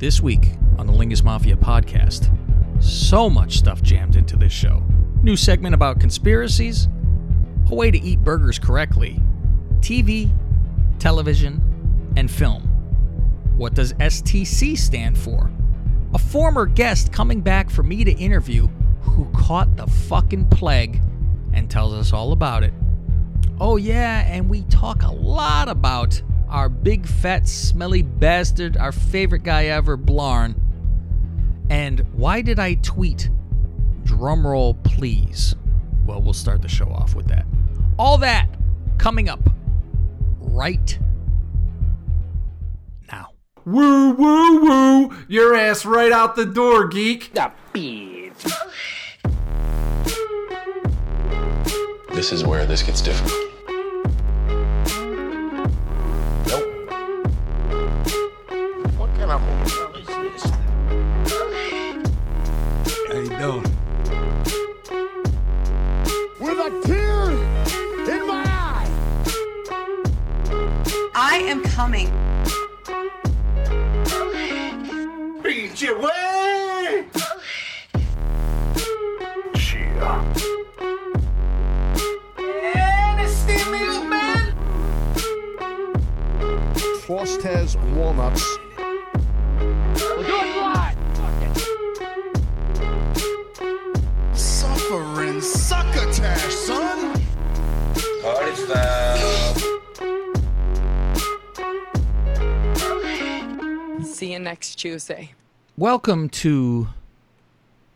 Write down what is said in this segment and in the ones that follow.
This week on the Lingus Mafia podcast, so much stuff jammed into this show. New segment about conspiracies, a way to eat burgers correctly, TV, television, and film. What does STC stand for? A former guest coming back for me to interview who caught the fucking plague and tells us all about it. Oh yeah, and we talk a lot about our big, fat, smelly bastard, our favorite guy ever, Blarn. And why did I tweet, drumroll please? Well, we'll start the show off with that. All that coming up right now. Woo, woo, woo. Your ass right out the door, geek. The bitch. This is where this gets difficult. With a tear in my eye, I am coming. Beat your way. Chia. And it's the meal, man. Fausti Walnuts. Succotash, son! Party's down. See you next Tuesday. Welcome to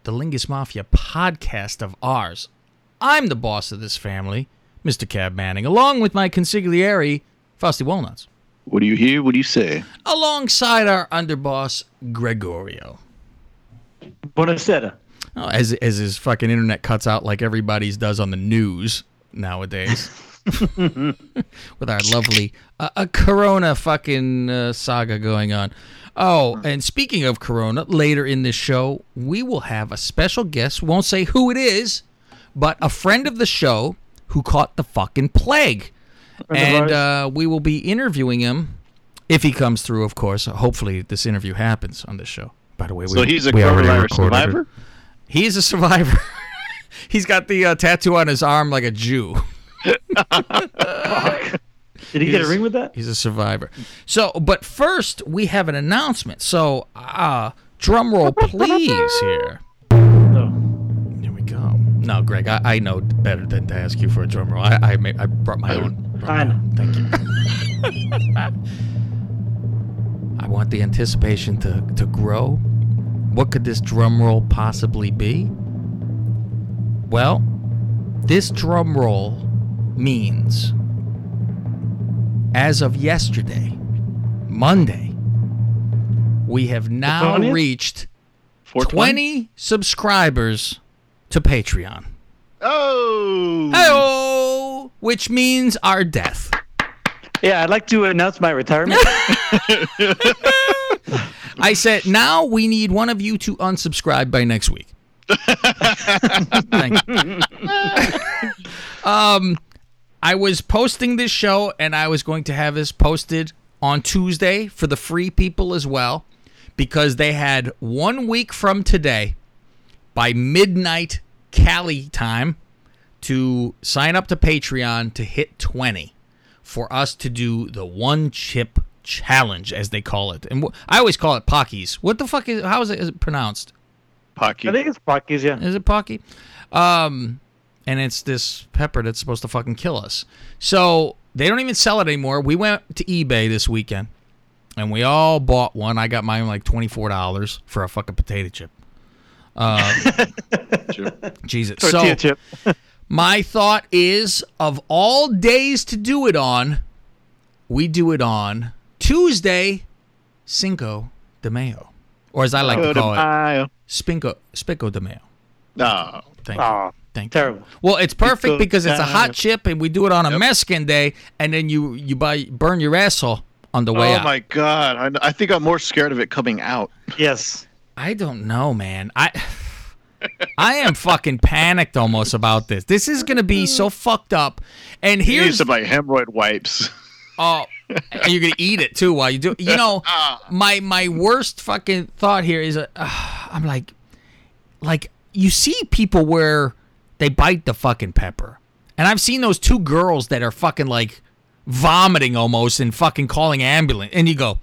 the Lingus Mafia podcast of ours. I'm the boss of this family, Mr. Cab Manning, along with my consigliere, Fausti Walnuts. What do you hear? What do you say? Alongside our underboss, Gregorio. Bonacera. Oh, as his fucking internet cuts out like everybody's does on the news nowadays, with our lovely Corona fucking saga going on. Oh, and speaking of Corona, later in this show we will have a special guest. Won't say who it is, but a friend of the show who caught the fucking plague, and we will be interviewing him if he comes through. Of course, hopefully this interview happens on this show. By the way, so he's a coronavirus survivor. He is a survivor. He's got the tattoo on his arm like a Jew. Did he get a ring with that? He's a survivor. So, but first, we have an announcement. So, drum roll, please, here. Oh. Here we go. No, Greg, I know better than to ask you for a drum roll. I brought my own. I know. Thank you. I want the anticipation to grow. What could this drum roll possibly be? Well, this drum roll means, as of yesterday, Monday, we have now reached 20 subscribers to Patreon. Oh! Hey-oh! Which means our death. Yeah, I'd like to announce my retirement. I said, now we need one of you to unsubscribe by next week. Thank you. I was posting this show, and I was going to have this posted on Tuesday for the free people as well, because they had 1 week from today, by midnight Cali time, to sign up to Patreon to hit 20 for us to do the one chip challenge, as they call it. And I always call it Paqui's. What the fuck is, how is it pronounced? Paqui. I think it's Paqui's, yeah. Is it Paqui? And it's this pepper that's supposed to fucking kill us. So they don't even sell it anymore. We went to eBay this weekend and we all bought one. I got mine like $24 for a fucking potato chip. Jesus. Tortilla chip. My thought is, of all days to do it on, we do it on Tuesday, Cinco de Mayo, or as I like to call it, Cinco de Mayo. No, thank you. Terrible. Well, it's perfect because it's a hot chip, and we do it on a Mexican day, and then you burn your asshole on the way out. Oh my God! I think I'm more scared of it coming out. Yes. I don't know, man. I am fucking panicked almost about this. This is gonna be so fucked up. And here's about hemorrhoid wipes. Oh. And you're going to eat it, too, while you do it. You know, my worst fucking thought here is, I'm like, you see people where they bite the fucking pepper. And I've seen those two girls that are fucking, like, vomiting almost and fucking calling ambulance. And you go,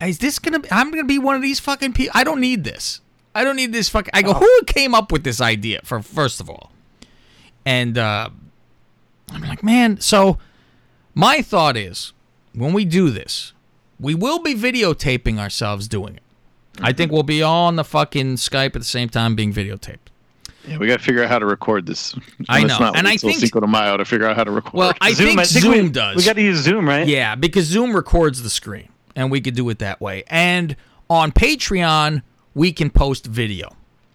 is this going to be, I'm going to be one of these fucking people? I don't need this. I don't need this fucking, I go, who came up with this idea, for first of all? And I'm like, man, so my thought is, when we do this, we will be videotaping ourselves doing it. Mm-hmm. I think we'll be all on the fucking Skype at the same time being videotaped. Yeah, we got to figure out how to record this. I know. And I think Cinco de Mayo to figure out how to record. Well, I think Zoom does. We got to use Zoom, right? Yeah, because Zoom records the screen, and we could do it that way. And on Patreon, we can post video.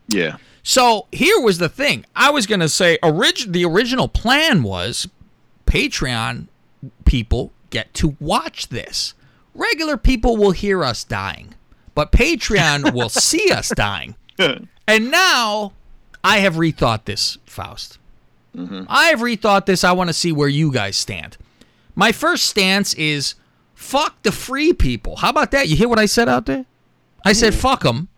Yeah. So here was the thing. I was going to say the original plan was Patreon people get to watch this. Regular people will hear us dying, but Patreon will see us dying. And now I have rethought this, Faust. Mm-hmm. I have rethought this. I want to see where you guys stand. My first stance is fuck the free people. How about that? You hear what I said out there? I said fuck them.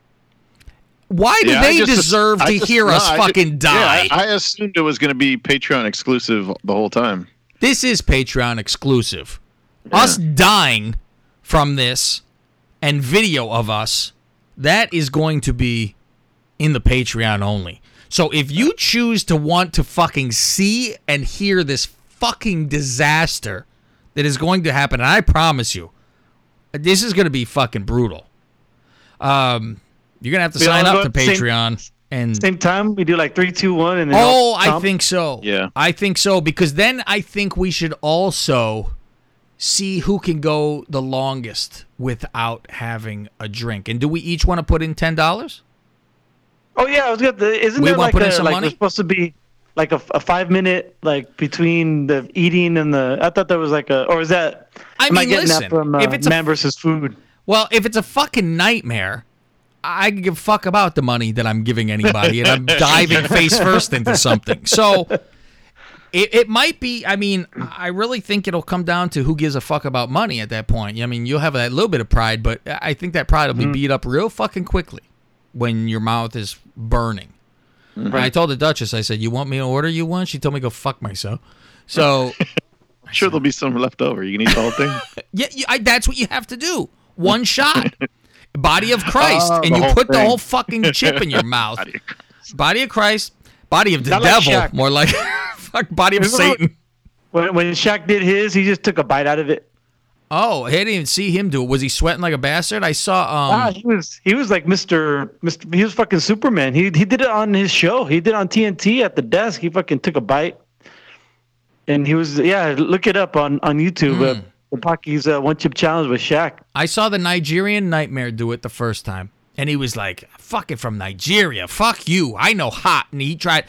Why do they deserve to hear us fucking die? Yeah, I assumed it was going to be Patreon exclusive the whole time. This is Patreon exclusive. Yeah. Us dying from this and video of us, that is going to be in the Patreon only. So if you choose to want to fucking see and hear this fucking disaster that is going to happen, and I promise you, this is going to be fucking brutal. You're going to have to sign up to Patreon. Same time, we do like 3, 2, 1, and then I think so. Yeah. I think so, because then I think we should also see who can go the longest without having a drink. And do we each want to put in $10? Oh yeah, I was good. Isn't there like there's supposed to be like a 5 minute like between the eating and the? I thought there was like a, or is that? I mean, listen, from, if it's man versus food. Well, if it's a fucking nightmare, I can give a fuck about the money that I'm giving anybody, and I'm diving face first into something. So it might be. I mean, I really think it'll come down to who gives a fuck about money at that point. I mean, you'll have a little bit of pride, but I think that pride will be beat up real fucking quickly when your mouth is burning. Mm-hmm. I told the Duchess, I said, you want me to order you one? She told me go fuck myself. So I'm sure there'll be some left over. You can eat the whole thing? Yeah, that's what you have to do. One shot. Body of Christ. And you put the whole fucking chip in your mouth. Body of Christ. Body of the devil. Like more like fuck body of Satan. When Shaq did his, he just took a bite out of it. Oh, I didn't even see him do it. Was he sweating like a bastard? I saw. He was like Mr. He was fucking Superman. He did it on his show. He did it on TNT at the desk. He fucking took a bite, and he was Look it up on YouTube. The Paqui's one chip challenge with Shaq. I saw the Nigerian Nightmare do it the first time, and he was like, "Fuck it, from Nigeria. Fuck you. I know hot." And he tried.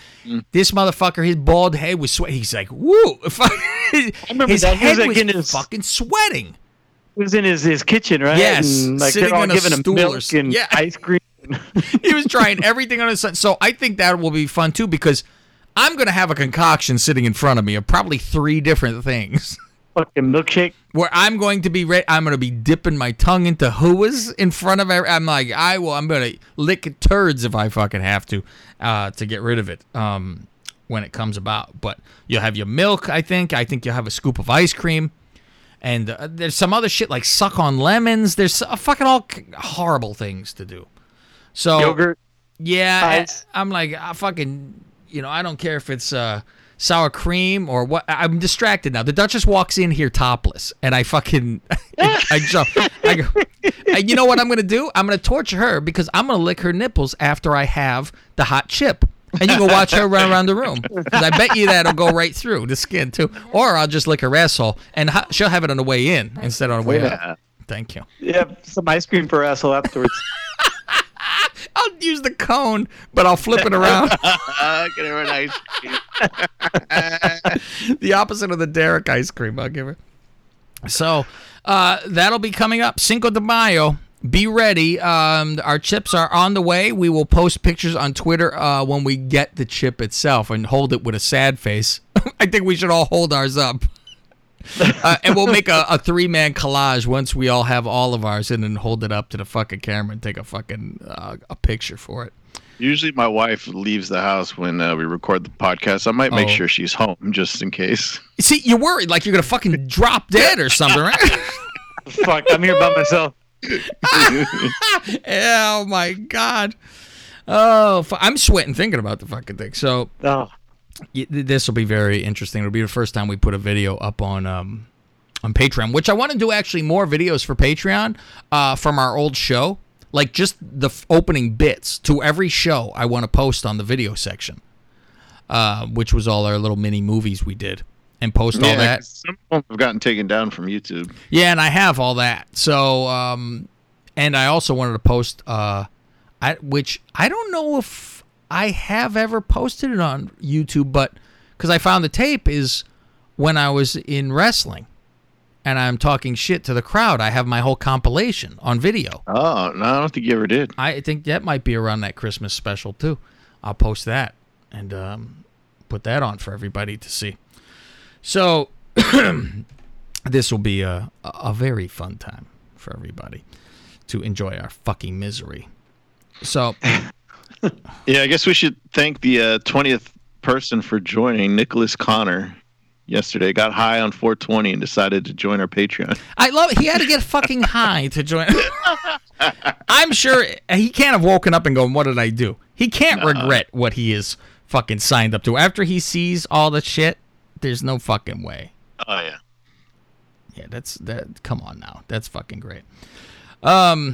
This motherfucker, his bald head was sweating. He's like, "Woo." I remember his head was fucking sweating. He was in his kitchen, right? Yes, and like sitting on a stool or something. Yeah, ice cream. He was trying everything on his son. So I think that will be fun too, because I'm gonna have a concoction sitting in front of me of probably 3 different things. Fucking milkshake. Where I'm going to be, I'm going to be dipping my tongue into hooas in front of. I'm like, I'm going to lick turds if I fucking have to get rid of it. When it comes about, but you'll have your milk. I think you'll have a scoop of ice cream, and there's some other shit like suck on lemons. There's fucking all horrible things to do. So yogurt, yeah, I'm like, I fucking, you know, I don't care if it's sour cream or what. I'm distracted now. The Duchess walks in here topless, and I fucking I jump. I go, and you know what I'm gonna do? I'm gonna torture her because I'm gonna lick her nipples after I have the hot chip. And you can watch her run around the room. Because I bet you that'll go right through the skin, too. Or I'll just lick her asshole, and she'll have it on the way in instead of on the way out. Thank you. Yeah, some ice cream for asshole afterwards. I'll use the cone, but I'll flip it around. Get her an ice cream. The opposite of the Derek ice cream I'll give her. So that'll be coming up. Cinco de Mayo. Be ready. Our chips are on the way. We will post pictures on Twitter when we get the chip itself and hold it with a sad face. I think we should all hold ours up. And we'll make a three-man collage once we all have all of ours, and then hold it up to the fucking camera and take a fucking a picture for it. Usually my wife leaves the house when we record the podcast. I might make sure she's home just in case. See, you're worried like you're going to fucking drop dead or something, right? Fuck, I'm here by myself. Oh, my God. Oh, I'm sweating thinking about the fucking thing. So this will be very interesting. It'll be the first time we put a video up on Patreon, which I want to do actually more videos for Patreon from our old show. Like, just the opening bits to every show I want to post on the video section, which was all our little mini movies we did, and post all that. Some of them have gotten taken down from YouTube. Yeah, and I have all that. So, and I also wanted to post, which I don't know if I have ever posted it on YouTube, but because I found the tape is when I was in wrestling. And I'm talking shit to the crowd. I have my whole compilation on video. Oh, no, I don't think you ever did. I think that might be around that Christmas special, too. I'll post that and put that on for everybody to see. So this will be a very fun time for everybody to enjoy our fucking misery. So, yeah, I guess we should thank the 20th person for joining, Nicholas Connor. Yesterday, got high on 420 and decided to join our Patreon. I love it. He had to get fucking high to join. I'm sure he can't have woken up and going, what did I do? He can't regret what he is fucking signed up to. After he sees all the shit, there's no fucking way. Oh, yeah. Yeah, that's come on now. That's fucking great. We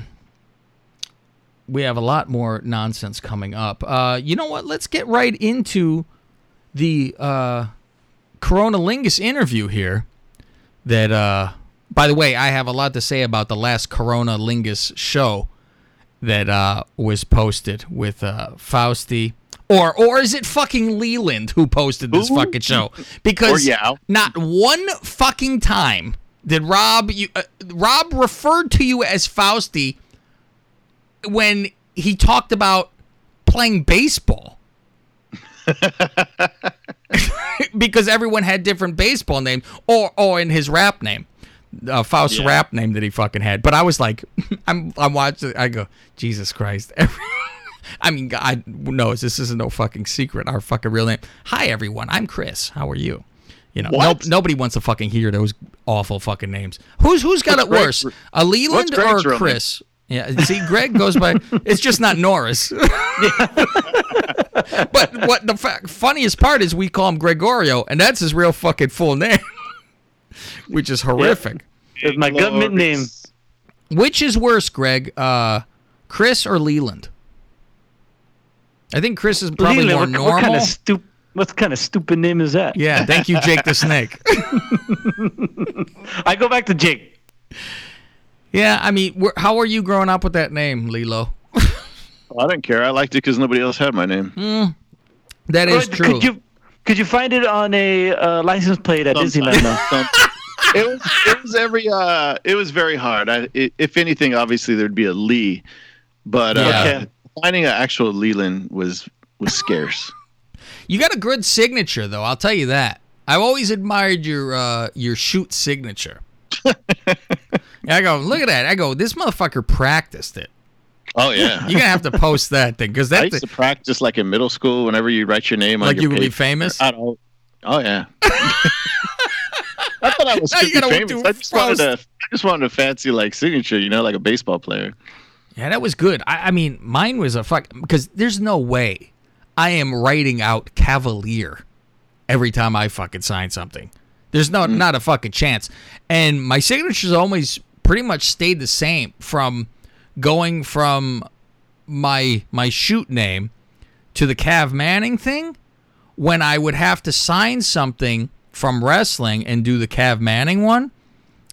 have a lot more nonsense coming up. You know what? Let's get right into the... Coronalingus interview here that, by the way, I have a lot to say about the last Coronalingus show that was posted with Fausti. Or is it fucking Leland who posted this fucking show? Because not one fucking time did Rob referred to you as Fausti when he talked about playing baseball. Because everyone had different baseball names or in his rap name, Faust rap name that he fucking had. But I was like, I'm watching. I go, Jesus Christ. I mean, God knows this isn't no fucking secret. Our fucking real name. Hi, everyone. I'm Chris. How are you? You know, nobody wants to fucking hear those awful fucking names. Who's got it worse? A Leland or a Chris? Yeah, see, Greg goes by. It's just not Norris. But what the funniest part is, we call him Gregorio, and that's his real fucking full name, which is horrific. Yeah. It's my government name. Which is worse, Greg, Chris or Leland? I think Chris is probably Leland, more normal. What kind of stupid name is that? Yeah, thank you, Jake the Snake. I go back to Jake. Yeah, I mean, how are you growing up with that name, Lilo? I don't care. I liked it because nobody else had my name. That is true. Could you find it on a license plate at Disneyland? It was every. It was very hard. If anything, obviously there'd be a Lee, but finding an actual Leland was scarce. You got a good signature, though. I'll tell you that. I've always admired your shoot signature. I go, look at that. I go, this motherfucker practiced it. Oh, yeah. You're going to have to post that thing. Cause I used to practice like in middle school whenever you write your name on your paper. Like you would be famous? Oh, yeah. I thought I was famous. I just wanted a fancy like signature, you know, like a baseball player. Yeah, that was good. I mean, mine was because there's no way I am writing out Cavalier every time I fucking sign something. There's not a fucking chance. And my signature's always pretty much stayed the same from... Going from my shoot name to the Cab Manning thing, when I would have to sign something from wrestling and do the Cab Manning one,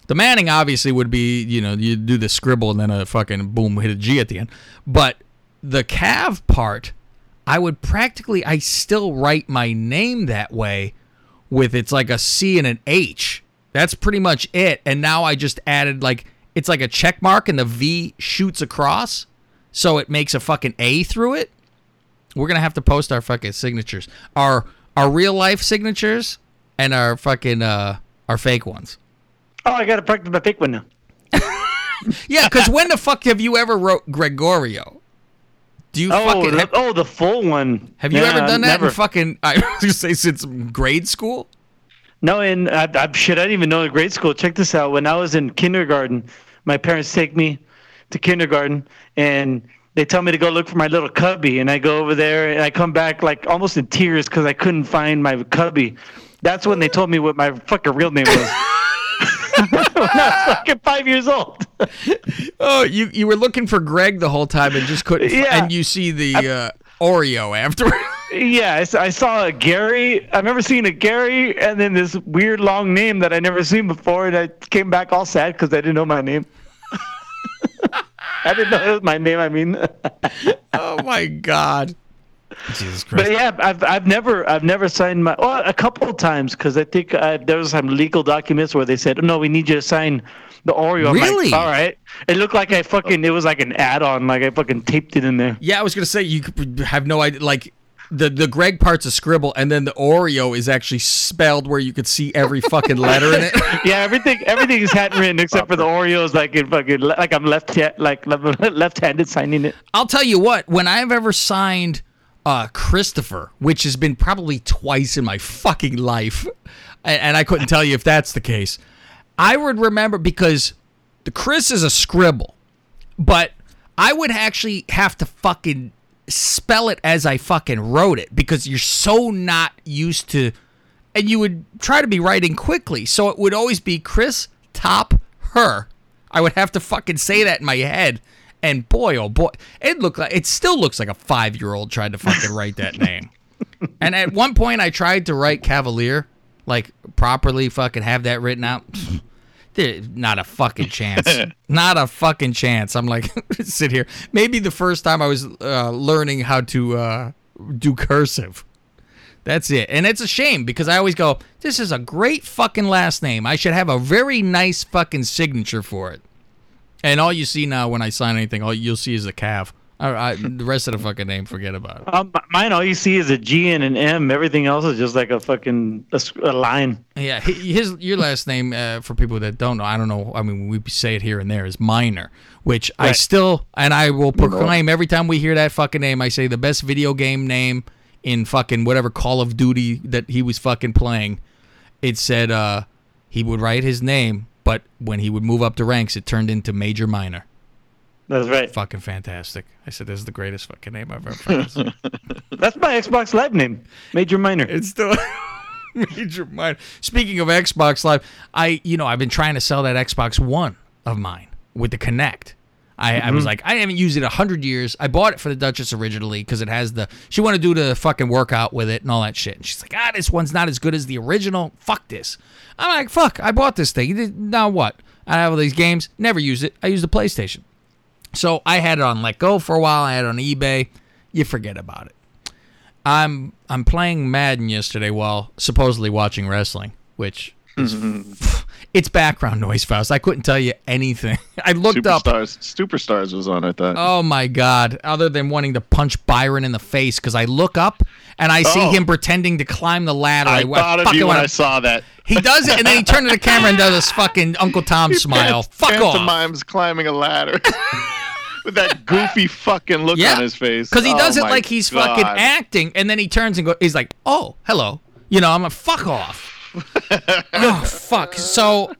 the Manning obviously would be, you know, you do the scribble and then a fucking boom, hit a G at the end. But the Cav part, I still write my name that way with it's like a C and an H. That's pretty much it. And now I just added like... It's like a check mark and the V shoots across, so it makes a fucking A through it. We're going to have to post our fucking signatures. Our real life signatures and our fucking are fake ones. Oh, I got to practice my fake one now. Yeah, because when the fuck have you ever wrote Gregorio? Do you the full one. Have you ever done that? Never. I was going to say since grade school? No, and I didn't even know in grade school. Check this out. When I was in kindergarten, my parents take me to kindergarten, and they tell me to go look for my little cubby. And I go over there, and I come back like almost in tears because I couldn't find my cubby. That's when they told me what my fucking real name was. When I was fucking 5 years old. Oh, you were looking for Greg the whole time and just couldn't. Yeah. And you see the Oreo afterwards. Yeah, I saw a Gary. I remember seeing a Gary and then this weird long name that I never seen before. And I came back all sad because I didn't know my name. I didn't know it was my name, I mean. Oh, my God. Jesus Christ. But yeah, I've never signed my. Well, a couple of times because I think there was some legal documents where they said, "No, we need you to sign the Oreo." Really? I'm like, all right. It looked like it was like an add-on. Like I fucking taped it in there. Yeah, I was gonna say you have no idea. Like the Greg part's a scribble, and then the Oreo is actually spelled where you could see every fucking letter in it. Yeah, everything is handwritten except for the Oreo is like in fucking like I'm left-handed signing it. I'll tell you what. When I've ever signed. Christopher, which has been probably twice in my fucking life, and I couldn't tell you if that's the case. I would remember because the Chris is a scribble, but I would actually have to fucking spell it as I fucking wrote it because you're so not used to, and you would try to be writing quickly, so it would always be Chris top her. I would have to fucking say that in my head. And boy, oh boy, it still looks like a 5-year-old tried to fucking write that name. And at one point, I tried to write Cavalier, like properly fucking have that written out. Not a fucking chance. Not a fucking chance. I'm like, sit here. Maybe the first time I was learning how to do cursive. That's it. And it's a shame because I always go, this is a great fucking last name. I should have a very nice fucking signature for it. And all you see now when I sign anything, all you'll see is a calf. The rest of the fucking name, forget about it. Mine, all you see is a G and an M. Everything else is just like a fucking a line. Yeah, your last name, for people that don't know, I don't know. I mean, we say it here and there, is Minor, which right. I will proclaim every time we hear that fucking name, I say the best video game name in fucking whatever Call of Duty that he was fucking playing. It said he would write his name. But when he would move up the ranks, it turned into Major Minor. That's right. Fucking fantastic. I said, this is the greatest fucking name I've ever heard. That's my Xbox Live name, Major Minor. It's still Major Minor. Speaking of Xbox Live, I've been trying to sell that Xbox One of mine with the Kinect. I was like, I haven't used it 100 years. I bought it for the Duchess originally because it has she wanted to do the fucking workout with it and all that shit. And she's like, this one's not as good as the original. Fuck this. I'm like, fuck, I bought this thing. Now what? I have all these games. Never use it. I use the PlayStation. So I had it on Let Go for a while. I had it on eBay. You forget about it. I'm playing Madden yesterday while supposedly watching wrestling, which... It's background noise, Faust. I couldn't tell you anything. I looked up. Superstars was on, I thought. Oh, my God. Other than wanting to punch Byron in the face, because I look up and I see him pretending to climb the ladder. I thought of you when I saw that. He does it, and then he turns to the camera and does his fucking Uncle Tom smile. Fuck off. Mime's climbing a ladder. With that goofy fucking look on his face. Because he does it like he's fucking acting, and then he turns and goes, he's like, oh, hello. I'm like, fuck off. Oh fuck! So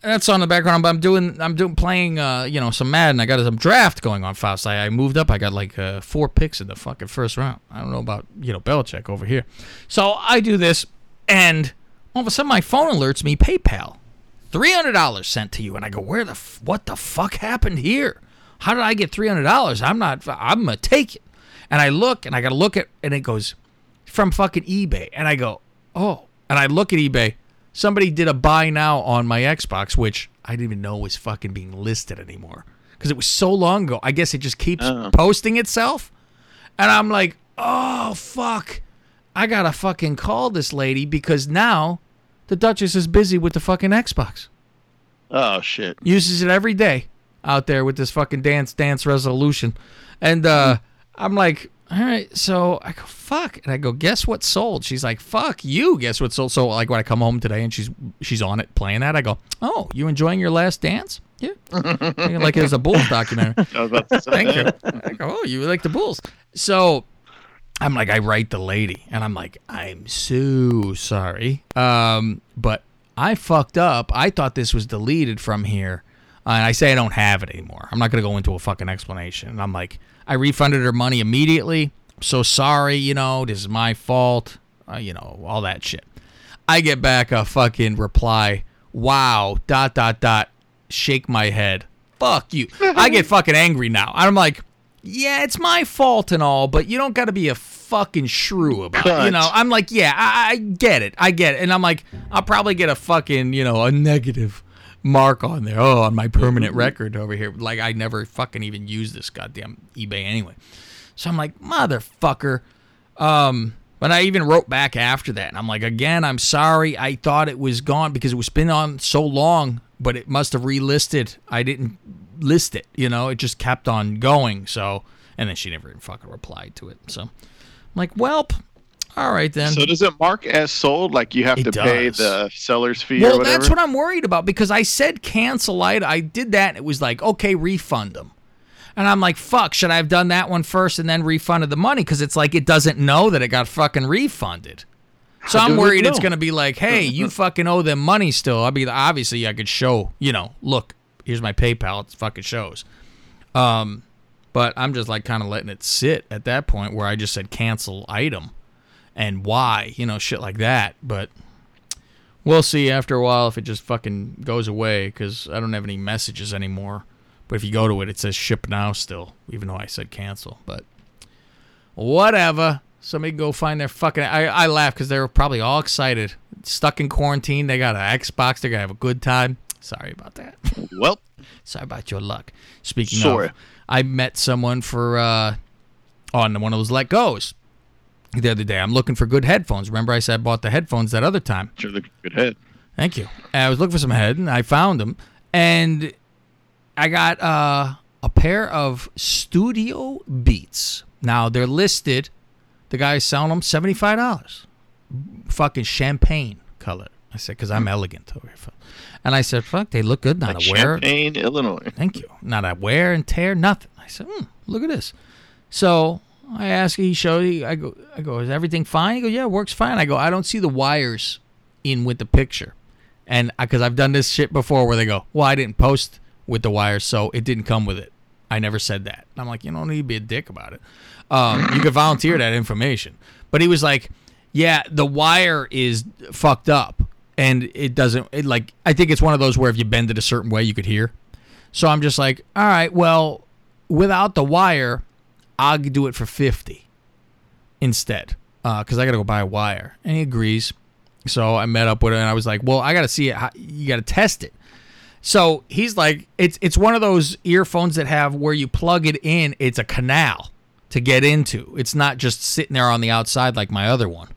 that's on the background, but I'm playing some Madden. I got some draft going on, Faust. I moved up. I got like 4 picks in the fucking first round. I don't know about Belichick over here. So I do this, and all of a sudden my phone alerts me PayPal, $300 sent to you, and I go, what the fuck happened here? How did I get $300? I'm gonna take it, and I look, and I gotta look at, and it goes from fucking eBay, and I go, oh. And I look at eBay. Somebody did a buy now on my Xbox, which I didn't even know was fucking being listed anymore. Because it was so long ago. I guess it just keeps posting itself. And I'm like, oh, fuck. I got to fucking call this lady because now the Duchess is busy with the fucking Xbox. Oh, shit. Uses it every day out there with this fucking dance resolution. And I'm like, all right. So I go, fuck. And I go, guess what sold? She's like, fuck you. Guess what sold? So like when I come home today and she's on it playing that, I go, oh, you enjoying your last dance? Yeah. Like it was a Bulls documentary. I was about to say thank you. I go, oh, you like the Bulls. So I'm like, I write the lady and I'm like, I'm so sorry. But I fucked up. I thought this was deleted from here. And I say I don't have it anymore. I'm not going to go into a fucking explanation. And I'm like, I refunded her money immediately. I'm so sorry, you know, this is my fault, all that shit. I get back a fucking reply. Wow, ... Shake my head. Fuck you. I get fucking angry now. I'm like, yeah, it's my fault and all, but you don't got to be a fucking shrew about it. You know, I'm like, yeah, I get it. I get it. And I'm like, I'll probably get a fucking, a negative mark on there. Oh, on my permanent record over here. Like, I never fucking even used this goddamn eBay anyway. So I'm like, motherfucker. But I even wrote back after that. And I'm like, again, I'm sorry. I thought it was gone because it was been on so long, but it must have relisted. I didn't list it, It just kept on going. So, and then she never even fucking replied to it. So I'm like, welp. All right, then. So does it mark as sold? Like you have it to does. Pay the seller's fee or whatever? Well, that's what I'm worried about because I said cancel. I did that and it was like, okay, refund them. And I'm like, fuck, should I have done that one first and then refunded the money? Because it's like it doesn't know that it got fucking refunded. So I'm worried it's going to be like, hey, you fucking owe them money still. I mean, obviously I could show, look, here's my PayPal. It fucking shows. But I'm just like kind of letting it sit at that point where I just said cancel item. And why, shit like that. But we'll see after a while if it just fucking goes away because I don't have any messages anymore. But if you go to it, it says ship now still, even though I said cancel. But whatever. Somebody go find their fucking... I laugh because they were probably all excited. Stuck in quarantine. They got an Xbox. They're going to have a good time. Sorry about that. Well. Sorry about your luck. Speaking of, I met someone for on one of those let goes. The other day, I'm looking for good headphones. Remember, I said I bought the headphones that other time. Sure, looking for good head. Thank you. And I was looking for some head, and I found them. And I got a pair of Studio Beats. Now, they're listed. The guy's selling them $75. Fucking champagne color. I said, because I'm elegant over here. And I said, fuck, they look good. Not like a wear. Champaign, Illinois. Thank you. Not a wear and tear, nothing. I said, look at this. So... I ask, he showed you. I go, is everything fine? He goes, yeah, it works fine. I go, I don't see the wires in with the picture. And because I've done this shit before where they go, well, I didn't post with the wires, so it didn't come with it. I never said that. And I'm like, you don't need to be a dick about it. You could volunteer that information. But he was like, yeah, the wire is fucked up. And it I think it's one of those where if you bend it a certain way, you could hear. So I'm just like, all right, well, without the wire... I'll do it for $50 instead because I got to go buy a wire. And he agrees. So I met up with him, and I was like, well, I got to see it. You got to test it. So he's like, it's one of those earphones that have where you plug it in, it's a canal to get into. It's not just sitting there on the outside like my other one.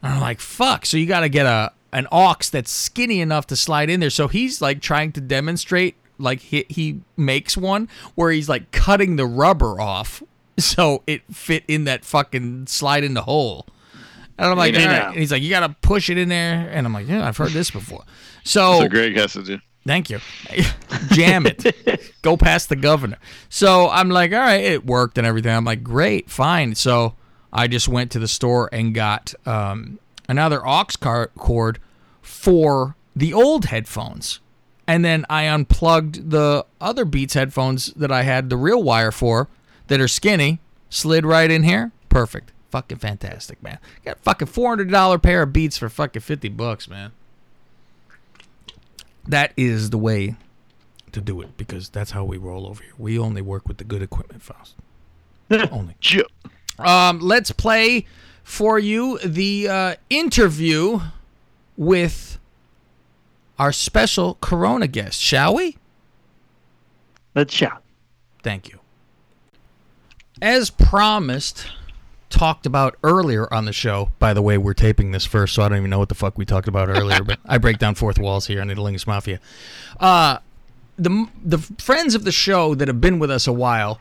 And I'm like, fuck. So you got to get an aux that's skinny enough to slide in there. So he's like trying to demonstrate, like he makes one where he's like cutting the rubber off. So it fit in that fucking slide in the hole. And I'm like, yeah. All right. And he's like, you got to push it in there. And I'm like, yeah, I've heard this before. So that's a great message. Thank you. Jam it. Go past the governor. So I'm like, all right, it worked and everything. I'm like, great, fine. So I just went to the store and got another aux cord for the old headphones. And then I unplugged the other Beats headphones that I had the real wire for. That are skinny, slid right in here. Perfect. Fucking fantastic, man. Got a fucking $400 pair of Beats for fucking $50, man. That is the way to do it because that's how we roll over here. We only work with the good equipment, Faust. Only. Let's play for you the interview with our special Corona guest, shall we? Let's shout. Thank you. As promised, talked about earlier on the show. By the way, we're taping this first, so I don't even know what the fuck we talked about earlier, but I break down fourth walls here on the Lingus Mafia. The friends of the show that have been with us a while,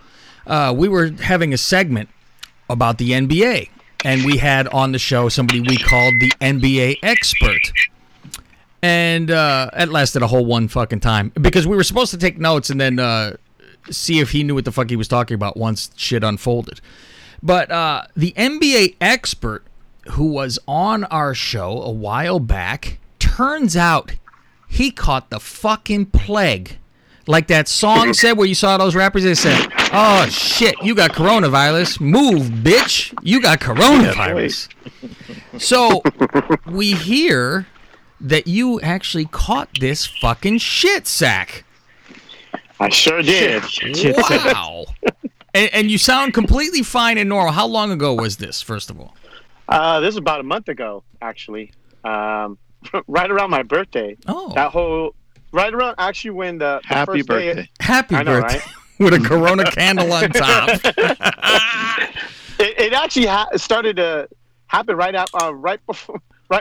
we were having a segment about the NBA. And we had on the show somebody we called the NBA expert. And it lasted a whole one fucking time. Because we were supposed to take notes and then see if he knew what the fuck he was talking about once shit unfolded. But the NBA expert who was on our show a while back, turns out he caught the fucking plague. Like that song said where you saw those rappers, they said, oh, shit, you got coronavirus. Move, bitch. You got coronavirus. So we hear that you actually caught this fucking shit sack. I sure did. Wow. And you sound completely fine and normal. How long ago was this, first of all? This is about a month ago, actually. Right around my birthday. Oh. That whole... Right around actually when the happy first birthday. Day, happy I know, birthday. Right? With a Corona candle on top. It actually started to happen right out right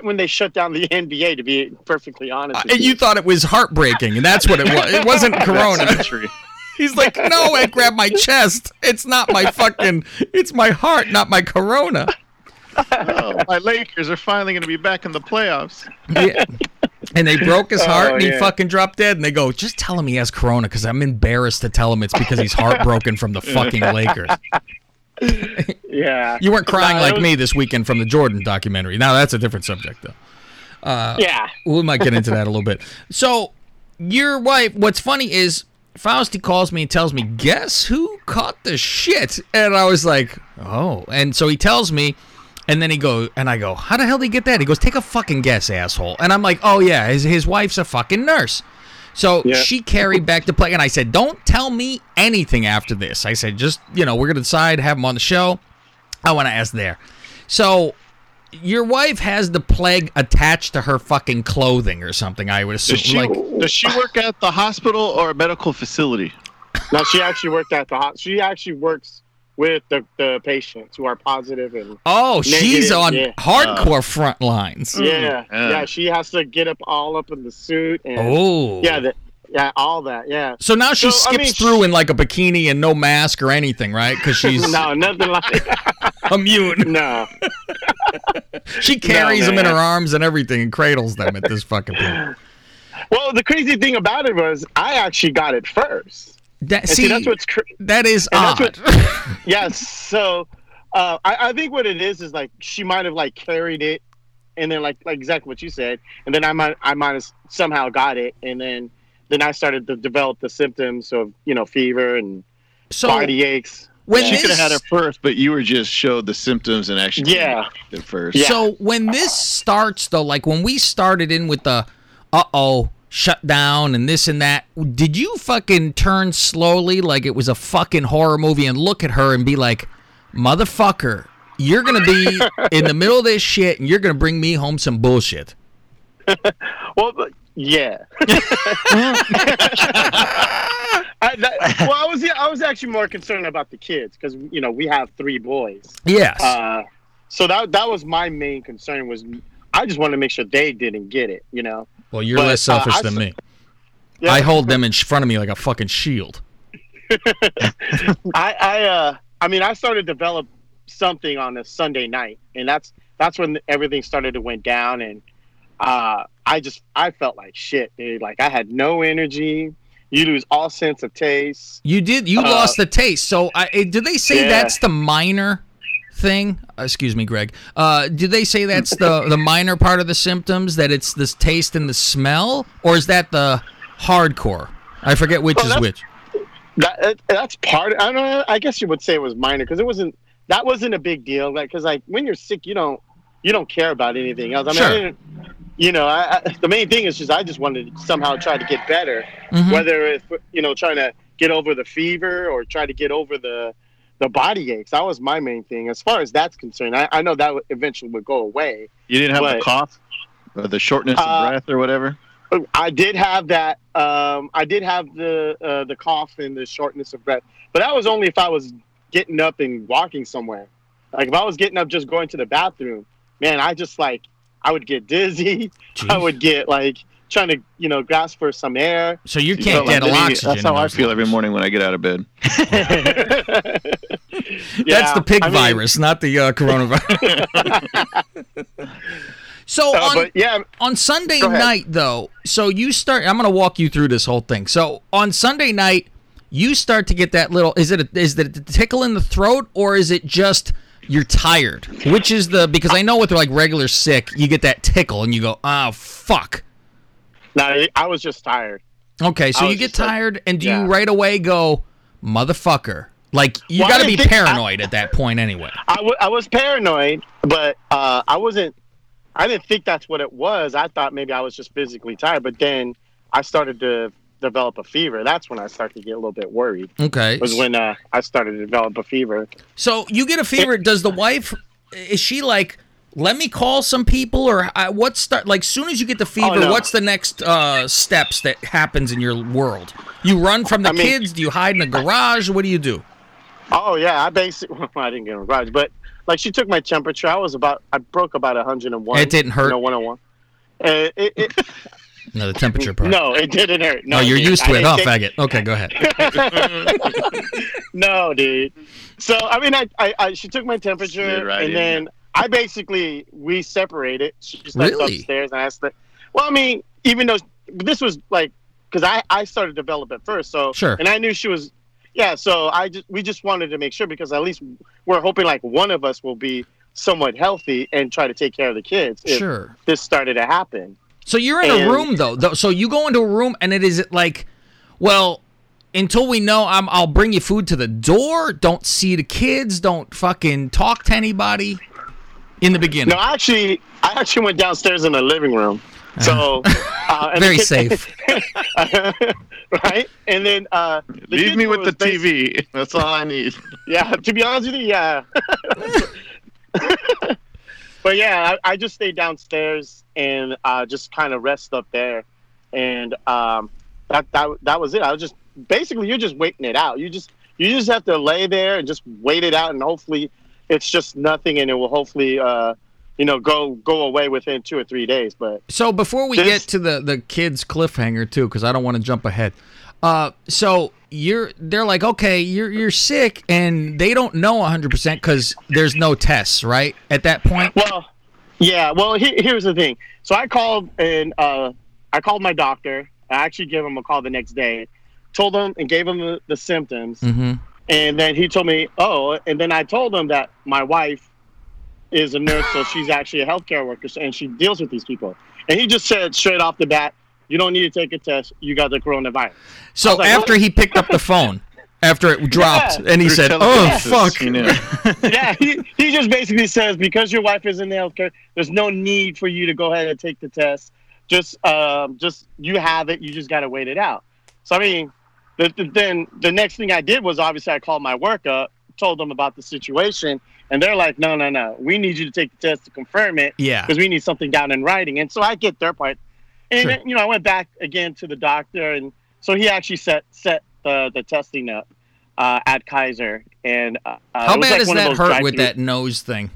when they shut down the NBA, to be perfectly honest. And you thought it was heartbreaking, and that's what it was. It wasn't Corona. He's like, no, I grabbed my chest. It's not my fucking, it's my heart, not my Corona. Oh, my Lakers are finally going to be back in the playoffs. Yeah. And they broke his heart, and he fucking dropped dead. And they go, just tell him he has Corona, because I'm embarrassed to tell him it's because he's heartbroken from the fucking Lakers. Yeah. You weren't crying like me this weekend from the Jordan documentary. Now, that's a different subject, though. Yeah. We might get into that a little bit. So, your wife, what's funny is, Fausti calls me and tells me, guess who caught the shit? And I was like, oh. And so he tells me. And then he goes, and I go, how the hell did he get that? He goes, take a fucking guess, asshole. And I'm like, oh, yeah, his wife's a fucking nurse. So she carried back the play. And I said, don't tell me anything after this. I said, just, we're going to decide, have him on the show. I want to ask there. So your wife has the plague attached to her fucking clothing or something, I would assume. Does she work at the hospital or a medical facility? No, she actually worked at the hospital. She actually works with the patients who are positive and negative. She's on hardcore front lines. Yeah, yeah. She has to get up in the suit. And, all that. Yeah. So now she skips through in like a bikini and no mask or anything, right? Because she's no, nothing like immune. No. She carries them in her arms and everything and cradles them at this fucking point. Well, the crazy thing about it was I actually got it first. That's odd. Yes. Yeah, so I think what it is like she might have like carried it, and then like exactly what you said, and then I might have somehow got it, and then I started to develop the symptoms of fever and body aches. When she could have had it first, but you were just showed the symptoms and actually it first. Yeah. So when this starts though, like when we started in with the shut down and this and that, did you fucking turn slowly like it was a fucking horror movie and look at her and be like, motherfucker, you're gonna be in the middle of this shit and you're gonna bring me home some bullshit? Well, yeah. I was actually more concerned about the kids because we have three boys. Yes. So that was my main concern, was I just wanted to make sure they didn't get it. Well, you're less selfish than me. Yeah. I hold them in front of me like a fucking shield. I started to develop something on a Sunday night, and that's when everything started to went down, and I felt like shit, dude. Like I had no energy. You lose all sense of taste. You did. You lost the taste. So do they say that's the minor thing? Excuse me, Greg. Do they say that's the minor part of the symptoms, that it's this taste and the smell, or is that the hardcore? I forget which is which. That's part. I don't know. I guess you would say it was minor because that wasn't a big deal. Because like when you're sick, you don't care about anything else. I mean, sure. The main thing is I just wanted to somehow try to get better, whether it's trying to get over the fever or try to get over the body aches. That was my main thing. As far as that's concerned, I know that eventually would go away. You didn't have the cough or the shortness of breath or whatever? I did have that. I did have the cough and the shortness of breath. But that was only if I was getting up and walking somewhere. Like if I was getting up just going to the bathroom, man, I would get dizzy. Jeez. I would get trying to, grasp for some air. So you can't get oxygen. That's how I feel every morning when I get out of bed. That's the pig virus, not the coronavirus. So on Sunday night, though, so you start. I'm going to walk you through this whole thing. So on Sunday night, you start to get that little. Is it a tickle in the throat, or is it just you're tired? Which is the, because I know with like regular sick, you get that tickle and you go, oh, fuck. No, I was just tired. Okay, so you get tired, like, and do you right away go, motherfucker? Like, you got to be paranoid at that point anyway. I was paranoid, but I wasn't. I didn't think that's what it was. I thought maybe I was just physically tired, but then I started to develop a fever. That's when I started to get a little bit worried. Okay. Was when I started to develop a fever. So you get a fever. Does the wife, is she like, let me call some people, or like, soon as you get the fever, what's the next steps that happens in your world? You run from the kids? Do you hide in a garage? What do you do? Oh, yeah. I didn't get in a garage, but like, she took my temperature. I broke about 101. It didn't hurt? No, 101. No, the temperature part. No, it didn't hurt. No, you're used to it, huh, faggot? Okay, go ahead. No, dude. So, she took my temperature, right, and then I basically, we separated. She just left upstairs, and I asked even though this was like, because I started to develop it first, so sure. And I knew she was, so we just wanted to make sure, because at least we're hoping like one of us will be somewhat healthy and try to take care of the kids if this started to happen. So you're in a room though, so you go into a room, and it is like, well, until we know, I'll bring you food to the door. Don't see the kids. Don't fucking talk to anybody. In the beginning. No, I actually went downstairs in the living room. So very safe. Right? And then leave me with the TV. That's all I need. Yeah, to be honest with you, yeah. But yeah, I just stayed downstairs and just kind of rest up there. And that was it. I was just basically, you're just waiting it out. You just have to lay there and just wait it out, and hopefully it's just nothing, and it will hopefully, go away within 2 or 3 days. But so before we get to the kids' cliffhanger too, because I don't want to jump ahead. So they're like, okay, you're sick, and they don't know 100% because there's no tests, right? At that point. Well, yeah. Well, here's the thing. So I called my doctor. I actually gave him a call the next day, told him and gave him the symptoms. Mm-hmm. And then he told me, and then I told him that my wife is a nurse, so she's actually a healthcare worker, and she deals with these people. And he just said straight off the bat, you don't need to take a test. You got the coronavirus. So like, after he picked up the phone, after it dropped, and he said, fuck. You know. Yeah, he just basically says, because your wife is in the healthcare, there's no need for you to go ahead and take the test. Just you have it. You just got to wait it out. So, then the next thing I did was obviously I called my work up, told them about the situation, and they're like, no, we need you to take the test to confirm it, because we need something down in writing. And so I get their part, and then, I went back again to the doctor, and so he actually set the testing up at Kaiser. And how bad does that hurt with that nose thing?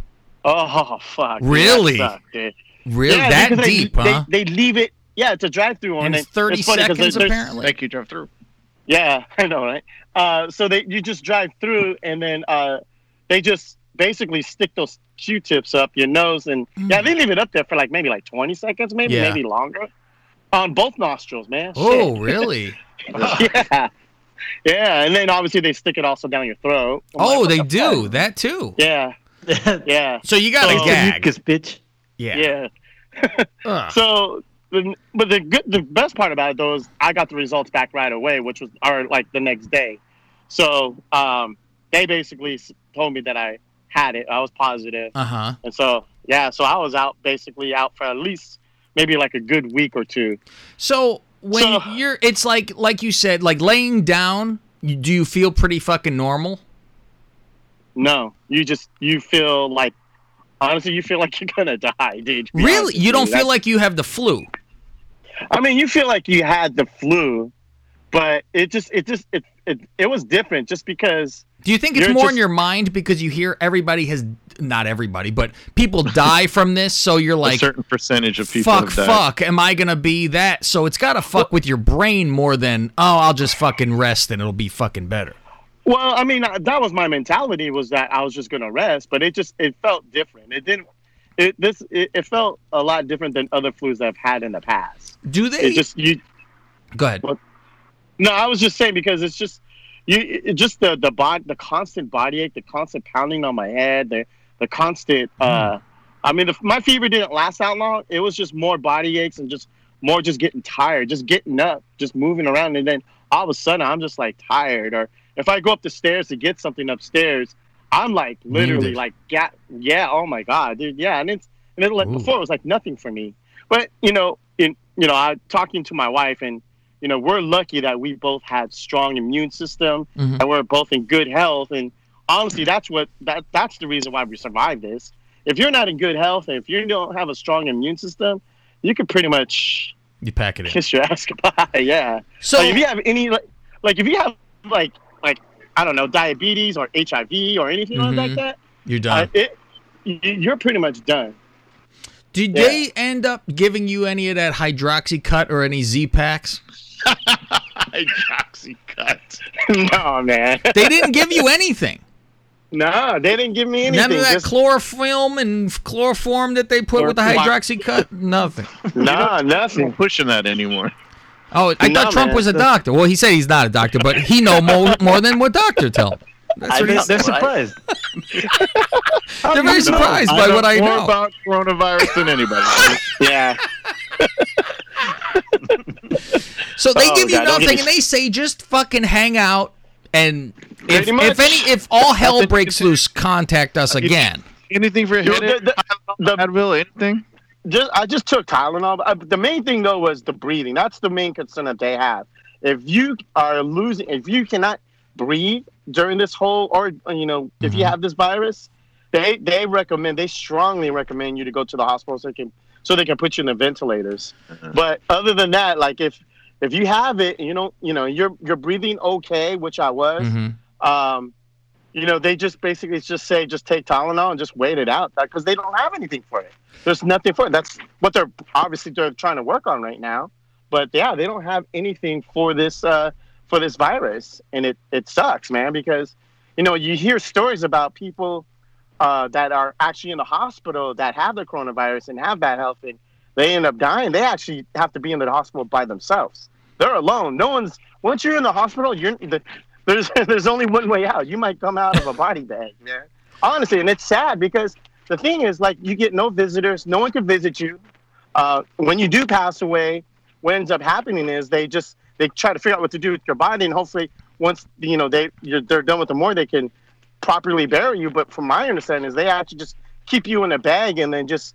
Oh fuck! Really? That sucked, dude. Really? Yeah, that deep? Huh? They leave it. Yeah, it's a drive-through, and it's 30 seconds apparently. Thank you, drive-through. Yeah, I know, right? So you just drive through, and then they just basically stick those Q-tips up your nose, and they leave it up there for maybe 20 seconds, maybe longer, on both nostrils, man. Oh, really? yeah, and then obviously they stick it also down your throat. They do that too. Yeah, yeah. So you got a gag, bitch. Yeah. So. But the best part about it though is I got the results back right away, which was the next day. So they basically told me that I had it. I was positive. Uh-huh. And so so I was out for at least maybe a good week or two. So it's like you said, laying down, do you feel pretty fucking normal? No, you feel like. Honestly, you feel like you're going to die, dude. Really? You don't feel like you have the flu? You feel like you had the flu, but it was different just because... Do you think it's more in your mind because you hear everybody has... Not everybody, but people die from this, so you're like... A certain percentage of people Fuck, am I going to be that? So it's got to fuck with your brain more than, I'll just fucking rest and it'll be fucking better. Well, I mean, that was my mentality, was that I was just going to rest, but it felt different. It felt a lot different than other flus that I've had in the past. Do they? Go ahead. Well, no, I was just saying, because it's just the constant body ache, the constant pounding on my head, the constant. I mean, my fever didn't last out long. It was just more body aches and just more just getting tired, just getting up, just moving around, and then all of a sudden I'm just like tired. Or if I go up the stairs to get something upstairs, I'm like literally muted. Oh my God, dude, yeah. And like, before it was like nothing for me, but I talking to my wife, and we're lucky that we both had strong immune system, mm-hmm. and we're both in good health. And honestly, that's the reason why we survived this. If you're not in good health and if you don't have a strong immune system, you could pretty much pack it in, kiss your ass goodbye. Yeah. So if you have any diabetes or HIV or anything mm-hmm. like that, you're done. You're pretty much done. Did they end up giving you any of that Hydroxycut or any Z-Packs? Hydroxycut. No, man. They didn't give you anything. No, they didn't give me anything. None of that chloroform and chloroform that they put with the Hydroxycut? Nothing. No, nothing. Pushing that anymore. Oh, I thought Trump was a doctor. Well, he said he's not a doctor, but he know more than what doctor tell him. They're surprised. They're very surprised by what I know. I know more about coronavirus than anybody. Yeah. So they give you nothing, and they say just fucking hang out, and if all hell breaks loose, contact us again. Anything for Advil, anything? I just took Tylenol. The main thing though was the breathing. That's the main concern that they have. If you cannot breathe during this whole, mm-hmm. if you have this virus, they strongly recommend you to go to the hospital so they can put you in the ventilators. Mm-hmm. But other than that, like if you have it, and you're breathing okay, which I was. Mm-hmm. They just basically say, just take Tylenol and just wait it out, because they don't have anything for it. There's nothing for it. That's what they're trying to work on right now. But yeah, they don't have anything for this virus, and it sucks, man. Because you hear stories about people that are actually in the hospital that have the coronavirus and have bad health, and they end up dying. They actually have to be in the hospital by themselves. They're alone. Once you're in the hospital, there's only one way out. You might come out of a body bag, man. Honestly, and it's sad, because the thing is, like, you get no visitors. No one can visit you. When you do pass away, what ends up happening is they try to figure out what to do with your body, and hopefully once they're done with the morgue, they can properly bury you. But from my understanding is they actually just keep you in a bag and then just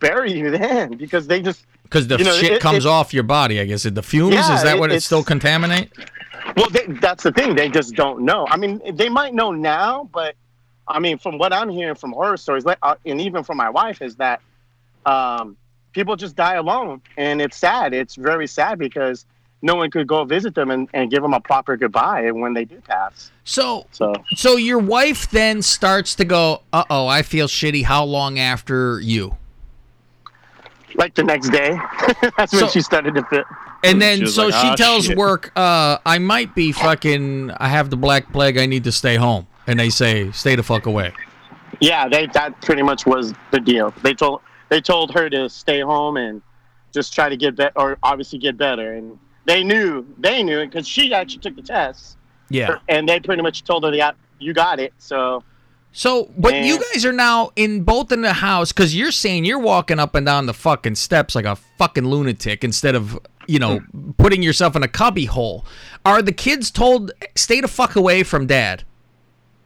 bury you then, because they just because the shit comes off your body. I guess the fumes is that what it still contaminate. Well, that's the thing. They just don't know. I mean, they might know now, but I mean, from what I'm hearing from horror stories, and even from my wife, is that people just die alone. And it's sad. It's very sad, because no one could go visit them and give them a proper goodbye and when they do pass. So your wife then starts to go, uh-oh, I feel shitty. How long after you? Like the next day. That's when she started to fit. And then, she tells work, I might be fucking, I have the black plague, I need to stay home. And they say, stay the fuck away. Yeah, that pretty much was the deal. They told her to stay home and just try to get better, or obviously get better. And they knew it, because she actually took the test. Yeah. And they pretty much told her, you got it, so. So, but man. You guys are now both in the house, because you're saying you're walking up and down the fucking steps like a fucking lunatic instead of, putting yourself in a cubby hole. Are the kids told, stay the fuck away from dad?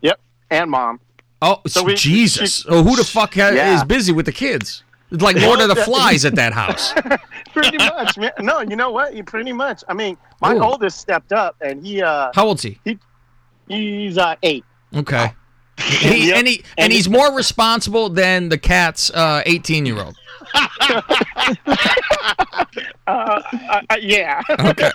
Yep, and mom. Oh, so Jesus. Who the fuck is busy with the kids? It's like Lord of the Flies at that house. Pretty much, man. No, you know what? Pretty much. I mean, my oldest stepped up, and he... How old's he? He's 8. Okay. He's more responsible than the cat's 18-year-old. Yeah. Okay.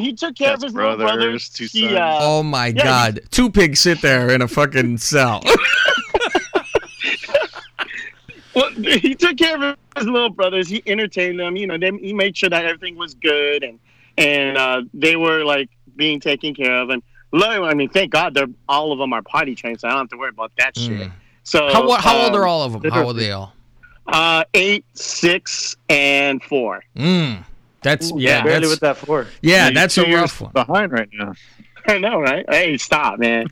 He took care of his brothers, little brothers. Two sons. Oh my God! Two pigs sit there in a fucking cell. Well, he took care of his little brothers. He entertained them. He made sure that everything was good, and and they were like being taken care of. And I mean, thank God they're all of them are potty trained, so I don't have to worry about that shit. So how old are all of them? How old are they all? 8, 6, and 4. That's barely with that 4. Yeah, like, that's a rough one. Behind right now. I know, right? Hey, stop, man.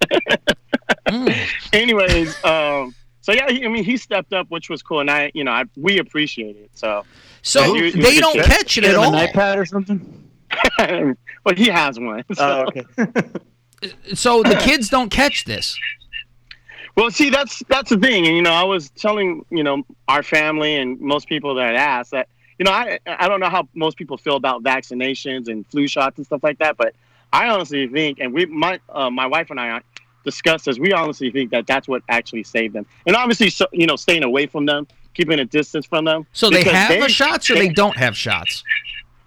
Anyways, so yeah, I mean, he stepped up, which was cool, and we appreciate it. So they don't catch it at all. An iPad or something? Well, he has one. So. Oh, okay. So the kids don't catch this. Well, see, that's the thing, and I was telling our family and most people that asked that I don't know how most people feel about vaccinations and flu shots and stuff like that, but I honestly think, and my wife and I discussed this, we honestly think that that's what actually saved them, and obviously staying away from them, keeping a distance from them. So they have the shots, or they don't have shots?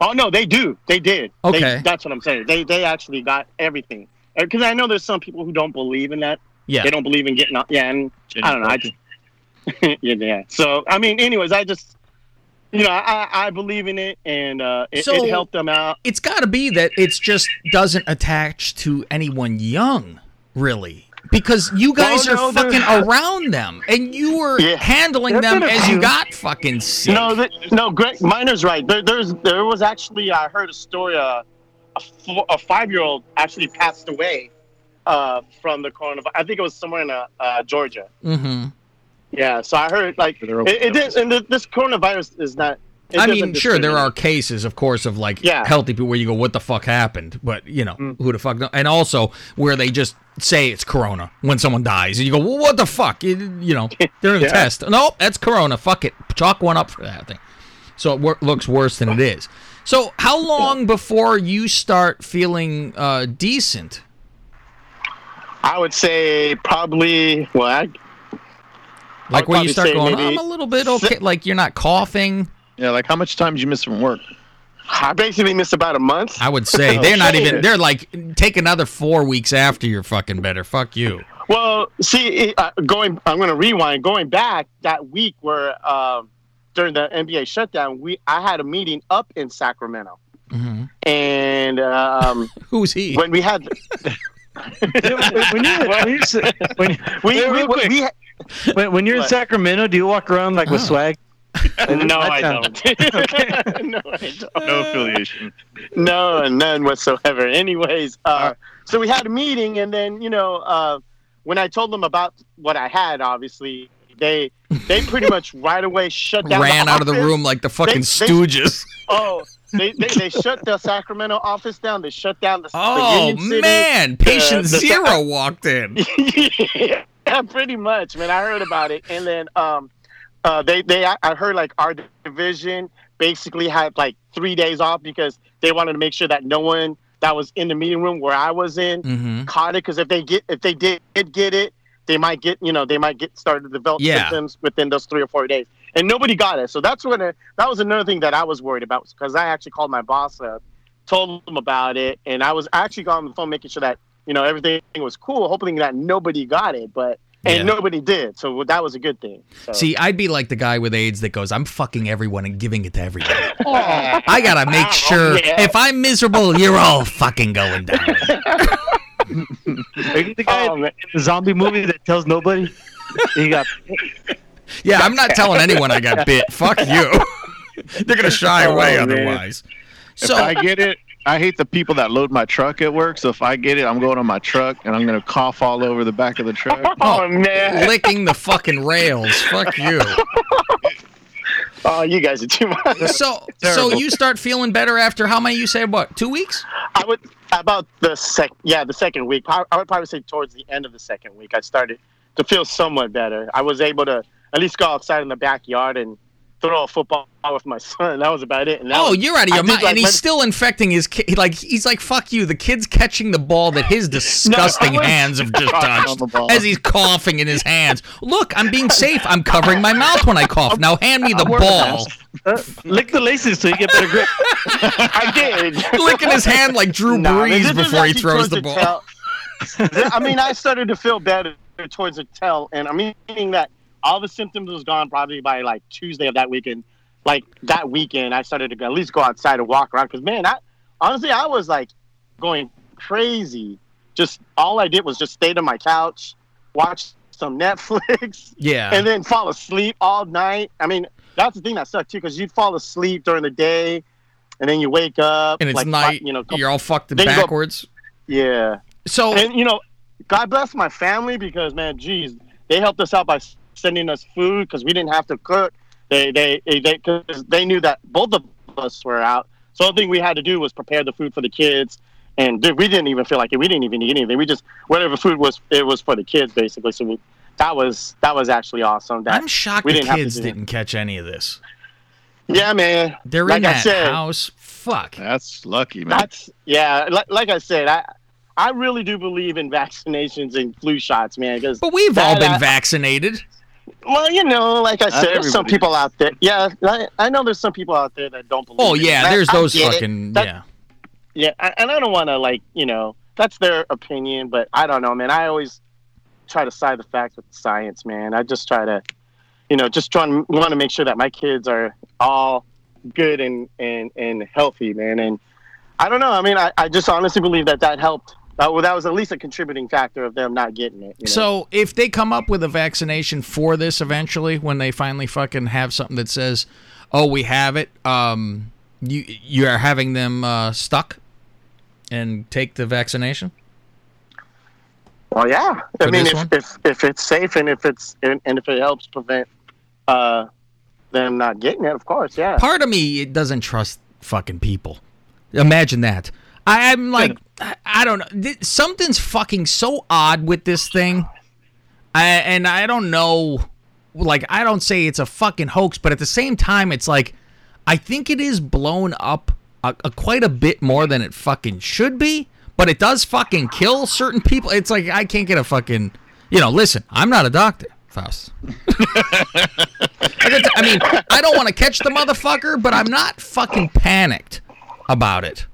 Oh no, they do. They did. Okay, that's what I'm saying. They actually got everything, because I know there's some people who don't believe in that. Yeah. They don't believe in getting out. Yeah, and I don't know. Yeah. So, I mean, anyways, I just, I believe in it, and it helped them out. It's got to be that it just doesn't attach to anyone young, really, because you guys are fucking around them, and you were handling them as you got fucking sick. No, Greg, Miner's right. There was actually, I heard a story, a 5-year-old actually passed away. From the coronavirus. I think it was somewhere in Georgia. Mm-hmm. Yeah, so I heard, like, this coronavirus is not... I mean, sure, there are cases, of course, of, like, healthy people where you go, what the fuck happened? But, who the fuck... knows? And also, where they just say it's corona when someone dies. And you go, well, what the fuck? They're in a test. No, that's corona. Fuck it. Chalk one up for that thing. So it looks worse than it is. So how long before you start feeling decent... I would say probably when you start going, I'm a little bit okay. Like you're not coughing. Yeah, like how much time did you miss from work? I basically missed about a month. I would say they're not even. They're like, take another 4 weeks after you're fucking better. Fuck you. Well, see, I'm going to rewind. Going back that week where during the NBA shutdown, I had a meeting up in Sacramento, and who's he? When we had. When you're in Sacramento, do you walk around like with swag? No, I don't. Okay. No, I don't. No affiliation. No, none whatsoever. Anyways, so we had a meeting, and then when I told them about what I had, obviously they pretty much right away shut down. Ran out of the room like the fucking Stooges. They shut the Sacramento office down. They shut down the Union City. Oh, man. Patient Zero walked in. Yeah, pretty much, man. I heard about it. And then I heard, like, our division basically had, like, 3 days off because they wanted to make sure that no one that was in the meeting room where I was in caught it. Because if they did get it, they might started to develop symptoms within those 3 or 4 days. And nobody got it. So that was another thing that I was worried about, because I actually called my boss up, told him about it, and I was actually on the phone making sure that, everything was cool, hoping that nobody got it, and nobody did. So that was a good thing. So. See, I'd be like the guy with AIDS that goes, I'm fucking everyone and giving it to everyone. I got to make sure if I'm miserable, you're all fucking going down. Are you the guy in the zombie movie that tells nobody? He got... Yeah, I'm not telling anyone I got bit. Fuck you. They're going to shy away otherwise. So if I get it, I hate the people that load my truck at work. So if I get it, I'm going on my truck and I'm going to cough all over the back of the truck. Oh, man. Licking the fucking rails. Fuck you. Oh, you guys are too much. So you start feeling better after how many, you say, what, 2 weeks? I would, about the second week. I would probably say towards the end of the second week, I started to feel somewhat better. I was able to at least go outside in the backyard and throw a football with my son. That was about it. And you're out of your mind. Like, and he's still infecting his kid. Like, he's like, fuck you. The kid's catching the ball that his disgusting hands have just touched as he's coughing in his hands. Look, I'm being safe. I'm covering my mouth when I cough. Now hand me the ball. Lick the laces so you get better grip. I did. Licking his hand like Drew Brees before he throws the ball. I mean, I started to feel better towards the tail, and I'm meaning that all the symptoms was gone probably by like Tuesday of that weekend. Like that weekend, I started to at least go outside and walk around because, man, I honestly, I was like going crazy. Just all I did was just stayed on my couch, watch some Netflix, and then fall asleep all night. I mean, that's the thing that sucked too, because you'd fall asleep during the day, and then you wake up and it's like, night. You know, you're all fucked backwards. Yeah. So, and you know, God bless my family, because man, geez, they helped us out by sending us food because we didn't have to cook. They knew that both of us were out, so the thing we had to do was prepare the food for the kids. And we didn't even feel like it. We didn't even need anything. We just, whatever food was, it was for the kids, basically. So we, that was actually awesome. That I'm shocked the kids didn't catch any of this. Yeah, man. They're like in that house. Fuck. That's lucky, man. Like I said, I really do believe in vaccinations and flu shots, man. But we've all been vaccinated. Well, you know, like I said, there's some people out there. Yeah, I know there's some people out there that don't believe. Oh, yeah, there's those fucking, yeah. Yeah, and I don't want to, like, you know, that's their opinion, but I don't know, man. I always try to side the facts with science, man. I just try to, you know, want to make sure that my kids are all good and healthy, man. And I don't know. I mean, I just honestly believe that helped. That was at least a contributing factor of them not getting it. You know? So if they come up with a vaccination for this eventually, when they finally fucking have something that says, oh, we have it, you are having them stuck and take the vaccination? Well, yeah. I mean, if it's safe and if it helps prevent them not getting it, of course, yeah. Part of me doesn't trust fucking people. Imagine that. I'm like, I don't know. Something's fucking so odd with this thing. And I don't know. Like, I don't say it's a fucking hoax, but at the same time, it's like, I think it is blown up quite a bit more than it fucking should be, but it does fucking kill certain people. It's like, I can't get a fucking, you know, listen, I'm not a doctor, Faust. I mean, I don't want to catch the motherfucker, but I'm not fucking panicked about it.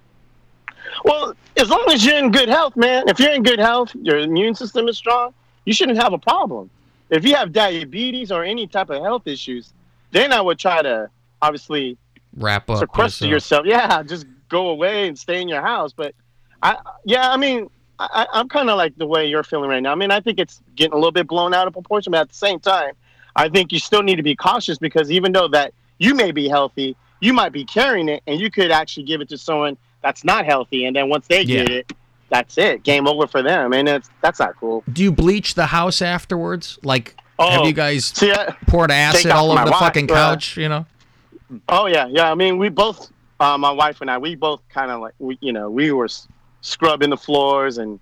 Well, as long as you're in good health, man, if you're in good health, your immune system is strong, you shouldn't have a problem. If you have diabetes or any type of health issues, then I would try to, obviously, wrap up, sequester yourself. Yeah, just go away and stay in your house. But I'm kind of like the way you're feeling right now. I mean, I think it's getting a little bit blown out of proportion, but at the same time, I think you still need to be cautious, because even though that you may be healthy, you might be carrying it, and you could actually give it to someone that's not healthy, and then once they get it, that's it. Game over for them, and that's not cool. Do you bleach the house afterwards? Like, have you guys poured acid all over the fucking couch, you know? Oh, yeah. Yeah, I mean, we both, my wife and I, we both kind of like, we were scrubbing the floors and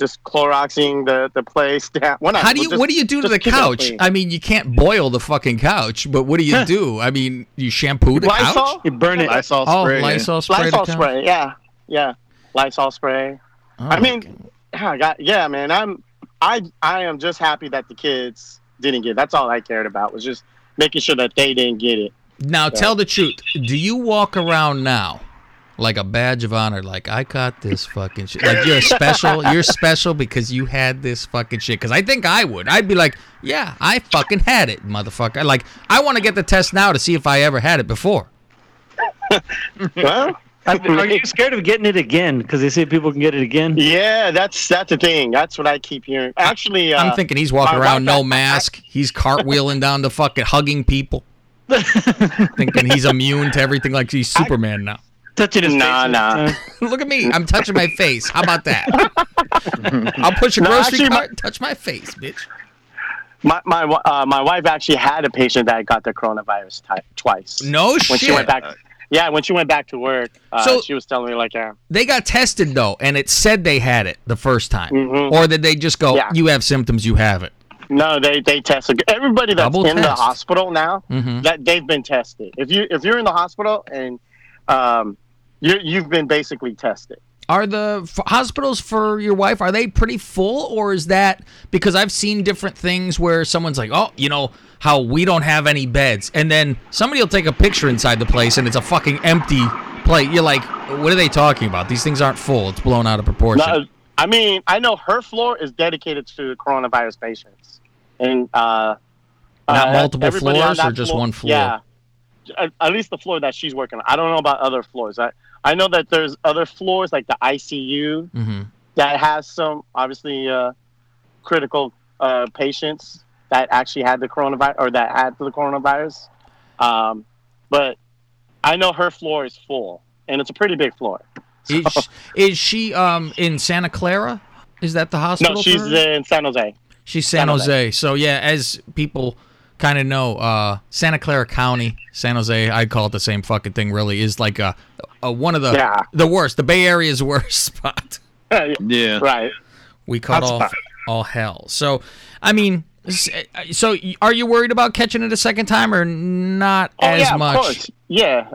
just Cloroxing the place down. What do you do to the couch? I mean, you can't boil the fucking couch, but what do you do? I mean, you shampoo the couch? You burn it. Lysol spray. Oh, Lysol spray. Lysol spray, yeah. Yeah. Lysol spray. Oh, I mean, yeah, man, I am just happy that the kids didn't get it. That's all I cared about, was just making sure that they didn't get it. Now, tell the truth. Do you walk around now like a badge of honor? Like, I caught this fucking shit. Like, you're special. You're special because you had this fucking shit. Because I think I would. I'd be like, yeah, I fucking had it, motherfucker. Like, I want to get the test now to see if I ever had it before. Well, are you scared of getting it again? Because they say people can get it again. Yeah, that's the thing. That's what I keep hearing. Actually, I'm thinking he's walking around no mask. He's cartwheeling down the fucking, hugging people. Thinking he's immune to everything, like he's Superman now. Touching his face. Nah. Look at me. I'm touching my face. How about that? I'll push a grocery cart and touch my face, bitch. My wife actually had a patient that got the coronavirus twice. No shit. When she went back to work, she was telling me, like, yeah. They got tested, though, and it said they had it the first time. Mm-hmm. Or did they just go, you have symptoms, you have it? No, they tested everybody that's in the hospital now. Mm-hmm. That they've been tested. If you're in the hospital and you've been basically tested. Are the hospitals for your wife, are they pretty full, or is that because I've seen different things where someone's like, oh, you know how we don't have any beds, and then somebody will take a picture inside the place and it's a fucking empty place. You're like, what are they talking about? These things aren't full. It's blown out of proportion. No, I mean, I know her floor is dedicated to coronavirus patients. And not multiple floors, or just one floor? Yeah, at least the floor that she's working on. I don't know about other floors. I, I know that there's other floors like the ICU mm-hmm. that has some obviously critical patients that actually had the coronavirus or that had the coronavirus. But I know her floor is full, and it's a pretty big floor. So. Is she in Santa Clara? Is that the hospital? No, she's in San Jose. She's San Jose. So, yeah, as people kind of know, Santa Clara County, San Jose, I call it the same fucking thing, really, is like a one of the worst. The Bay Area's worst spot. Yeah. Right. We cut off all hell. So, I mean, so are you worried about catching it a second time or not much? Of course. Yeah.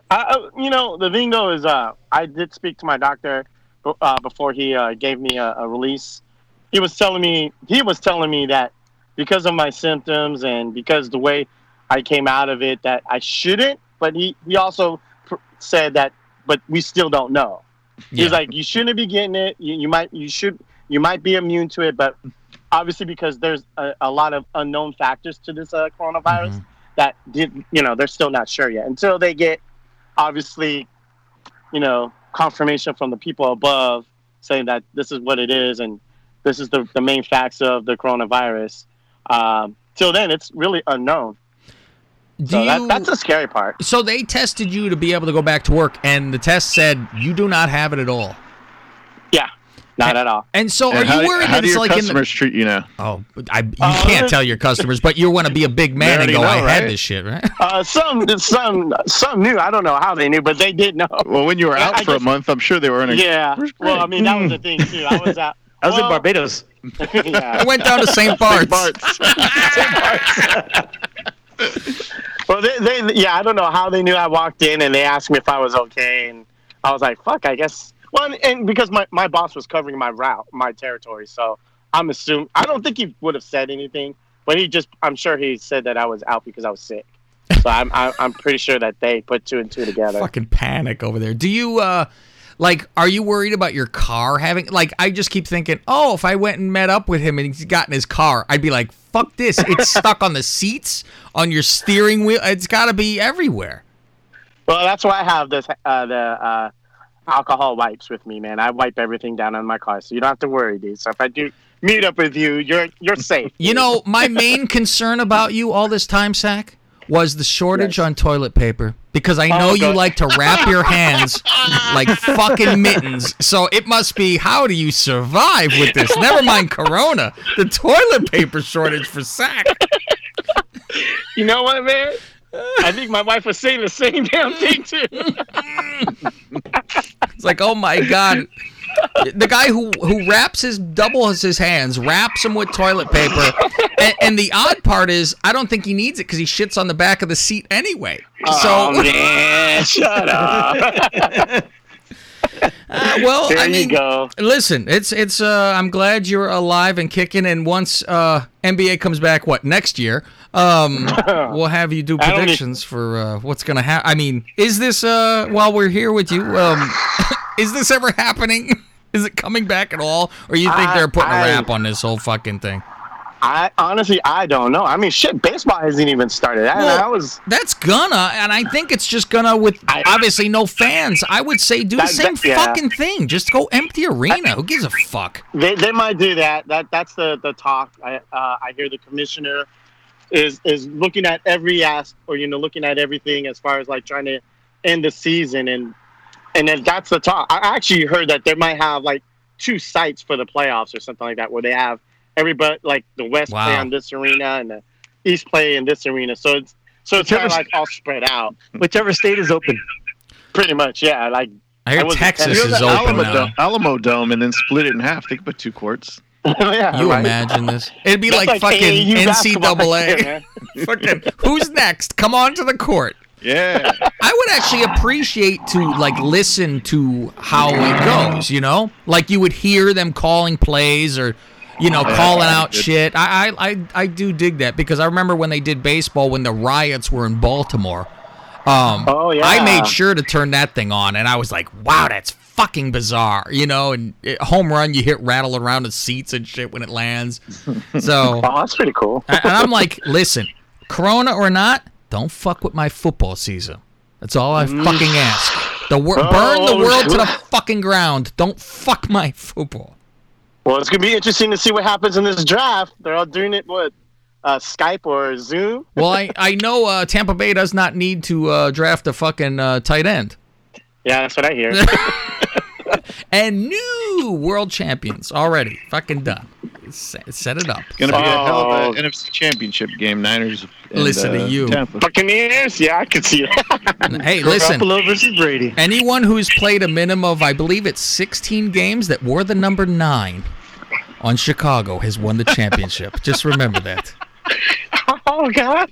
You know, the thing, though, is I did speak to my doctor before he gave me a release. He was telling me that because of my symptoms and because the way I came out of it that I shouldn't, but he also said that, but we still don't know. Yeah. He's like, you shouldn't be getting it. You might be immune to it, but obviously because there's a lot of unknown factors to this coronavirus mm-hmm. that they're still not sure yet until they get obviously, confirmation from the people above saying that this is what it is. And this is the main facts of the coronavirus. Till then, it's really unknown. That's a scary part. So they tested you to be able to go back to work, and the test said you do not have it at all. Yeah, not at all. And so are you worried that it's like in the... How do your customers treat you now? Oh, you can't tell your customers, but you want to be a big man and go, I had this shit, right? Some knew. I don't know how they knew, but they did know. Well, when you were out for a month, I'm sure they were in a... Yeah, well, I mean, that was the thing, too. I was out... I was in Barbados. Yeah. I went down to St. Bart's. Well, they I don't know how they knew. I walked in and they asked me if I was okay, and I was like, "Fuck, I guess." Well, and because my boss was covering my route, my territory, so I'm assuming. I don't think he would have said anything, but I'm sure he said that I was out because I was sick. So I'm pretty sure that they put two and two together. Fucking panic over there. Do you? Like, are you worried about your car having... Like, I just keep thinking, if I went and met up with him and he's gotten his car, I'd be like, fuck this. It's stuck on the seats, on your steering wheel. It's got to be everywhere. Well, that's why I have this the alcohol wipes with me, man. I wipe everything down on my car, so you don't have to worry, dude. So if I do meet up with you, you're safe. You know, my main concern about you all this time, Sack, was the shortage on toilet paper. Because I know you like to wrap your hands like fucking mittens. So it must be, how do you survive with this? Never mind Corona. The toilet paper shortage for Sack. You know what, man? I think my wife was saying the same damn thing, too. It's like, oh, my God. The guy who doubles his hands, wraps them with toilet paper. And the odd part is, I don't think he needs it because he shits on the back of the seat anyway. So, man, shut up. Well, there you go. Listen, it's. I'm glad you're alive and kicking. And once NBA comes back, what, next year? We'll have you do predictions for what's going to happen. I mean, is this while we're here with you? Is this ever happening? Is it coming back at all? Or you think they're putting a wrap on this whole fucking thing? I honestly don't know. I mean, shit, baseball hasn't even started. That's gonna, and I think it's just gonna with obviously no fans. I would say do the same fucking thing. Just go empty arena. Who gives a fuck? They might do that. That's the talk. I hear the commissioner is looking at every ass or looking at everything as far as like trying to end the season and then that's the talk. I actually heard that they might have like two sites for the playoffs or something like that where they have. Everybody, like the West play on this arena and the East play in this arena, so it's kind of like all spread out. Whichever state is open, pretty much, yeah. Like I hear Texas is open now. Alamo Dome, and then split it in half. They could put two courts. Yeah, you imagine this? It'd be like fucking NCAA. Here, fucking who's next? Come on to the court. Yeah, I would actually appreciate to like listen to how it goes. Like you would hear them calling plays or. Calling out shit. I do dig that because I remember when they did baseball when the riots were in Baltimore. I made sure to turn that thing on, and I was like, wow, that's fucking bizarre. And home run, you hit rattle around the seats and shit when it lands. So, that's pretty cool. And I'm like, listen, Corona or not, don't fuck with my football season. That's all I fucking ask. Burn the world to the fucking ground. Don't fuck my football. Well, it's going to be interesting to see what happens in this draft. They're all doing it, Skype or Zoom? Well, I know Tampa Bay does not need to draft a fucking tight end. Yeah, that's what I hear. And new world champions already. Fucking done. Set it up. It's going to be a hell of an NFC championship game. Niners and, listen to you. Tampa. Buccaneers? Yeah, I can see that. Hey, listen. Garoppolo versus Brady. Anyone who's played a minimum of, I believe it's 16 games that wore the number 9 on Chicago has won the championship. Just remember that. Oh, God.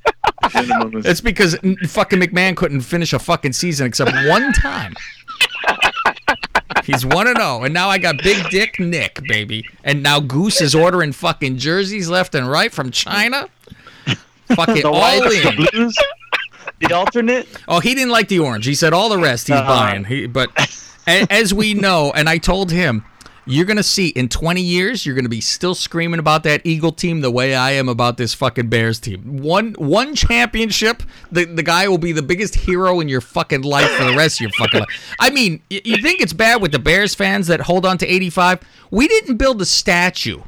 It's because fucking McMahon couldn't finish a fucking season except one time. He's 1-0, and now I got Big Dick Nick, baby. And now Goose is ordering fucking jerseys left and right from China. Fucking all in. The blues, the alternate. Oh, he didn't like the orange. He said all the rest he's buying. But as we know, and I told him, you're going to see in 20 years, you're going to be still screaming about that Eagle team the way I am about this fucking Bears team. One championship, the guy will be the biggest hero in your fucking life for the rest of your fucking life. I mean, you think it's bad with the Bears fans that hold on to 85? We didn't build a statue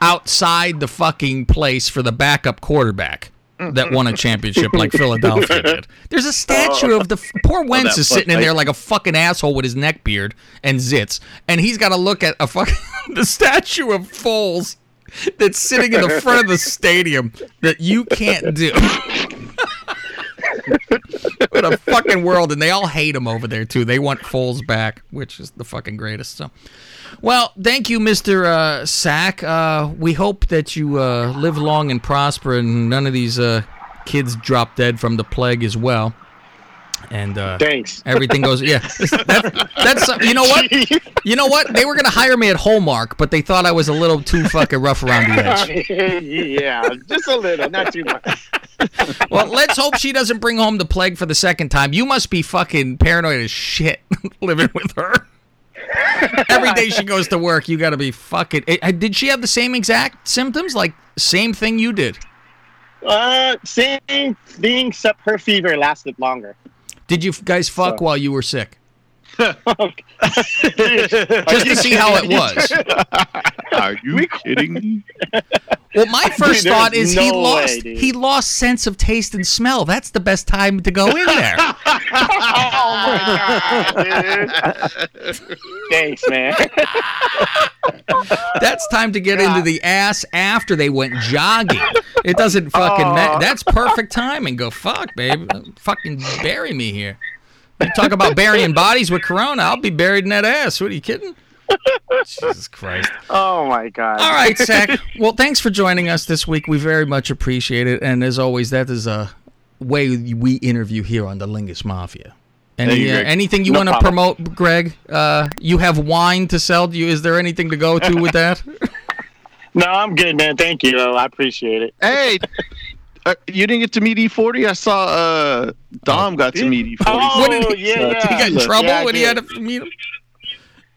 outside the fucking place for the backup quarterback that won a championship like Philadelphia did. There's a statue of the poor Wentz is sitting in there like a fucking asshole with his neck beard and zits, and he's got to look at a fucking the statue of Foles that's sitting in the front of the stadium that you can't do. What a fucking world, and they all hate him over there too. They want Foles back, which is the fucking greatest. So, well, thank you, Mr. Sack. We hope that you live long and prosper, and none of these kids drop dead from the plague as well. And thanks. Everything goes. Yeah, that's you know what? You know what? They were gonna hire me at Hallmark, but they thought I was a little too fucking rough around the edge. Yeah, just a little, not too much. Well, let's hope she doesn't bring home the plague for the second time. You must be fucking paranoid as shit living with her. Every day she goes to work, you got to be fucking... Did she have the same exact symptoms? Like, same thing you did? Same thing, except her fever lasted longer. Did you guys fuck while you were sick? Just to see how it was. Are you kidding me? Well, my first thought is he lost sense of taste and smell. That's the best time to go in there. Oh my God, dude. Thanks, man. That's time to get into the ass after they went jogging. It doesn't fucking matter. That's perfect timing. Go fuck, babe. Fucking bury me here. You talk about burying bodies with Corona, I'll be buried in that ass. What, are you kidding? Jesus Christ. Oh, my God. All right, Zach. Well, thanks for joining us this week. We very much appreciate it. And as always, that is a way we interview here on the Lingus Mafia. Anything you want to promote, Greg? You have wine to sell? Is there anything to go to with that? No, I'm good, man. Thank you. I appreciate it. Hey. You didn't get to meet E40? I saw Dom got to meet E40. Oh, what did he, he got in trouble when he had to meet him?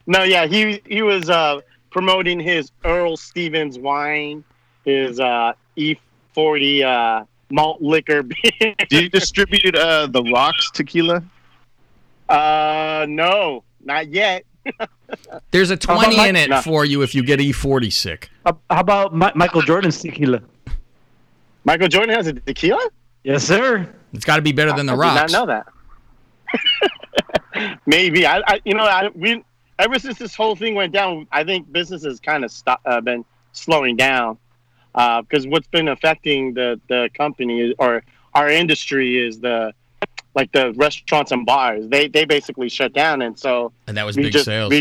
No, yeah, he was promoting his Earl Stevens wine, his E40 malt liquor beer. Did you distribute the Rocks tequila? No, not yet. There's a 20 in it for you if you get E40 sick. How about Michael Jordan's tequila? Michael Jordan has a tequila? Yes, sir. It's got to be better than the Rocks. I did not know that. Maybe. We ever since this whole thing went down, I think business has kind of been slowing down because what's been affecting the company or our industry is the restaurants and bars. They basically shut down, and so that was big sales.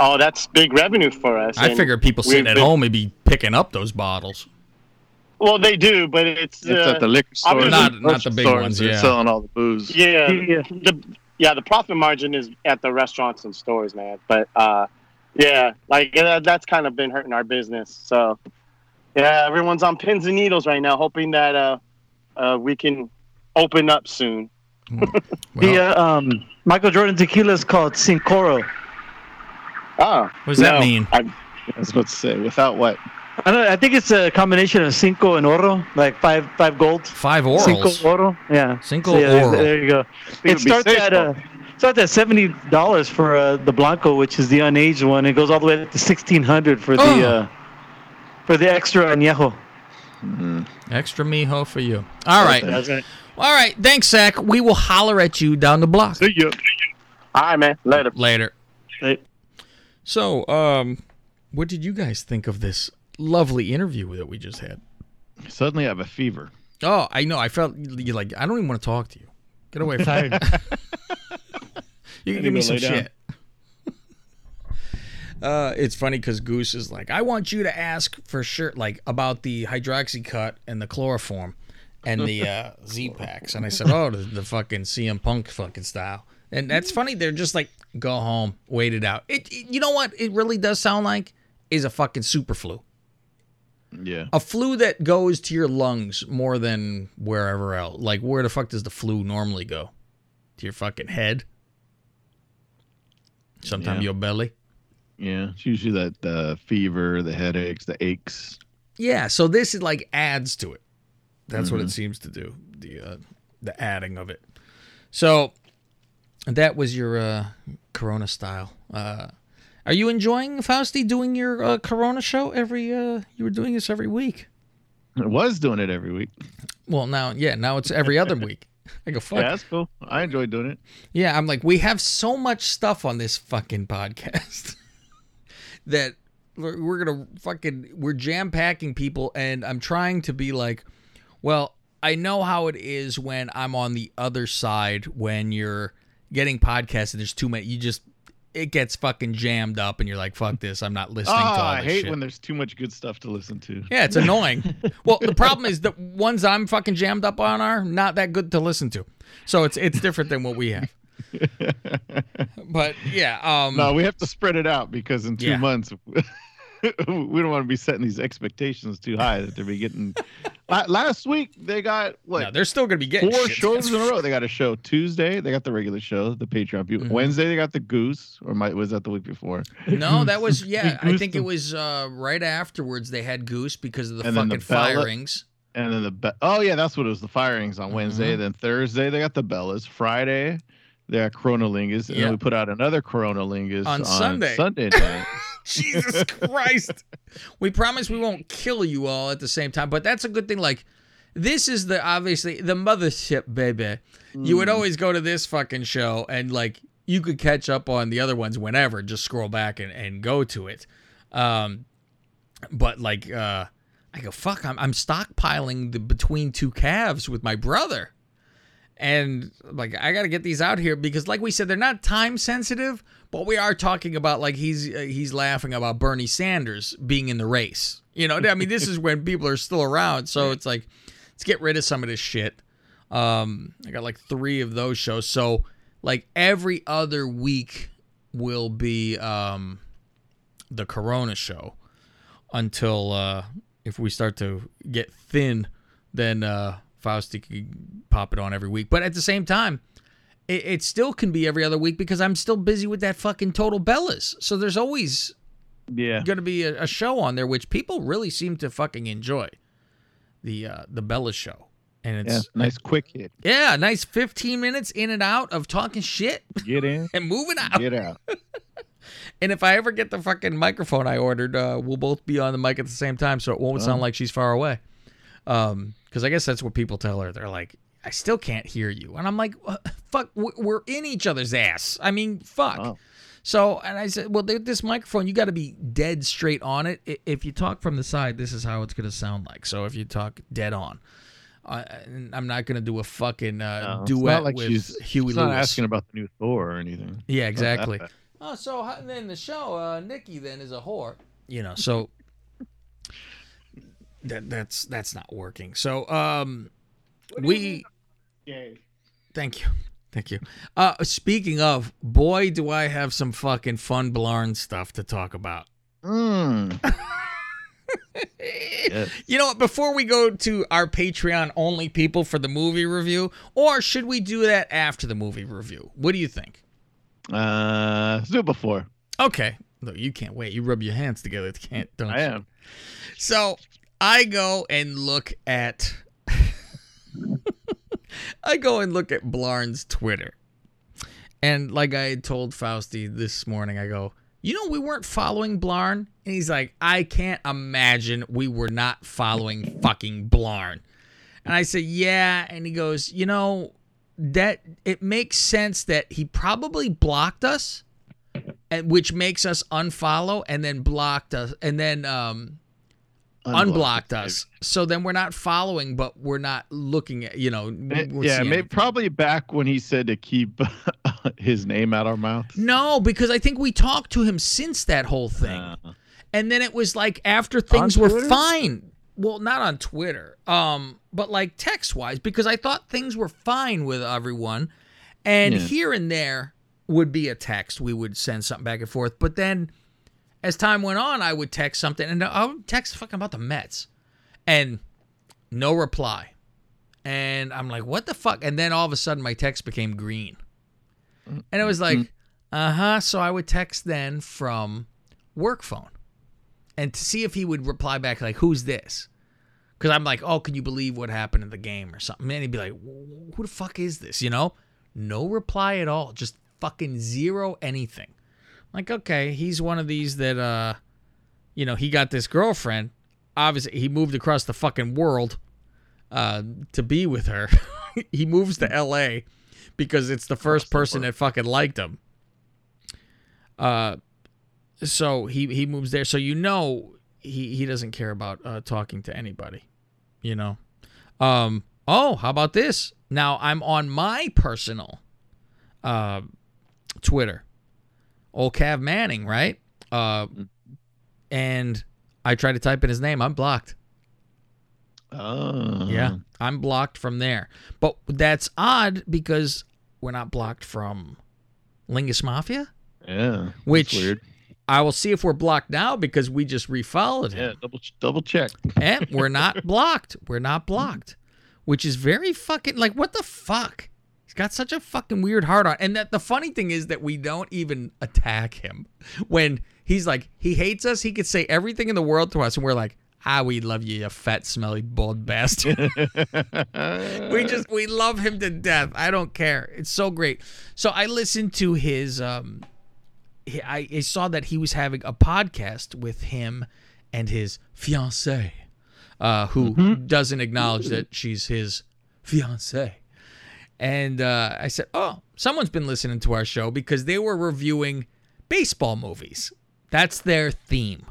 Oh, that's big revenue for us. I figure people sitting at home may be picking up those bottles. Well, they do, but it's at the liquor store. Not the big ones. They're selling all the booze. Yeah. The profit margin is at the restaurants and stores, man. But, that's kind of been hurting our business. So, yeah, everyone's on pins and needles right now, hoping that we can open up soon. Well. The Michael Jordan tequila is called Sincoro. Oh. What does that mean? I was about to say, without what? I think it's a combination of cinco and oro, like five golds. Five orals. Cinco oro, yeah. Cinco oro. There you go. It starts at So at that $70 for the Blanco, which is the unaged one, it goes all the way up to $1,600 for the extra añejo. Mm-hmm. Extra mijo for you. All right. That's right. All right. Thanks, Zach. We will holler at you down the block. See you. All right, man. Later. Later. Later. So, what did you guys think of this lovely interview that we just had? Suddenly I have a fever. Oh, I know. I felt like, I don't even want to talk to you. Get away from me. You can give me some shit. It's funny because Goose is like, I want you to ask for sure, like, about the hydroxy cut and the chloroform and the Z-Packs. And I said, oh, the fucking CM Punk fucking style. And that's funny. They're just like, go home, wait it out. It you know what it really does sound like is a fucking super flu. Yeah. A flu that goes to your lungs more than wherever else. Like, where the fuck does the flu normally go? To your fucking head? Sometimes your belly? Yeah, it's usually that fever, the headaches, the aches. Yeah, so this is like adds to it. That's what it seems to do, the adding of it. So that was your Corona style. Are you enjoying, Fausti, doing your Corona show every? You were doing this every week. I was doing it every week. Well, now it's every other week. I go, fuck. Yeah, that's cool. I enjoy doing it. Yeah, I'm like, we have so much stuff on this fucking podcast that we're jam-packing people, and I'm trying to be like, well, I know how it is when I'm on the other side, when you're getting podcasts and there's too many, it gets fucking jammed up and you're like, fuck this, I'm not listening to all this shit. I hate when there's too much good stuff to listen to. Yeah, it's annoying. Well, the problem is the ones I'm fucking jammed up on are not that good to listen to. So it's different than what we have. But yeah, no, we have to spread it out because in 2 months we don't want to be setting these expectations too high that they'll be getting. Last week they got what? No, they're still going to be getting 4 shows in a row. They got a show Tuesday. They got the regular show, the Patreon. Wednesday they got the Goose, or was that the week before? No, that was I think it was right afterwards they had Goose because of the fucking firings. And then that's what it was. The firings on Wednesday. Then Thursday they got the Bellas. Friday. They got Corona Lingus, and then we put out another Corona Lingus on Sunday night. Jesus Christ. We promise we won't kill you all at the same time, but that's a good thing. Like, this is obviously the mothership, baby. You would always go to this fucking show, and, like, you could catch up on the other ones whenever. Just scroll back and go to it. But, like, I go, fuck, I'm stockpiling the Between Two Calves with my brother. And, like, I got to get these out here because, like we said, they're not time-sensitive, but we are talking about, like, he's laughing about Bernie Sanders being in the race. You know, I mean, this is when people are still around, so it's like, let's get rid of some of this shit. I got, like, 3 of those shows. So, like, every other week will be the Corona show until if we start to get thin, then... Fausti could pop it on every week. But at the same time, it still can be every other week because I'm still busy with that fucking Total Bellas. So there's always going to be a show on there, which people really seem to fucking enjoy, the Bellas show. And it's nice quick hit. Yeah, nice 15 minutes in and out of talking shit. Get in. And moving out. Get out. And if I ever get the fucking microphone I ordered, we'll both be on the mic at the same time, so it won't sound like she's far away. Because I guess that's what people tell her. They're like, I still can't hear you. And I'm like, fuck, we're in each other's ass. I mean, fuck. Wow. So, and I said, well, this microphone, you got to be dead straight on it. If you talk from the side, this is how it's going to sound like. So if you talk dead on, I'm not going to do a fucking duet like with Huey Lewis. Not asking about the new Thor or anything. Yeah, exactly. Oh, so then the show, Nikki then is a whore. You know, so... That's not working. So thank you. Speaking of, boy, do I have some fucking fun Blarn stuff to talk about. Yes. You know what? Before we go to our Patreon only people for the movie review, or should we do that after the movie review? What do you think? Let's do it before. Okay. No, you can't wait. You rub your hands together. Don't you? I am. So. I go and look at Blarn's Twitter. And like I told Fausti this morning, I go, you know, we weren't following Blarn. And he's like, I can't imagine we were not following fucking Blarn. And I said, yeah. And he goes, you know, that it makes sense that he probably blocked us, and which makes us unfollow, and then blocked us, and then unblocked us. So then we're not following, but we're not looking at, you know. Maybe probably back when he said to keep his name out our mouth. No, because I think we talked to him since that whole thing. And then it was like after things were fine. Well, not on Twitter, but like text-wise, because I thought things were fine with everyone. And here and there would be a text. We would send something back and forth. But then as time went on, I would text something. And I would text fucking about the Mets. And no reply. And I'm like, what the fuck? And then all of a sudden, my text became green. And it was like, So I would text then from work phone. And to see if he would reply back, like, who's this? Because I'm like, oh, can you believe what happened in the game or something? And he'd be like, who the fuck is this, you know? No reply at all. Just fucking zero anything. Like, okay, he's one of these that, you know, he got this girlfriend. Obviously, he moved across the fucking world to be with her. He moves to L.A. because it's the first person that fucking liked him. So he moves there. So, you know, he doesn't care about talking to anybody, you know. Oh, how about this? Now I'm on my personal Twitter. Old Cab Manning, right? And I try to type in his name. I'm blocked. Oh. Yeah, I'm blocked from there. But that's odd because we're not blocked from Lingus Mafia. Yeah, which that's weird. I will see if we're blocked now because we just refollowed him. Yeah, double check. And we're not blocked. We're not blocked, which is very fucking like, what the fuck? He's got such a fucking weird heart on. And that the funny thing is that we don't even attack him when he's like, he hates us. He could say everything in the world to us. And we're like, we love you, you fat, smelly, bald bastard. We love him to death. I don't care. It's so great. So I listened to his, I saw that he was having a podcast with him and his fiancée, who doesn't acknowledge that she's his fiancée. And I said, oh, someone's been listening to our show because they were reviewing baseball movies. That's their theme.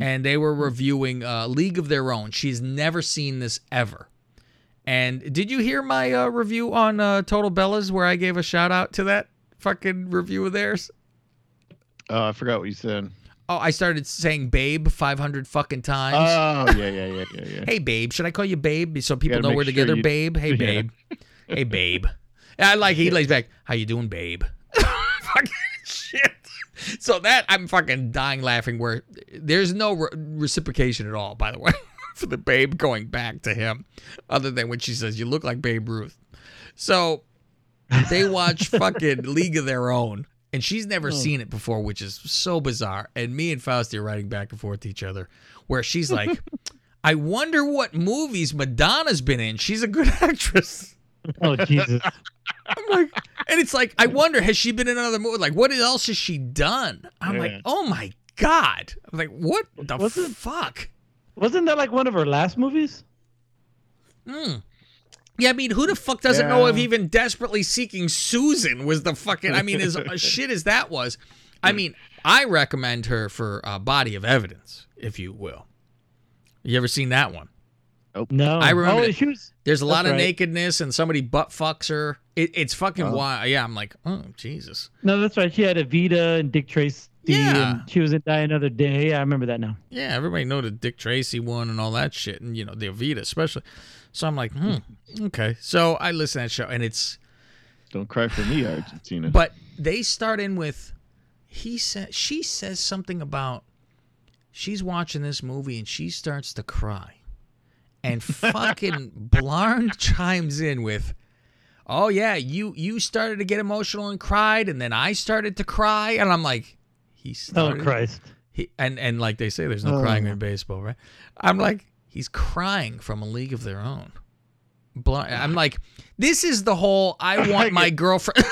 And they were reviewing League of Their Own. She's never seen this ever. And did you hear my review on Total Bellas where I gave a shout out to that fucking review of theirs? Oh, I forgot what you said. Oh, I started saying babe 500 fucking times. Oh, yeah. Hey, babe. Should I call you babe so people know we're together, babe? Hey, babe. Hey, babe. And I like, he lays back, how you doing, babe? Fucking shit. So that, I'm fucking dying laughing where there's no reciprocation at all, by the way, for the babe going back to him, other than when she says, you look like Babe Ruth. So they watch fucking League of Their Own. And she's never seen it before, which is so bizarre. And me and Fausti are writing back and forth to each other, where she's like, I wonder what movies Madonna's been in. She's a good actress. Oh, Jesus. I'm like, and it's like, I wonder, has she been in another movie? Like, what else has she done? I'm like, oh, my God. I'm like, what the fuck? Wasn't that like one of her last movies? Yeah, I mean, who the fuck doesn't know if even Desperately Seeking Susan was the fucking... I mean, as shit as that was, I mean, I recommend her for Body of Evidence, if you will. You ever seen that one? Nope. No. I remember there's a lot of nakedness and somebody butt fucks her. It's fucking wild. Yeah, I'm like, oh, Jesus. No, that's right. She had Evita and Dick Tracy. And she was in Die Another Day. I remember that now. Yeah, everybody know the Dick Tracy one and all that shit. And, you know, the Evita especially. So I'm like, okay. So I listen to that show, and it's... Don't cry for me, Argentina. But they start in with, she says something about, she's watching this movie, and she starts to cry. And fucking Blarn chimes in with, oh, yeah, you started to get emotional and cried, and then I started to cry. And I'm like, oh, Christ. And like they say, there's no crying in baseball, right? I'm like... He's crying from A League of Their Own. Blarn. I'm like, this is the whole, I want my girlfriend.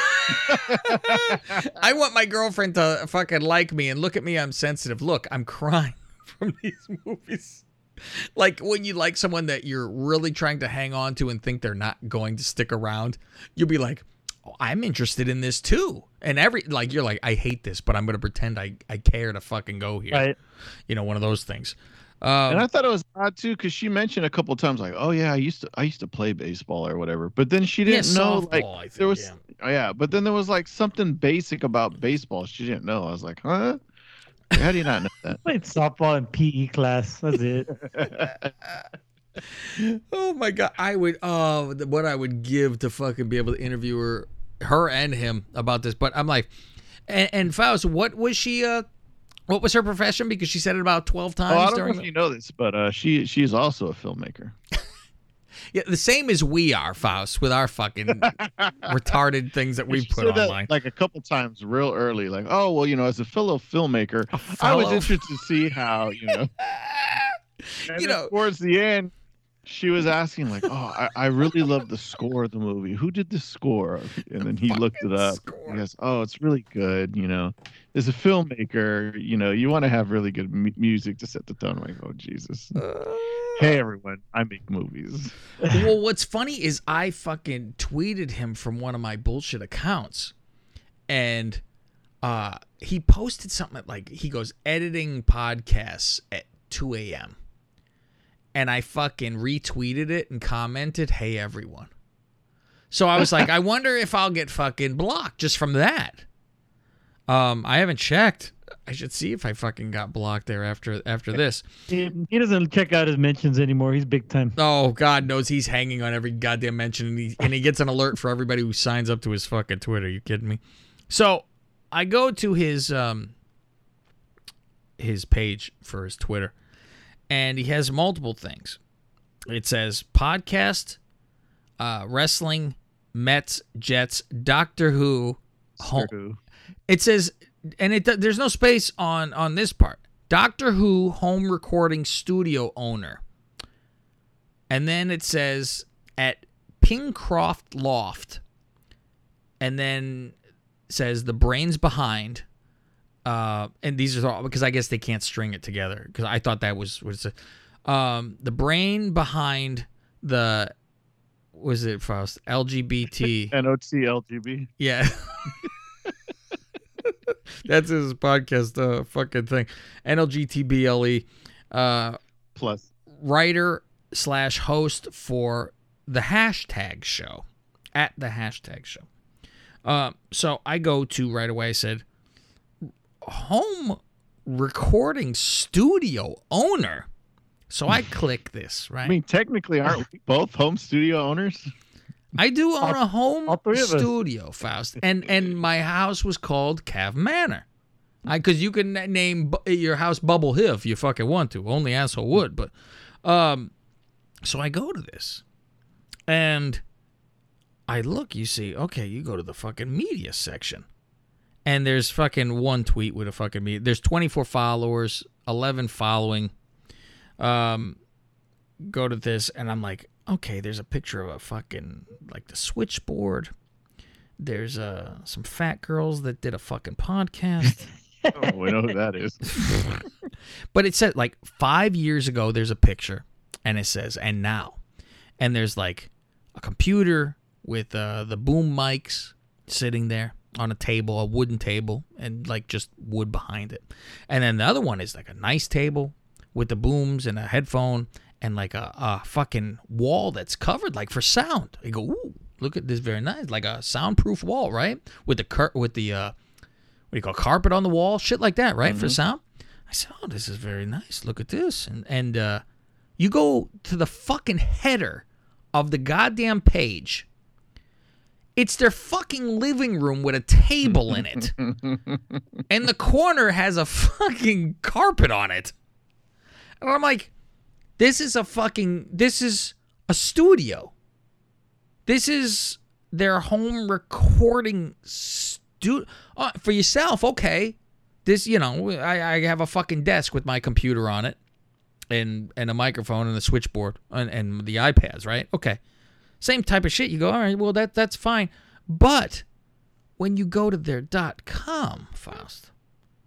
I want my girlfriend to fucking like me and look at me. I'm sensitive. Look, I'm crying from these movies. Like when you like someone that you're really trying to hang on to and think they're not going to stick around, you'll be like, oh, I'm interested in this too. And you're like, I hate this, but I'm going to pretend I care to fucking go here. Right. You know, one of those things. And I thought it was odd too, because she mentioned a couple of times, like, "Oh yeah, I used to play baseball or whatever." But then she didn't know, softball, like, I think, there was, But then there was like something basic about baseball she didn't know. I was like, "Huh? How do you not know that?" I played softball in PE class. That's it. Oh my god, I would. What I would give to fucking be able to interview her and him about this. But I'm like, and Faust, what was she? What was her profession? Because she said it about 12 times. Oh, I don't know if you know this, but she's also a filmmaker. Yeah, the same as we are, Faust, with our fucking retarded things that we put online. Like a couple times real early, like, oh, well, you know, as a fellow filmmaker, I was interested to see how, you know. You know, towards the end, she was asking, like, oh, I really love the score of the movie. Who did the score? And then he looked it up. He goes, oh, it's really good, you know. As a filmmaker, you know, you want to have really good music to set the tone. I'm like, oh, Jesus. Hey, everyone, I make movies. Well, what's funny is I fucking tweeted him from one of my bullshit accounts. And he posted something like, he goes, editing podcasts at 2 a.m. And I fucking retweeted it and commented, hey, everyone. So I was like, I wonder if I'll get fucking blocked just from that. I haven't checked. I should see if I fucking got blocked there after this. He doesn't check out his mentions anymore. He's big time. Oh, God knows he's hanging on every goddamn mention, and he gets an alert for everybody who signs up to his fucking Twitter. Are you kidding me? So I go to his page for his Twitter, and he has multiple things. It says podcast, wrestling, Mets, Jets, Doctor Who, home. It says, and there's no space on this part. Doctor Who home recording studio owner. And then it says at Pinecroft Loft. And then says the brains behind. And these are all because I guess they can't string it together. Because I thought that was the brain behind the, was it Faust? LGBT. NOTLGB. Yeah. That's his podcast fucking thing. NLGTBLE plus writer / host for the hashtag show at the hashtag show. So I go to right away. I said home recording studio owner. So I click this, right? I mean, technically, aren't we both home studio owners? I do own a home studio, Faust, and my house was called Cab Manor, because you can name your house Bubble Hill if you fucking want to. Only asshole would, but so I go to this, and I look. You see, okay, you go to the fucking media section, and there's fucking one tweet with a fucking media. There's 24 followers, 11 following. Go to this, and I'm like, okay, there's a picture of a fucking, like, the switchboard. There's some fat girls that did a fucking podcast. Oh, we know who that is. But it said, like, 5 years ago, there's a picture, and it says, and now. And there's, like, a computer with the boom mics sitting there on a table, a wooden table, and, like, just wood behind it. And then the other one is, like, a nice table with the booms and a headphone and like a fucking wall that's covered like for sound. You go, ooh, look at this, very nice, like a soundproof wall, right? With the what do you call, carpet on the wall, shit like that, right? Mm-hmm. For sound. I said, oh, this is very nice. Look at this, and you go to the fucking header of the goddamn page. It's their fucking living room with a table in it, and the corner has a fucking carpet on it, and I'm like, this is a studio. This is their home recording studio. For yourself, okay. This, you know, I have a fucking desk with my computer on it and a microphone and a switchboard and the iPads, right? Okay. Same type of shit. You go, all right, well, that's fine. But when you go to their .com, Faust,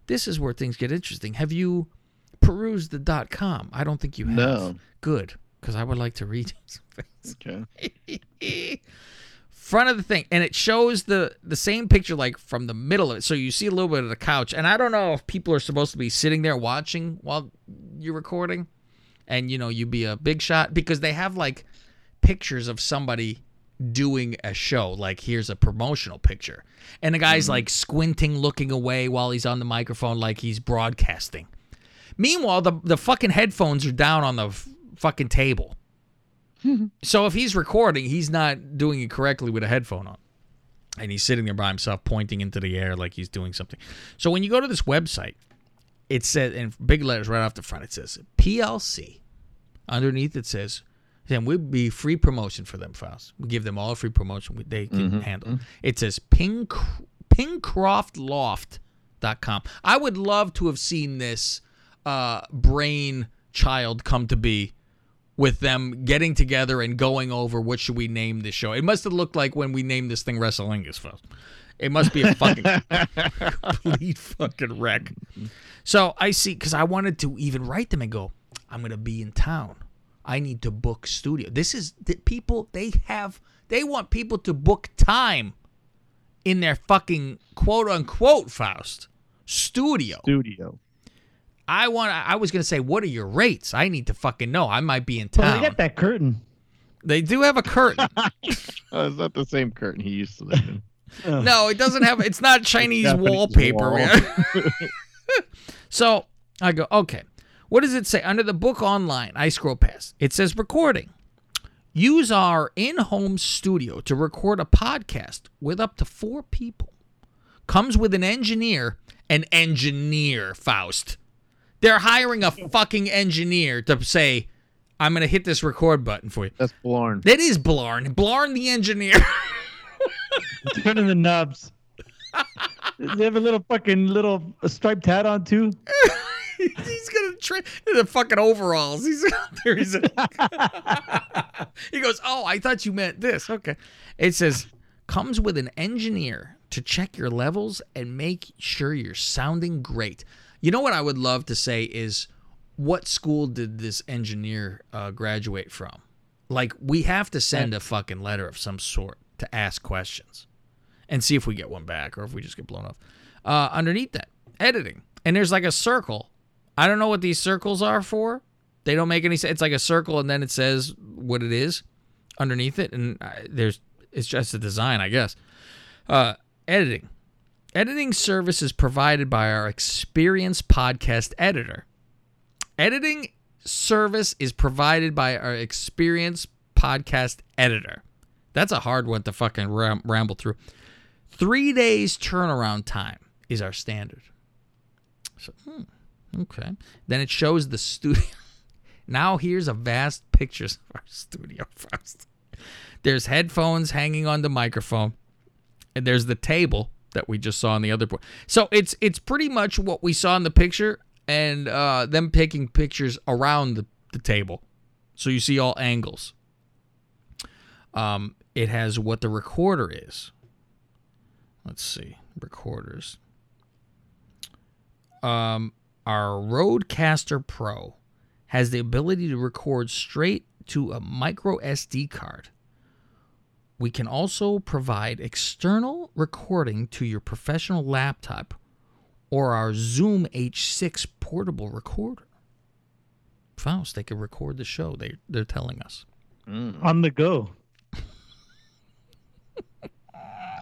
this is where things get interesting. Have you perused the .com? I don't think you have. No. Good, because I would like to read some things. Okay. Front of the thing, and it shows the same picture like from the middle of it, so you see a little bit of the couch. And I don't know if people are supposed to be sitting there watching while you're recording, and you know, you be a big shot, because they have like pictures of somebody doing a show, like here's a promotional picture, and the guy's like squinting, looking away while he's on the microphone, like he's broadcasting. Meanwhile, the fucking headphones are down on the fucking table. So if he's recording, he's not doing it correctly with a headphone on. And he's sitting there by himself pointing into the air like he's doing something. So when you go to this website, it says, in big letters right off the front, it says PLC. Underneath it says, and we'll be free promotion for them, Faust. We'll give them all free promotion they can handle. It says Pinecroft Loft.com. I would love to have seen this brain child come to be, with them getting together and going over what should we name this show. It must have looked like when we named this thing Wrestlingus, folks. It must be a fucking complete fucking wreck. So I see, because I wanted to even write them and go, I'm going to be in town. I need to book studio. This is the people they want people to book time in their fucking quote unquote, Faust, studio. Studio. I was going to say, what are your rates? I need to fucking know. I might be in town. Well, they got that curtain. They do have a curtain. Oh, it's not the same curtain he used to live in. Oh. No, it doesn't have. It's not Chinese wallpaper. Wall. So I go, okay. What does it say? Under the book online, I scroll past. It says recording. Use our in-home studio to record a podcast with up to 4 people. Comes with an engineer. An engineer, Faust. They're hiring a fucking engineer to say, I'm going to hit this record button for you. That's Blarn. That is Blarn. Blarn the engineer. Turning the knobs. They have a little fucking striped hat on, too. He's going to trim the fucking overalls. He's out there. He goes, oh, I thought you meant this. Okay. It says, comes with an engineer to check your levels and make sure you're sounding great. You know what I would love to say is, what school did this engineer graduate from? Like, we have to send a fucking letter of some sort to ask questions and see if we get one back or if we just get blown off. Underneath that, editing. And there's like a circle. I don't know what these circles are for. They don't make any sense. It's like a circle, and then it says what it is underneath it. And it's just a design, I guess. Editing. Editing service is provided by our experienced podcast editor. Editing service is provided by our experienced podcast editor. That's a hard one to fucking ramble through. 3 days turnaround time is our standard. So, okay. Then it shows the studio. Now here's a vast pictures of our studio first. There's headphones hanging on the microphone. And there's the table that we just saw in the other point. So it's pretty much what we saw in the picture, and them taking pictures around the table. So you see all angles. It has what the recorder is. Let's see. Recorders. Our Rodecaster Pro has the ability to record straight to a micro SD card. We can also provide external recording to your professional laptop or our Zoom H6 portable recorder. Faust, they can record the show, they're telling us. On the go.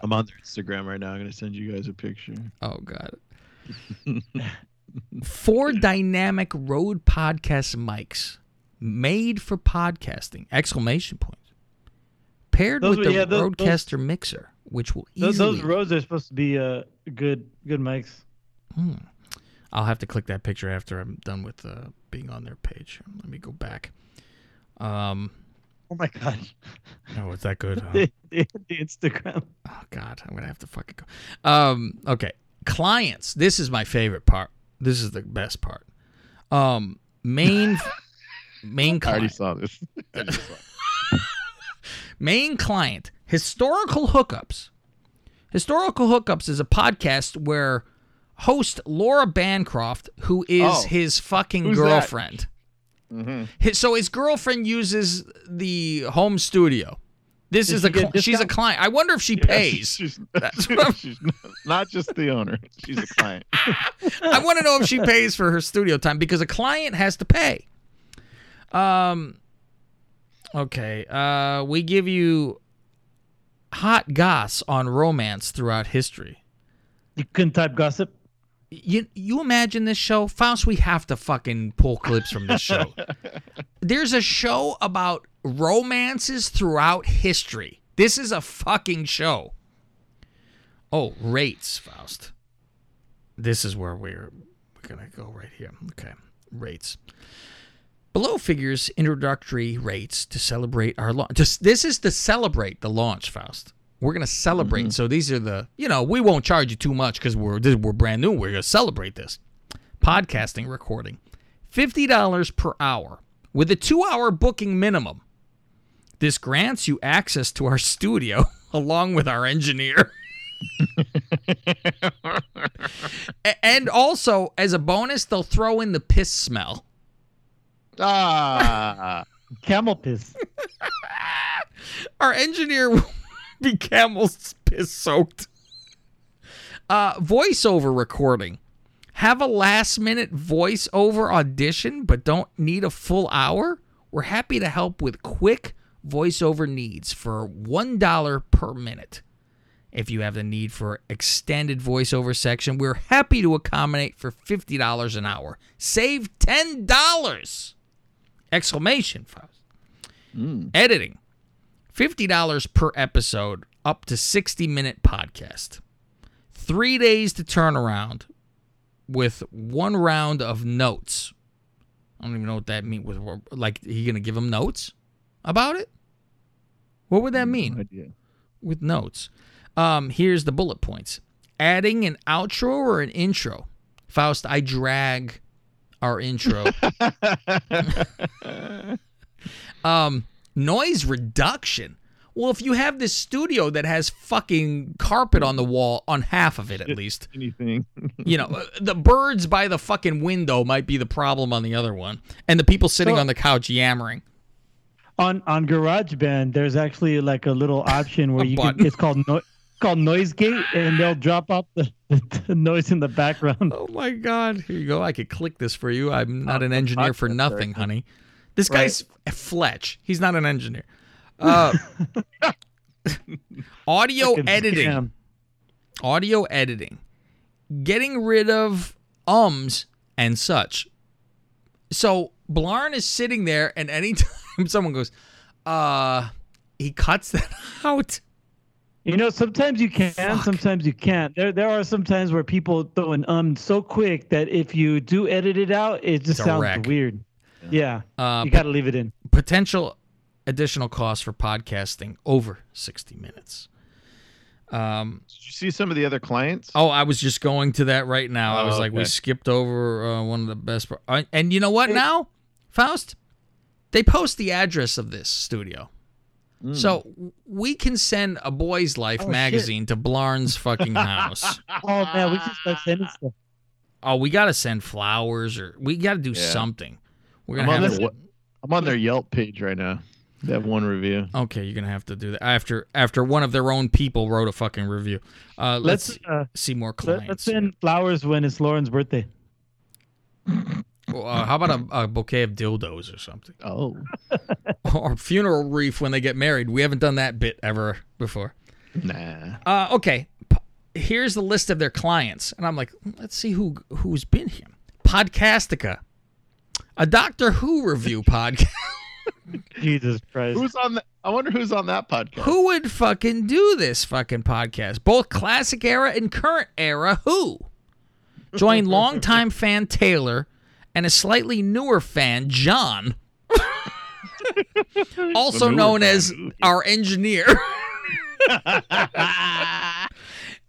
I'm on their Instagram right now. I'm going to send you guys a picture. Oh, God. 4 dynamic Rode podcast mics made for podcasting! !! Paired those with the Rodecaster mixer, which will easily... Those Rodes are supposed to be good mics. I'll have to click that picture after I'm done with being on their page. Let me go back. Oh, my God. Oh, it's that good, huh? the Instagram. Oh, God. I'm going to have to fucking go. Okay. Clients. This is my favorite part. This is the best part. Main client. I already saw this. Main client, Historical Hookups. Historical Hookups is a podcast where host Laura Bancroft, who is his fucking girlfriend. Mm-hmm. So his girlfriend uses the home studio. This is she's a client. I wonder if she pays. She's not just the owner. She's a client. I want to know if she pays for her studio time because a client has to pay. Okay. We give you hot goss on romance throughout history. You couldn't type gossip? You imagine this show? Faust, we have to fucking pull clips from this show. There's a show about romances throughout history. This is a fucking show. Oh, rates, Faust. This is where we're going to go right here. Okay, rates. Below figures introductory rates to celebrate our launch. This is to celebrate the launch, Faust. We're going to celebrate. Mm-hmm. So these are the, we won't charge you too much because we're brand new. We're going to celebrate this. Podcasting recording. $50 per hour with a 2-hour booking minimum. This grants you access to our studio along with our engineer. And also, as a bonus, they'll throw in the piss smell. Camel piss. Our engineer will be camel's piss soaked. Voiceover recording. Have a last minute voiceover audition, but don't need a full hour? We're happy to help with quick voiceover needs for $1 per minute. If you have the need for extended voiceover section, we're happy to accommodate for $50 an hour. Save $10! Exclamation. Editing. $50 per episode, up to 60-minute podcast. 3 days to turn around with one round of notes. I don't even know what that means. Like, are you going to give them notes about it? What would that mean? No idea. With notes. Here's the bullet points. Adding an outro or an intro? Faust, I drag our intro. Noise reduction. Well, if you have this studio that has fucking carpet on the wall, on half of it at least. Anything. The birds by the fucking window might be the problem on the other one. And the people sitting on the couch yammering. On GarageBand, there's actually like a little option where it's called Noise Gate, and they'll drop off the noise in the background. Oh, my God. Here you go. I could click this for you. I'm not an engineer for nothing, honey. This guy's Fletch. He's not an engineer. Audio editing. Audio editing. Getting rid of ums and such. So Blarn is sitting there, and anytime someone goes, he cuts that out. Sometimes you can, sometimes you can't. There are some times where people throw an so quick that if you do edit it out, it just sounds weird. Yeah, you got to leave it in. Potential additional cost for podcasting over 60 minutes. Did you see some of the other clients? Oh, I was just going to that right now. I was like, we skipped over one of the best. And you know what now, Faust? They post the address of this studio. Mm. So we can send a Boy's Life magazine to Blarn's fucking house. Oh, man, we just got to send stuff. Oh, we got to send flowers or we got to do something. I'm on their Yelp page right now. They have one review. Okay, you're going to have to do that. After one of their own people wrote a fucking review. Let's see more clients. Let's send flowers when it's Lauren's birthday. How about a bouquet of dildos or something? Oh. Or funeral wreath when they get married. We haven't done that bit ever before. Nah. Okay, here's the list of their clients. And I'm like, let's see who's been here. Podcastica. A Doctor Who review podcast. Jesus Christ. I wonder who's on that podcast. Who would fucking do this fucking podcast? Both classic era and current era Who. Join longtime fan Taylor and a slightly newer fan John. Also known as our engineer.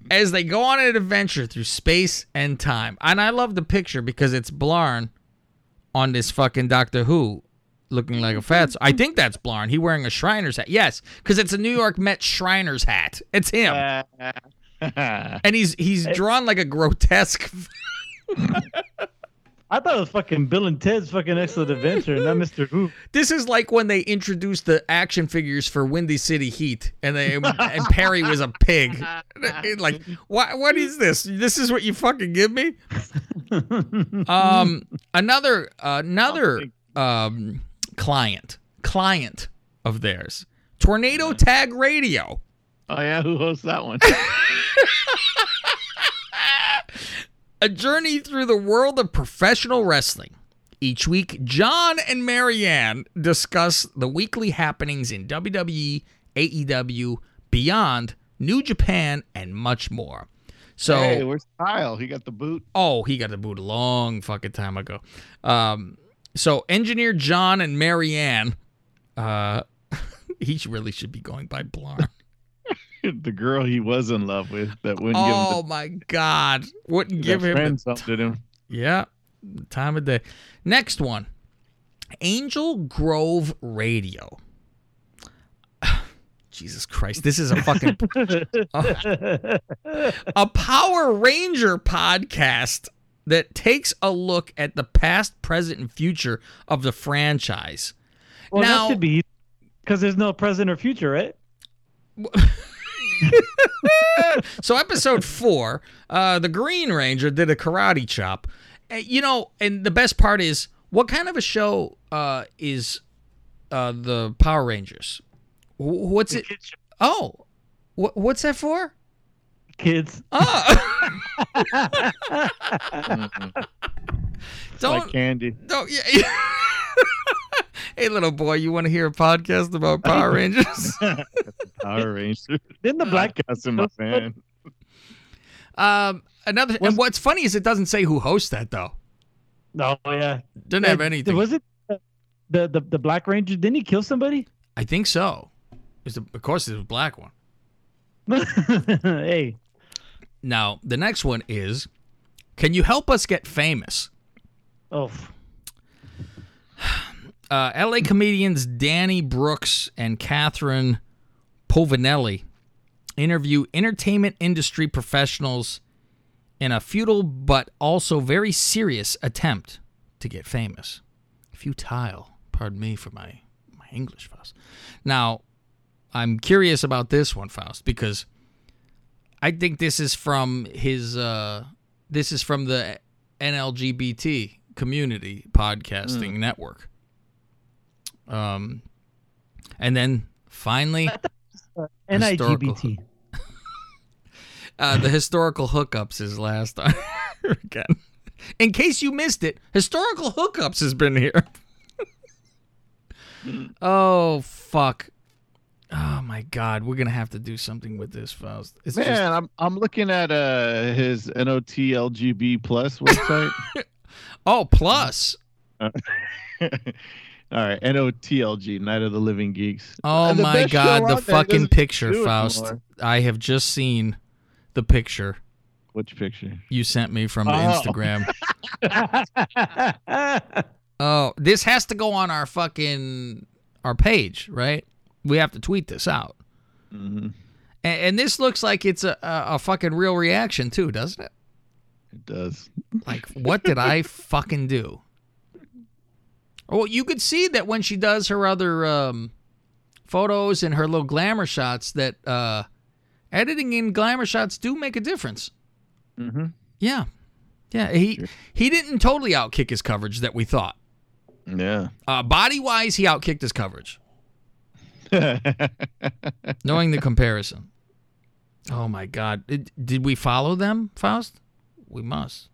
As they go on an adventure through space and time. And I love the picture because it's Blarn on this fucking Doctor Who looking like a fatso. I think that's Blarn. He wearing a Shriners hat. Yes, because it's a New York Mets Shriners hat. It's him. And he's drawn like a grotesque. I thought it was fucking Bill and Ted's fucking Excellent Adventure, not Mr. Who. This is like when they introduced the action figures for Windy City Heat, and Perry was a pig. Like, what is this? This is what you fucking give me? Another client of theirs, Tornado Tag Radio. Oh yeah, who hosts that one? A journey through the world of professional wrestling. Each week, John and Marianne discuss the weekly happenings in WWE, AEW, Beyond, New Japan, and much more. So, hey, where's Kyle? He got the boot. Oh, he got the boot a long fucking time ago. So, engineer John and Marianne, he really should be going by Blarn. The girl he was in love with that wouldn't give him. Oh my God! Wouldn't give him. Yeah, time of day. Next one, Angel Grove Radio. Jesus Christ! This is a fucking a Power Ranger podcast that takes a look at the past, present, and future of the franchise. Well, now, that should be because there's no present or future, right? So episode 4, the Green Ranger did a karate chop. You know, and the best part is, what kind of a show is the Power Rangers? What's it? Oh, what's that for? Kids. Oh. Like candy. Don't. Yeah. Hey, little boy, you want to hear a podcast about Power Rangers? Power Rangers. Didn't the black guys in my fan? Another. And what's funny is it doesn't say who hosts that, though. No, yeah. Didn't have anything. Was it the Black Ranger? Didn't he kill somebody? I think so. Of course, it was a black one. Hey. Now, the next one is, can you help us get famous? Oh, LA comedians Danny Brooks and Catherine Povinelli interview entertainment industry professionals in a futile but also very serious attempt to get famous. Futile. Pardon me for my English, Faust. Now, I'm curious about this one, Faust, because I think this is from the NLGBT Community Podcasting Network. And then finally, NIGBT. The Historical Hookups is last on here again. In case you missed it, Historical Hookups has been here. Oh fuck! Oh my God, we're gonna have to do something with this, Faust. I'm looking at his NOTLGB plus website. Oh, plus. All right, NOTLG, Night of the Living Geeks. Oh my God, the fucking picture, Faust. I have just seen the picture. Which picture? You sent me from Instagram. Oh, this has to go on our fucking page, right? We have to tweet this out. Mm-hmm. And this looks like it's a fucking real reaction too, doesn't it? It does. Like, what did I fucking do? Well, you could see that when she does her other photos and her little glamour shots, that editing in glamour shots do make a difference. Mm-hmm. Yeah. Yeah. He didn't totally outkick his coverage that we thought. Yeah. Body-wise, he outkicked his coverage. Knowing the comparison. Oh, my God. Did we follow them, Faust? We must.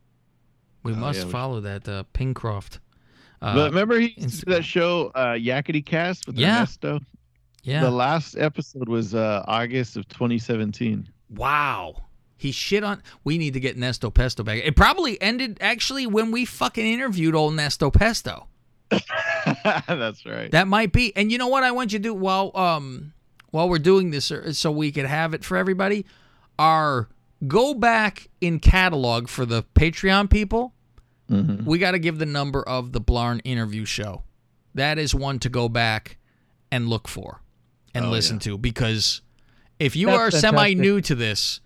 We must follow that Pinecroft. But remember he did that show Yakety Cast with Ernesto? Yeah. The last episode was August of 2017. Wow. He shit on... We need to get Nesto Pesto back. It probably ended actually when we fucking interviewed old Nesto Pesto. That's right. That might be. And you know what I want you to do while we're doing this so we could have it for everybody? Our go back in catalog for the Patreon people. Mm-hmm. We got to give the number of the Blarn interview show that is one to go back and look for and listen to. Because if you are semi-new to this,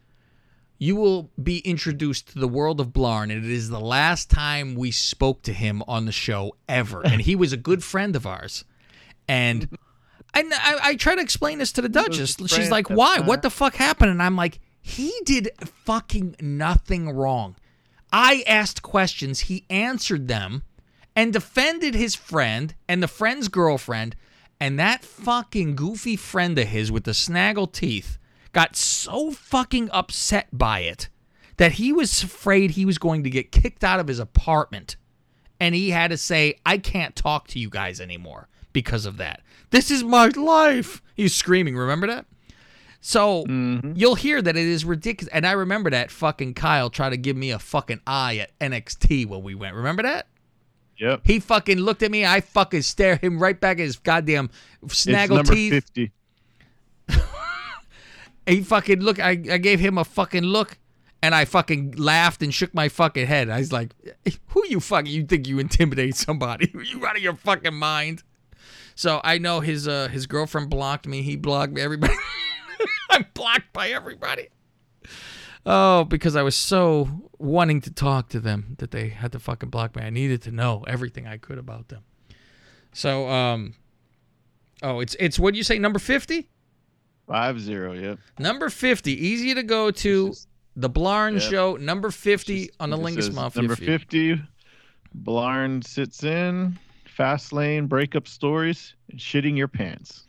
you will be introduced to the world of Blarn, and it is the last time we spoke to him on the show ever. And he was a good friend of ours. And I try to explain this to the Duchess. She's like, why? What the fuck happened? And I'm like, he did fucking nothing wrong. I asked questions. He answered them and defended his friend and the friend's girlfriend. And that fucking goofy friend of his with the snaggle teeth got so fucking upset by it that he was afraid he was going to get kicked out of his apartment. And he had to say, I can't talk to you guys anymore because of that. This is my life. He's screaming. Remember that? So you'll hear that it is ridiculous. And I remember that fucking Kyle tried to give me a fucking eye at NXT when we went. Remember that? Yep. He fucking looked at me. I fucking stared him right back at his goddamn snaggle teeth. 50. He fucking looked. I gave him a fucking look, and I fucking laughed and shook my fucking head. I was like, who you fucking, you think you intimidate somebody? You out of your fucking mind? So I know his girlfriend blocked me. He blocked everybody. I'm blocked by everybody. Oh, because I was so wanting to talk to them that they had to fucking block me. I needed to know everything I could about them. So, it's what you say, number 50? 50, yeah. Number 50, easy to go to. The Blarn Show, number 50 on the Lingus Mafia. Number 50, Blarn sits in, fast lane, breakup stories, and shitting your pants.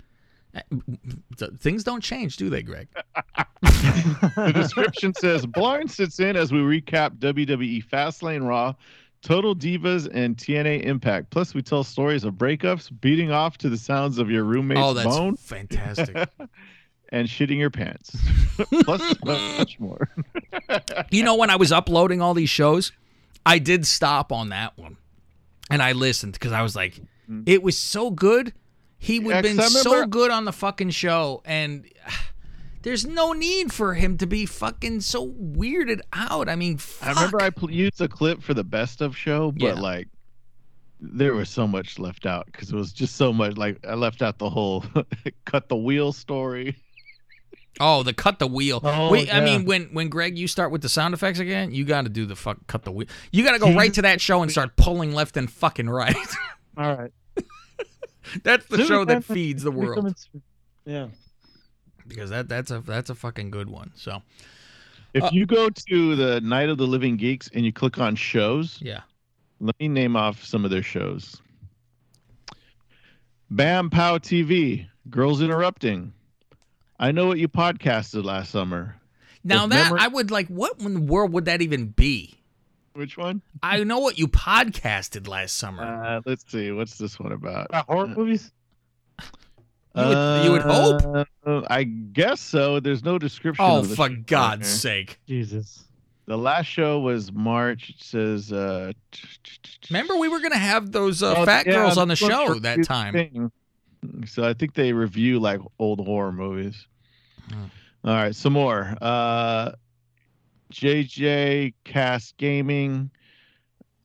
Things don't change, do they, Greg? The description says, Blarn sits in as we recap WWE Fastlane Raw, Total Divas, and TNA Impact. Plus, we tell stories of breakups, beating off to the sounds of your roommate's bone. Oh, that's fantastic. And shitting your pants. Plus, much more. You know, when I was uploading all these shows, I did stop on that one. And I listened because I was like, it was so good. He would have been so good on the fucking show, and there's no need for him to be fucking so weirded out. I mean, fuck. I remember I used a clip for the best of show, but like there was so much left out because it was just so much. Like I left out the whole cut the wheel story. Oh, the cut the wheel. Oh, I mean, when Greg, you start with the sound effects again, you got to do the fuck cut the wheel. You got to go right to that show and start pulling left and fucking right. All right. That's the show that feeds the world. Yeah. Because that's a fucking good one. So if you go to the Night of the Living Geeks and you click on shows, let me name off some of their shows. Bam Pow TV, Girls Interrupting. I Know What You Podcasted Last Summer. Now I would like, what in the world would that even be? Which one? I Know What You Podcasted Last Summer. Let's see. What's this one about? About horror movies? You would hope? I guess so. There's no description. Oh, for God's sake. Jesus. The last show was March. It says... Remember we were going to have those fat girls on the show that time. So I think they review like old horror movies. All right. Some more. JJ Cast Gaming,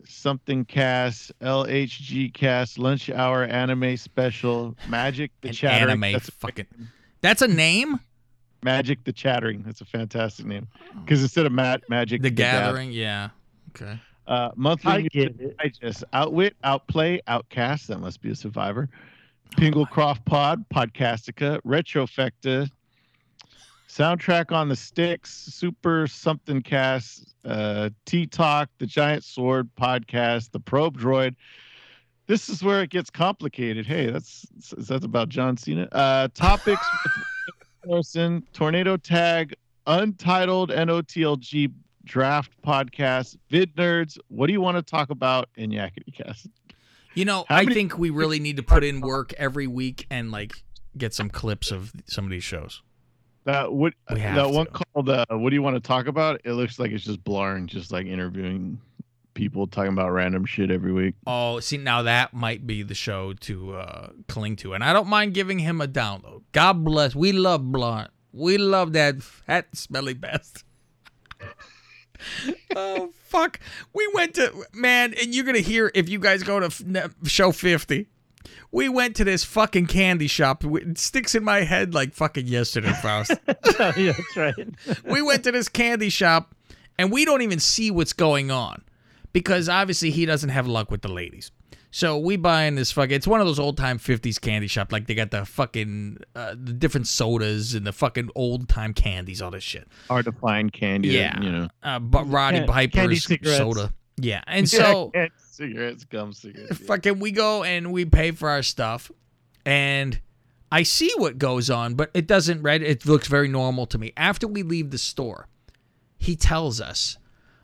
Something Cast, LHG Cast, Lunch Hour Anime Special, Magic the Chattering. Anime, that's a name? Magic the Chattering. That's a fantastic name. Because instead of Magic the Gathering, okay. Monthly Digest, Outwit, Outplay, Outcast, that must be a survivor. Pinecroft Pod, Podcastica, Retrofecta, Soundtrack on the Sticks, Super Something Cast, T-Talk, The Giant Sword Podcast, The Probe Droid. This is where it gets complicated. Hey, that's about John Cena. Topics with Morrison, Tornado Tag, Untitled NOTLG Draft Podcast, Vid Nerds, What Do You Want to Talk About, and Yakety Cast. You know, I think we really need to put in work every week and like get some clips of some of these shows. That one called What Do You Want to Talk About? It looks like it's just Blarn just like interviewing people, talking about random shit every week. Oh, see, now that might be the show to cling to. And I don't mind giving him a download. God bless. We love Blarn. We love that fat, smelly best. Oh, fuck. We went to, man, and you're going to hear if you guys go to show 50. We went to this fucking candy shop. It sticks in my head like fucking yesterday, Faust. Oh, yeah, that's right. We went to this candy shop, and we don't even see what's going on because obviously he doesn't have luck with the ladies. So we buy in this fucking, it's one of those old time 50s candy shop. Like they got the fucking, the different sodas and the fucking old time candies, all this shit. Hard to find candy. Yeah. That, you know. But Roddy Piper's soda. Yeah. And so. Yeah, cigarettes, gum, cigarettes. Fucking we go and we pay for our stuff. And I see what goes on, but it doesn't, right? It looks very normal to me. After we leave the store, he tells us,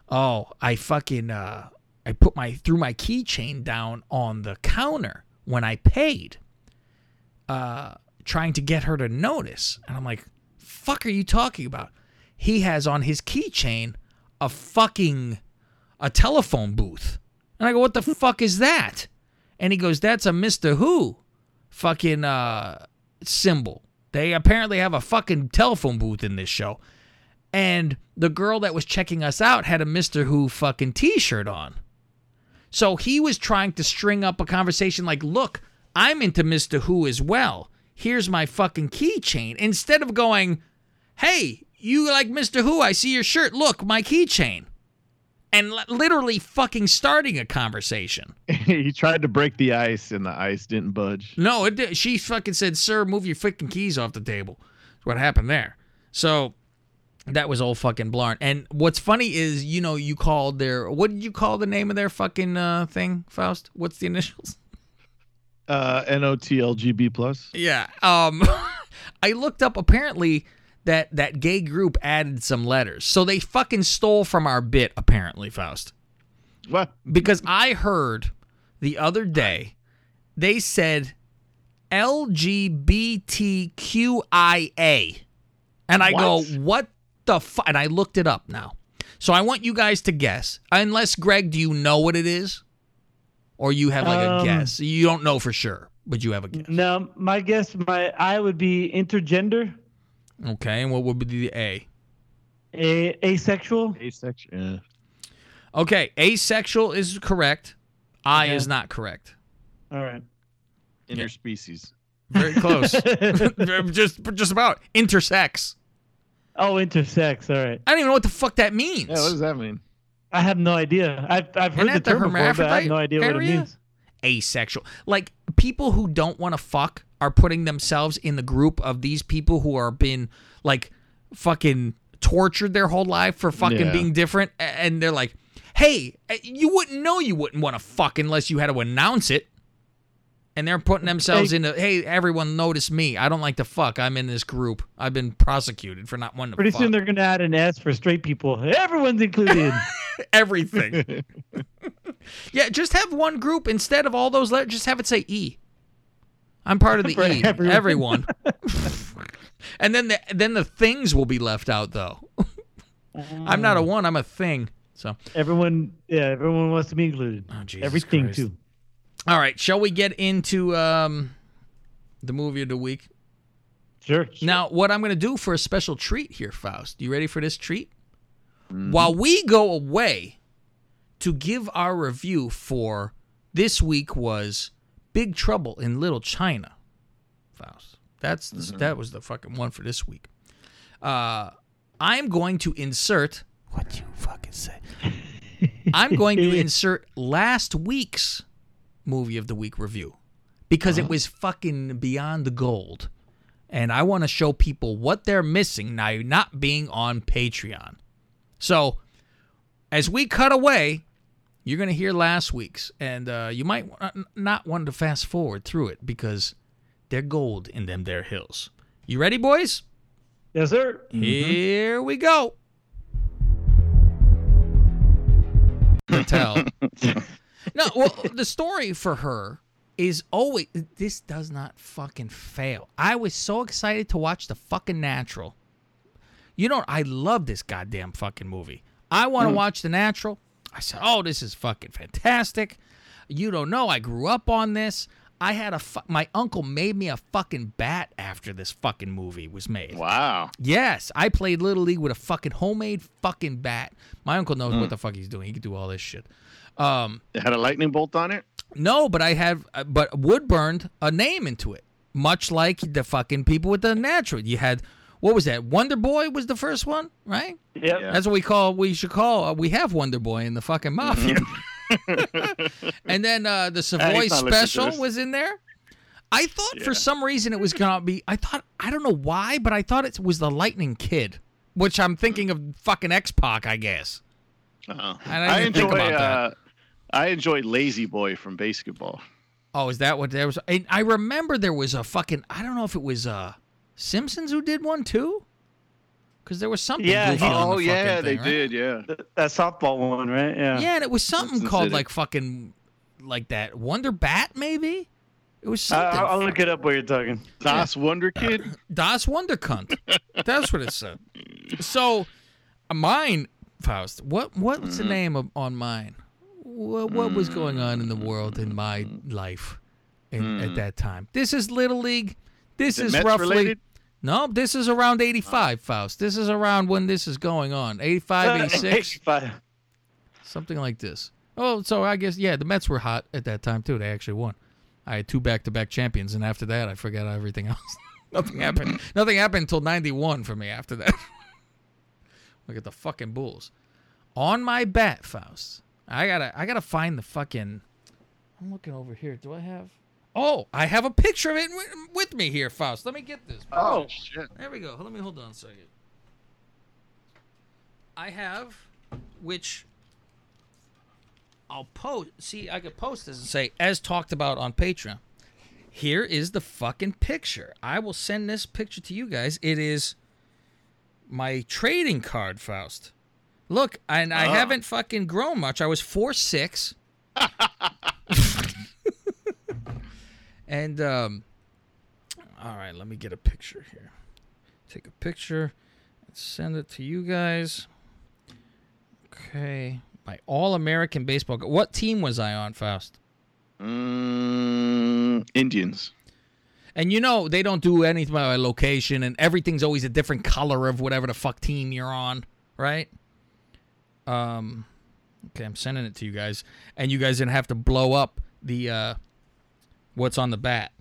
oh, I fucking, I put my keychain down on the counter when I paid, trying to get her to notice. And I'm like, fuck are you talking about? He has on his keychain a telephone booth. And I go, what the fuck is that? And he goes, that's a Mr. Who fucking symbol. They apparently have a fucking telephone booth in this show. And the girl that was checking us out had a Mr. Who fucking t-shirt on. So he was trying to string up a conversation like, look, I'm into Mr. Who as well. Here's my fucking keychain. Instead of going, hey, you like Mr. Who? I see your shirt. Look, my keychain. And literally fucking starting a conversation. He tried to break the ice and the ice didn't budge. No, it did. She fucking said, sir, move your fucking keys off the table. That's what happened there. So that was old fucking Blarn. And what's funny is, you know, you called their... What did you call the name of their fucking thing, Faust? What's the initials? NOTLGB+. Yeah. I looked up, apparently, that gay group added some letters. So they fucking stole from our bit, apparently, Faust. What? Because I heard the other day, they said LGBTQIA. And I go, what? And I looked it up now. So I want you guys to guess. Unless, Greg, do you know what it is? Or you have like a guess? You don't know for sure, but you have a guess. No, my guess, I would be intergender. Okay, and what would be the A? Asexual? Asexual, yeah. Okay, asexual is correct. I is not correct. All right. Interspecies. Yeah. Very close. just about. Intersex. Oh, intersex. All right. I don't even know what the fuck that means. Yeah, what does that mean? I have no idea. I've heard the term before, but I have no idea what it means. Asexual. Like, people who don't want to fuck are putting themselves in the group of these people who are been, like, fucking tortured their whole life for fucking being different. And they're like, hey, you wouldn't know you wouldn't want to fuck unless you had to announce it. And they're putting themselves into, hey, everyone notice me. I don't like to fuck. I'm in this group. I've been prosecuted for not wanting to fuck. Pretty soon they're going to add an S for straight people. Everyone's included. Everything. Yeah, just have one group instead of all those letters. Just have it say E. I'm part of the E. Everyone. And then the things will be left out, though. I'm not a one. I'm a thing. So everyone wants to be included. Oh, Jesus Everything, Christ. Too. All right, shall we get into the movie of the week? Sure. Now, what I'm going to do for a special treat here, Faust, you ready for this treat? Mm-hmm. While we go away to give our review for this week was Big Trouble in Little China, Faust. That was the fucking one for this week. I'm going to insert... What you fucking say? I'm going to insert last week's movie of the week review because it was fucking beyond the gold, and I want to show people what they're missing now not being on Patreon. So as we cut away, you're going to hear last week's, and you might not want to fast forward through it because they're gold in them there hills. You ready, boys? Yes, sir. Here we go. Tell. No, well, the story for her is always, this does not fucking fail. I was so excited to watch The fucking Natural. You know, I love this goddamn fucking movie. I want to watch The Natural. I said, oh, this is fucking fantastic. You don't know, I grew up on this. I had my uncle made me a fucking bat after this fucking movie was made. Wow. Yes, I played Little League with a fucking homemade fucking bat. My uncle knows what the fuck he's doing. He can do all this shit. It had a lightning bolt on it? No, but but Wood burned a name into it, much like the fucking people with The Natural. You had, what was that? Wonderboy was the first one, right? Yep. Yeah. That's what we have Wonderboy in the fucking mafia. Mm-hmm. And then the Savoy Special was in there. I thought for some reason it was going to be, I don't know why, but I thought it was the Lightning Kid, which I'm thinking of fucking X-Pac, I guess. Uh-huh. I enjoyed Lazy Boy from Basketball. Oh, is that what there was? And I remember there was a fucking, I don't know if it was Simpsons who did one too? Because there was something. Yeah, oh yeah, they did, yeah. That softball one, right? Yeah. Yeah, and it was something called like fucking, like that Wonder Bat maybe? It was something. I'll look it up while you're talking. Das Wonder Kid? Das Wonder Cunt. That's what it said. So, mine, Faust, what's the name on mine? What was going on in the world in my life at that time? This is Little League. This is Mets roughly related? No, this is around 85, Faust. This is around when this is going on. 85, 86. 85. Something like this. Oh, so I guess, yeah, the Mets were hot at that time, too. They actually won. I had two back-to-back champions, and after that, I forgot everything else. Nothing happened. Nothing happened until 91 for me after that. Look at the fucking Bulls. On my bat, Faust. I gotta find the fucking. I'm looking over here. Do I have? Oh, I have a picture of it with me here, Faust. Let me get this. Oh shit! There we go. Let me hold on a second. I have, which I'll post. See, I could post this and say, as talked about on Patreon. Here is the fucking picture. I will send this picture to you guys. It is my trading card, Faust. Look, and I haven't fucking grown much. I was 4'6". And, all right, let me get a picture here. Take a picture and send it to you guys. Okay. My All-American Baseball. What team was I on, Faust? Indians. And you know, they don't do anything by location, and everything's always a different color of whatever the fuck team you're on, right? Okay, I'm sending it to you guys, and you guys didn't have to blow up the what's on the bat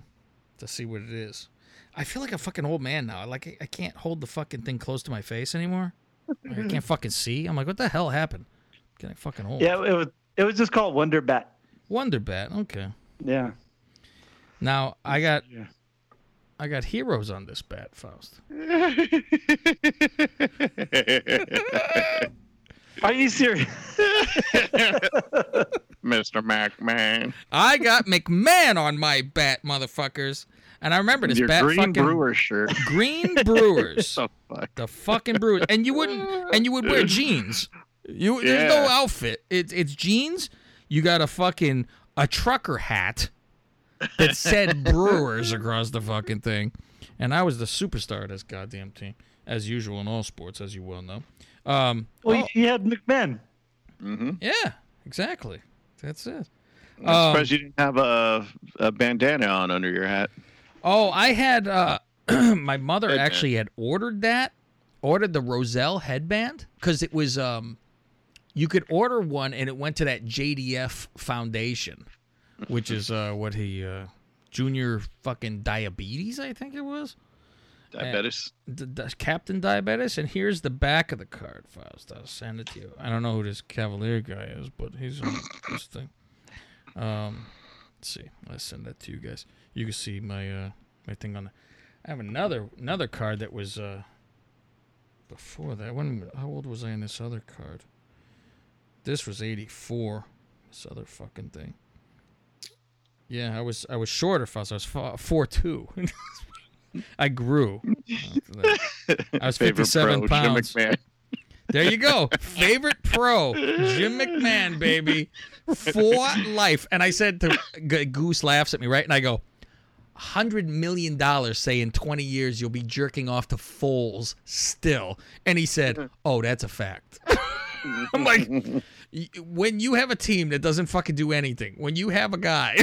to see what it is. I feel like a fucking old man now. Like I can't hold the fucking thing close to my face anymore. Like, I can't fucking see. I'm like, what the hell happened? I'm getting fucking old. Yeah, it was just called Wonder Bat. Wonder Bat. Okay. Yeah. Now I got heroes on this bat, Faust. Are you serious? Mr. McMahon. I got McMahon on my bat, motherfuckers. And I remember this bat green fucking... Brewers shirt. Green Brewers. Oh, fuck. The fucking Brewers. And you would wear jeans. There's no outfit. It's jeans. You got a fucking... a trucker hat that said Brewers across the fucking thing. And I was the superstar of this goddamn team. As usual in all sports, as you well know. You had McMahon. Mm-hmm. Yeah, exactly. That's it. I'm surprised you didn't have a bandana on under your hat. Oh, I had my mother headband. Actually had ordered the Roselle headband because it was you could order one and it went to that JDF Foundation, which is what he junior fucking diabetes I think it was. Diabetes. Captain Diabetes, and here's the back of the card, Faust. I'll send it to you. I don't know who this Cavalier guy is, but he's on this thing. Let's see. I'll send that to you guys. You can see my thing on there. I have another card that was before that. How old was I in this other card? This was 84. This other fucking thing. Yeah, I was shorter, Faust. I was 4'2". I grew. I was 57 pounds. Jim McMahon. There you go. Favorite pro, Jim McMahon, baby. For life. And I said to Goose laughs at me, right? And I go, $100 million, say in 20 years, you'll be jerking off to Foles still. And he said, oh, that's a fact. I'm like, when you have a team that doesn't fucking do anything, when you have a guy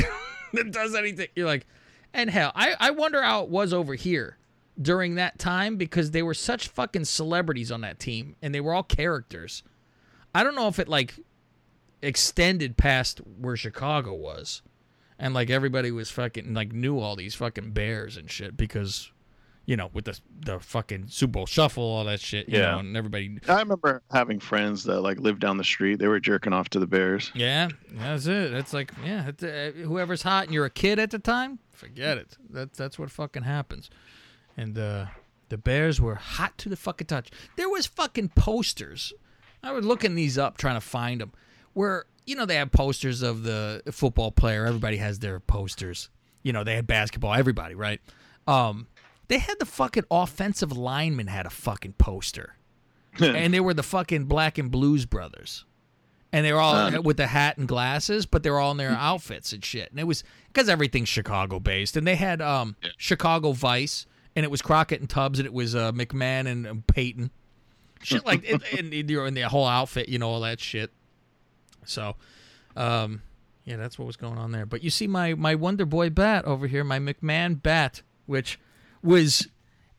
that does anything, you're like, and hell, I wonder how it was over here during that time because they were such fucking celebrities on that team, and they were all characters. I don't know if it, like, extended past where Chicago was. And, like, everybody was fucking, like, knew all these fucking bears and shit because, you know, with the fucking Super Bowl shuffle, all that shit, you know, and everybody. I remember having friends that, like, lived down the street. They were jerking off to the Bears. Yeah, that's it. That's like, yeah, whoever's hot and you're a kid at the time, forget it. That's what fucking happens. And the Bears were hot to the fucking touch. There was fucking posters. I was looking these up trying to find them where, you know, they have posters of the football player. Everybody has their posters. You know, they had basketball. Everybody, right? They had the fucking offensive lineman had a fucking poster. And they were the fucking Black and Blues Brothers. And they were all with the hat and glasses, but they were all in their outfits and shit. And it was because everything's Chicago-based. And they had Chicago Vice, and it was Crockett and Tubbs, and it was McMahon and Peyton. Shit like that. And the whole outfit, you know, all that shit. So, yeah, that's what was going on there. But you see my Wonderboy bat over here, my McMahon bat, which was,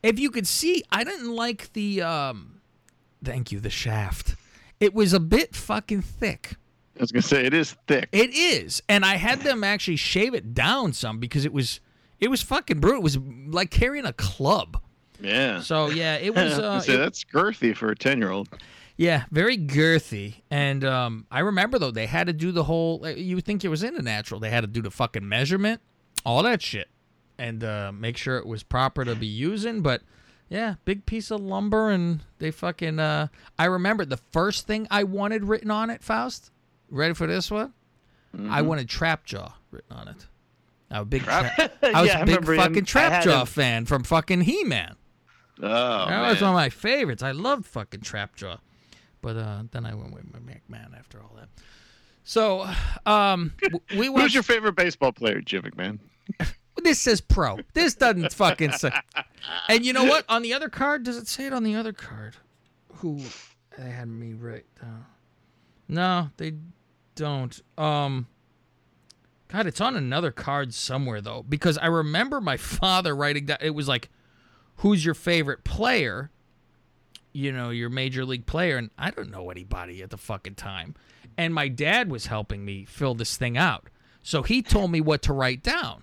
if you could see, I didn't like the shaft. It was a bit fucking thick. I was going to say, it is thick. It is. And I had them actually shave it down some because it was fucking brutal. It was like carrying a club. Yeah. So, yeah, it was. That's girthy for a 10-year-old. Yeah, very girthy. And I remember, though, they had to do the whole, you would think it was in The Natural. They had to do the fucking measurement, all that shit, and make sure it was proper to be using. But, yeah, big piece of lumber, and they fucking, I remember the first thing I wanted written on it, Faust, ready for this one? Mm-hmm. I wanted Trap Jaw written on it. I was a big Trap Jaw fan from fucking He-Man. Oh, that was one of my favorites. I loved fucking Trap Jaw. But then I went with McMahon after all that. So, we watched... Who's your favorite baseball player, Jim McMahon? This says pro. This doesn't fucking say... And you know what? On the other card, does it say it on the other card? Who? They had me right down. No, they don't. God, it's on another card somewhere, though. Because I remember my father writing that. It was like, who's your favorite player? You know, your major league player, and I don't know anybody at the fucking time. And my dad was helping me fill this thing out. So he told me what to write down.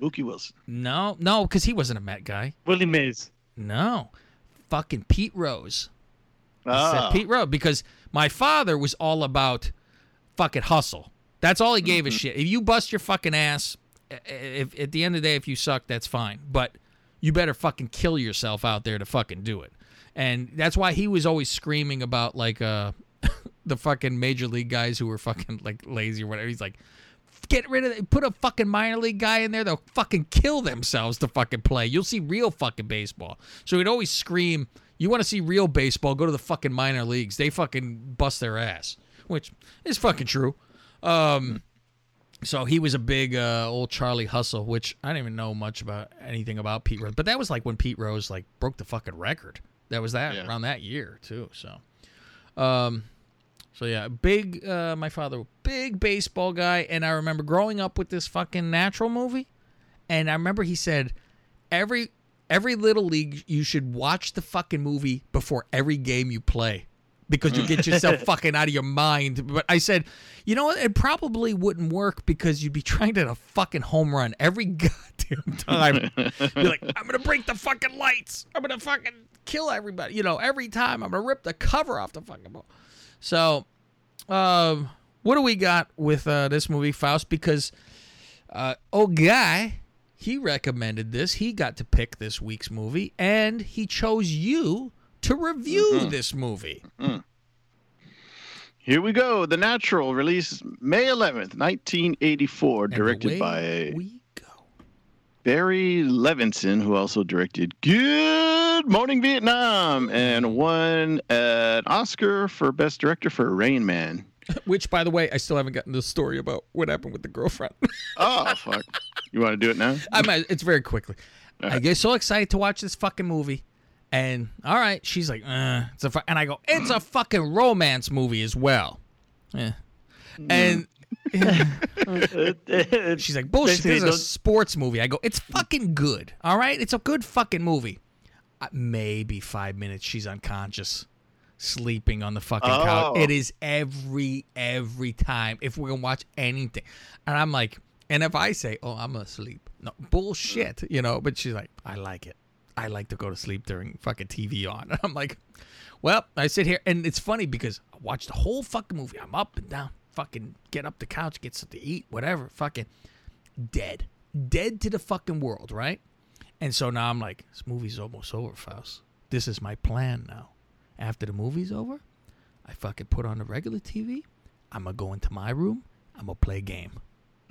Mookie Wilson. No, because he wasn't a Met guy. Willie Mays. No. Fucking Pete Rose. Oh. I said Pete Rose, because my father was all about fucking hustle. That's all he gave a shit. If you bust your fucking ass, if at the end of the day, if you suck, that's fine. But you better fucking kill yourself out there to fucking do it. And that's why he was always screaming about, like, the fucking major league guys who were fucking, like, lazy or whatever. He's like, get rid of it. Put a fucking minor league guy in there. They'll fucking kill themselves to fucking play. You'll see real fucking baseball. So he'd always scream, you want to see real baseball, go to the fucking minor leagues. They fucking bust their ass, which is fucking true. So he was a big old Charlie Hustle, which I didn't even know much about anything about Pete Rose. But that was, like, when Pete Rose, like, broke the fucking record. That was around that year, too. So yeah, big, my father, big baseball guy. And I remember growing up with this fucking Natural movie. And I remember he said, every little league, you should watch the fucking movie before every game you play. Because you get yourself fucking out of your mind. But I said, you know what? It probably wouldn't work because you'd be trying to hit a fucking home run every goddamn time. You're like, I'm going to break the fucking lights. I'm going to fucking kill everybody. You know, every time I'm going to rip the cover off the fucking ball. So what do we got with this movie, Faust? Because old guy, he recommended this. He got to pick this week's movie. And he chose you to review this movie. Here we go. The Natural, released May 11th, 1984, and directed by Barry Levinson, who also directed Good Morning Vietnam and won an Oscar for Best Director for Rain Man. Which, by the way, I still haven't gotten the story about what happened with the girlfriend. Oh, fuck. You want to do it now? I might. It's very quickly. Right. I get so excited to watch this fucking movie. And, all right, she's like, and I go, it's a fucking romance movie as well. Yeah. And she's like, bullshit, this is a sports movie. I go, it's fucking good, all right? It's a good fucking movie. Maybe 5 minutes, she's unconscious, sleeping on the fucking couch. It is every time, if we're going to watch anything. And I'm like, And if I say, oh, I'm asleep, no, bullshit, you know, but she's like, I like it. I like to go to sleep during fucking TV on. I'm like, well, I sit here. And it's funny because I watch the whole fucking movie. I'm up and down, fucking get up the couch, get something to eat, whatever, fucking dead. Dead to the fucking world, right? And so now I'm like, this movie's almost over, Faust. This is my plan now. After the movie's over, I fucking put on the regular TV. I'm going to go into my room. I'm going to play a game.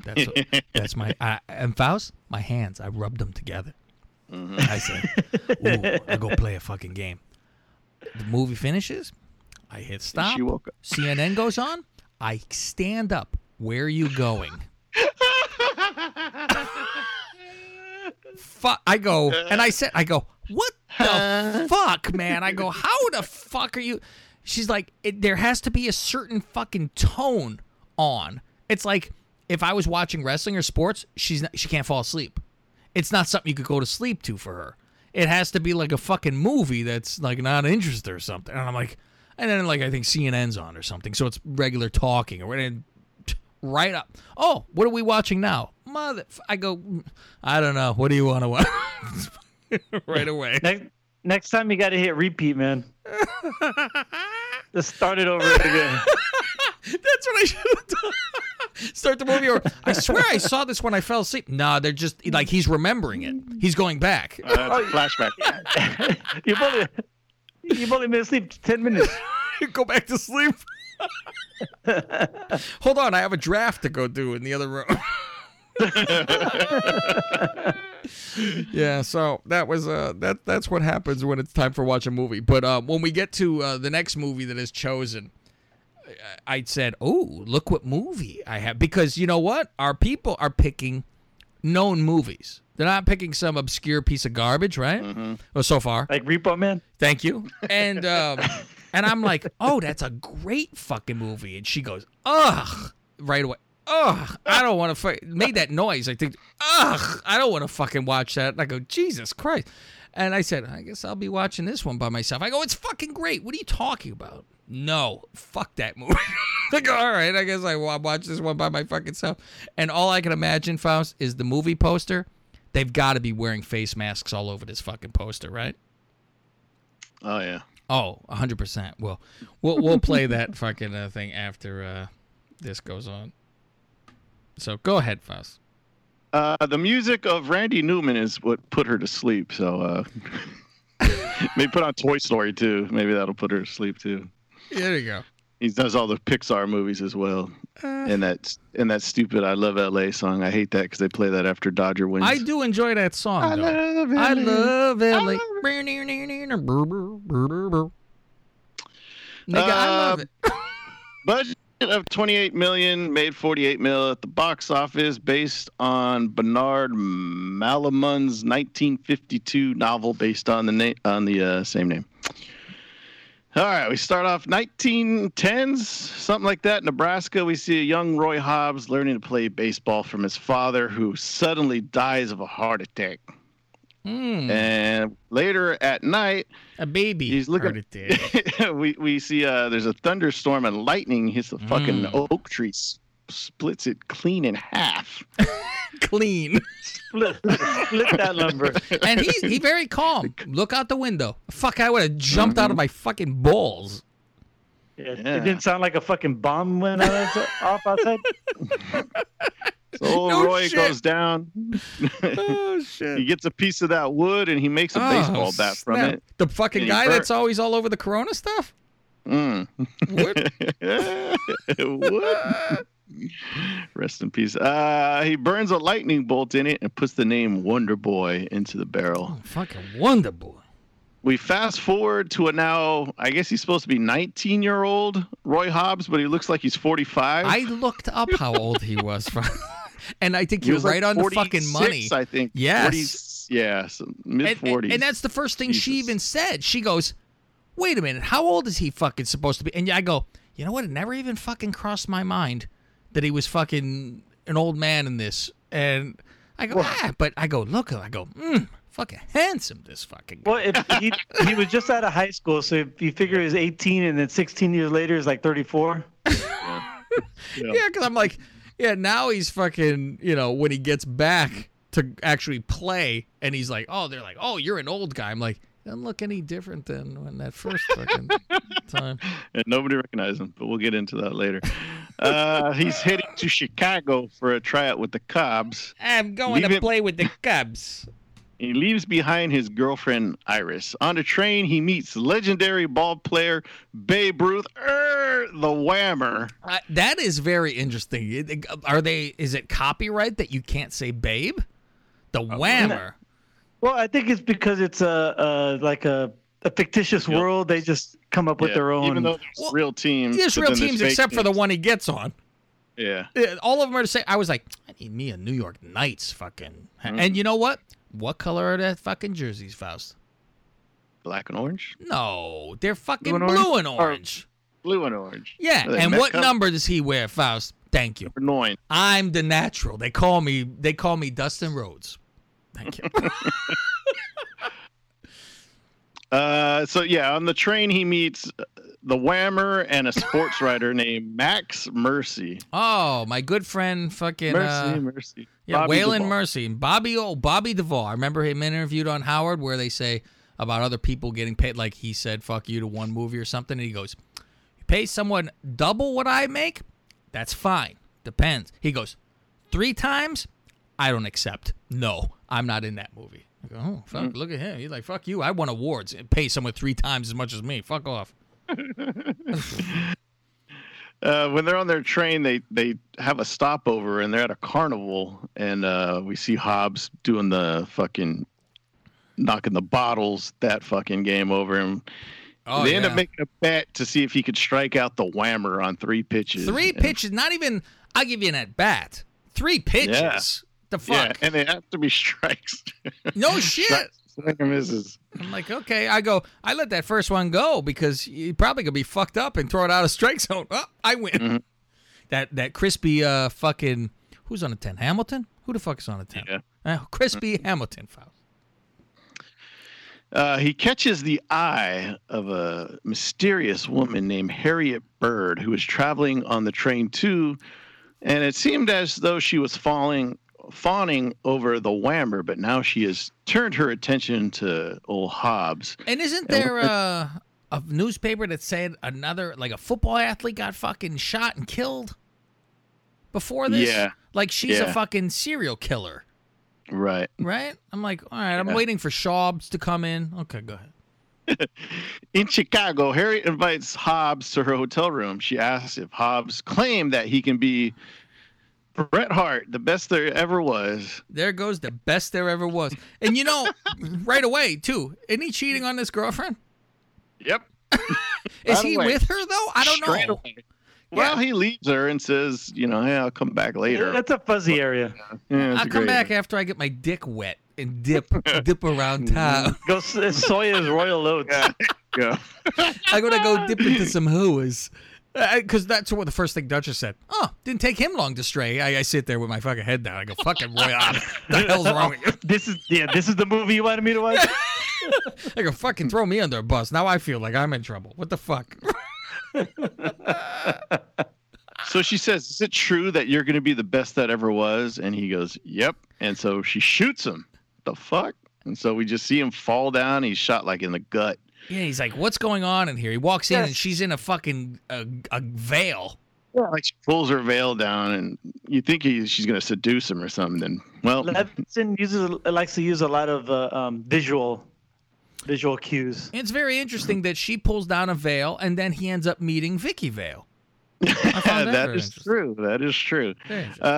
That's what, that's my... and Faust, my hands, I rubbed them together. Mm-hmm. I said, ooh, I'll go play a fucking game. The movie finishes. I hit stop. She woke up. CNN goes on. I stand up. Where are you going? Fuck! I go, and I said, I go, what the fuck, man? I go, how the fuck are you? She's like, there has to be a certain fucking tone on. It's like if I was watching wrestling or sports, she can't fall asleep. It's not something you could go to sleep to for her. It has to be like a fucking movie that's like not interested or something. And I'm like, and then like I think CNN's on or something, so it's regular talking or right up. Oh, what are we watching now? Mother, I go, I don't know. What do you want to watch? Right away. Next time you got to hit repeat, man. Just start it over again. That's what I should have done. Start the movie over. I swear I saw this when I fell asleep. Nah, they're just like he's remembering it. He's going back. Flashback. You've only been asleep 10 minutes. Go back to sleep. Hold on, I have a draft to go do in the other room. Yeah, so that was that's what happens when it's time for watch a movie. But when we get to the next movie that is chosen, I said, "Oh, look what movie I have!" Because you know what, our people are picking known movies. They're not picking some obscure piece of garbage, right? Mm-hmm. Well, so far, like Repo Man. Thank you. And and I'm like, "Oh, that's a great fucking movie." And she goes, "Ugh!" right away. Ugh, I don't want to made that noise. I think, ugh, I don't want to fucking watch that. And I go, Jesus Christ. And I said, I guess I'll be watching this one by myself. I go, it's fucking great. What are you talking about? No, fuck that movie. I go, all right, I guess I'll watch this one by my fucking self. And all I can imagine, Faust, is the movie poster. They've got to be wearing face masks all over this fucking poster, right? Oh, yeah. Oh, 100%. Well, we'll play that fucking thing after this goes on. So go ahead, Faust. The music of Randy Newman is what put her to sleep. So maybe put on Toy Story too. Maybe that'll put her to sleep too. There you go. He does all the Pixar movies as well. And that stupid "I Love L.A." song. I hate that because they play that after Dodger wins. I do enjoy that song. I love L.A. Nigga, I love it. Budget of $28 million, made $48 million at the box office, based on Bernard Malamud's 1952 novel based on the same name. All right, we start off 1910s, something like that. Nebraska. We see a young Roy Hobbs learning to play baseball from his father, who suddenly dies of a heart attack. And later at night, a baby heard it there. we see there's a thunderstorm and lightning hits the fucking oak tree, splits it clean in half. Clean. Split that lumber. And he's very calm. Look out the window. Fuck, I would have jumped out of my fucking balls. Yeah. It didn't sound like a fucking bomb went off outside. So Roy goes down. Oh, shit. He gets a piece of that wood and he makes a baseball bat from it. The fucking guy that's always all over the Corona stuff? Wood? Wood? Rest in peace. He burns a lightning bolt in it and puts the name Wonderboy into the barrel. Oh, fucking Wonderboy. We fast forward to a now, I guess he's supposed to be 19-year-old Roy Hobbs, but he looks like he's 45. I looked up how old he was from. And I think you're right, like on 46, the fucking money. I think. Yes. 40, yeah, so mid-40s. And that's the first thing she even said. She goes, wait a minute, how old is he fucking supposed to be? And I go, you know what? It never even fucking crossed my mind that he was fucking an old man in this. And I go, but I go, look, I go, fucking handsome, this fucking guy. Well, if he was just out of high school, so if you figure he's 18 and then 16 years later is like 34. Yeah, because I'm like, Yeah, now he's fucking, you know, when he gets back to actually play, and he's like, oh, they're like, oh, you're an old guy. I'm like, doesn't look any different than when that first fucking time. And nobody recognized him, but we'll get into that later. He's heading to Chicago for a tryout with the Cubs. I'm going to play with the Cubs. He leaves behind his girlfriend, Iris. On the train, he meets legendary ball player Babe Ruth, the Whammer. That is very interesting. Are they? Is it copyright that you can't say Babe? The Whammer. Well, I think it's because it's a fictitious world. They just come up with their own. Even though there's real teams. There's real teams except for the one he gets on. Yeah. All of them are the same. I was like, I need me a New York Knights fucking. Mm-hmm. And you know what? What color are the fucking jerseys, Faust? Black and orange? No, they're fucking blue and orange. Blue and orange. Yeah, and what number does he wear, Faust? Thank you. Number 9. I'm the natural. They call me Dustin Rhodes. Thank you. On the train he meets the Whammer and a sports writer named Max Mercy. Oh, my good friend fucking Mercy. Yeah, Waylon Mercy. Bobby Duvall. I remember him interviewed on Howard where they say about other people getting paid, like he said fuck you to one movie or something, and he goes, you pay someone double what I make? That's fine. Depends. He goes, 3 times? I don't accept. No, I'm not in that movie. I go, oh, fuck, Look at him. He's like, fuck you. I won awards. Pay someone 3 times as much as me. Fuck off. When they're on their train, they have a stopover, and they're at a carnival, and we see Hobbs doing the fucking knocking the bottles, that fucking game over him. Oh, they end up making a bet to see if he could strike out the Whammer on 3 pitches. 3 pitches? Not even, I'll give you an at-bat. 3 pitches? Yeah. The fuck? Yeah, and they have to be strikes. No shit. I'm like, okay. I let that first one go because you probably could be fucked up and throw it out of strike zone. Oh, I win. Mm-hmm. That crispy fucking, who's on a 10? Hamilton? Who the fuck is on a 10? Yeah. Crispy Hamilton foul. He catches the eye of a mysterious woman named Harriet Bird who was traveling on the train too, and it seemed as though she was fawning over the Whammer, but now she has turned her attention to old Hobbs. And isn't there a newspaper that said another, like a football athlete got fucking shot and killed before this? Yeah. Like she's a fucking serial killer. Right. Right? I'm like, all right, I'm waiting for Shaubs to come in. Okay, go ahead. In Chicago, Harriet invites Hobbs to her hotel room. She asks if Hobbs claimed that he can be Bret Hart, the best there ever was. There goes the best there ever was. And you know, right away, too, isn't he cheating on his girlfriend? Yep. Is he with her, though? I don't know. Away. Well, he leaves her and says, you know, hey, I'll come back later. Yeah, that's a fuzzy area. Yeah, I'll come back after I get my dick wet and dip around town. Go Soya's Royal Oats. Yeah. I'm going to go dip into some hooas. Because that's what the first thing Duchess said. Oh, didn't take him long to stray. I sit there with my fucking head down. I go, fucking Roy Hobbs. What the hell's wrong with you? This is the movie you wanted me to watch? I go, fucking throw me under a bus. Now I feel like I'm in trouble. What the fuck? So she says, is it true that you're going to be the best that ever was? And he goes, yep. And so she shoots him. The fuck? And so we just see him fall down. He's shot like in the gut. Yeah, he's like, what's going on in here? He walks in and she's in a fucking a veil. Yeah, like she pulls her veil down, and you think she's going to seduce him or something. Then, well, Levinson likes to use a lot of visual cues. It's very interesting that she pulls down a veil, and then he ends up meeting Vicky Vale. That is true.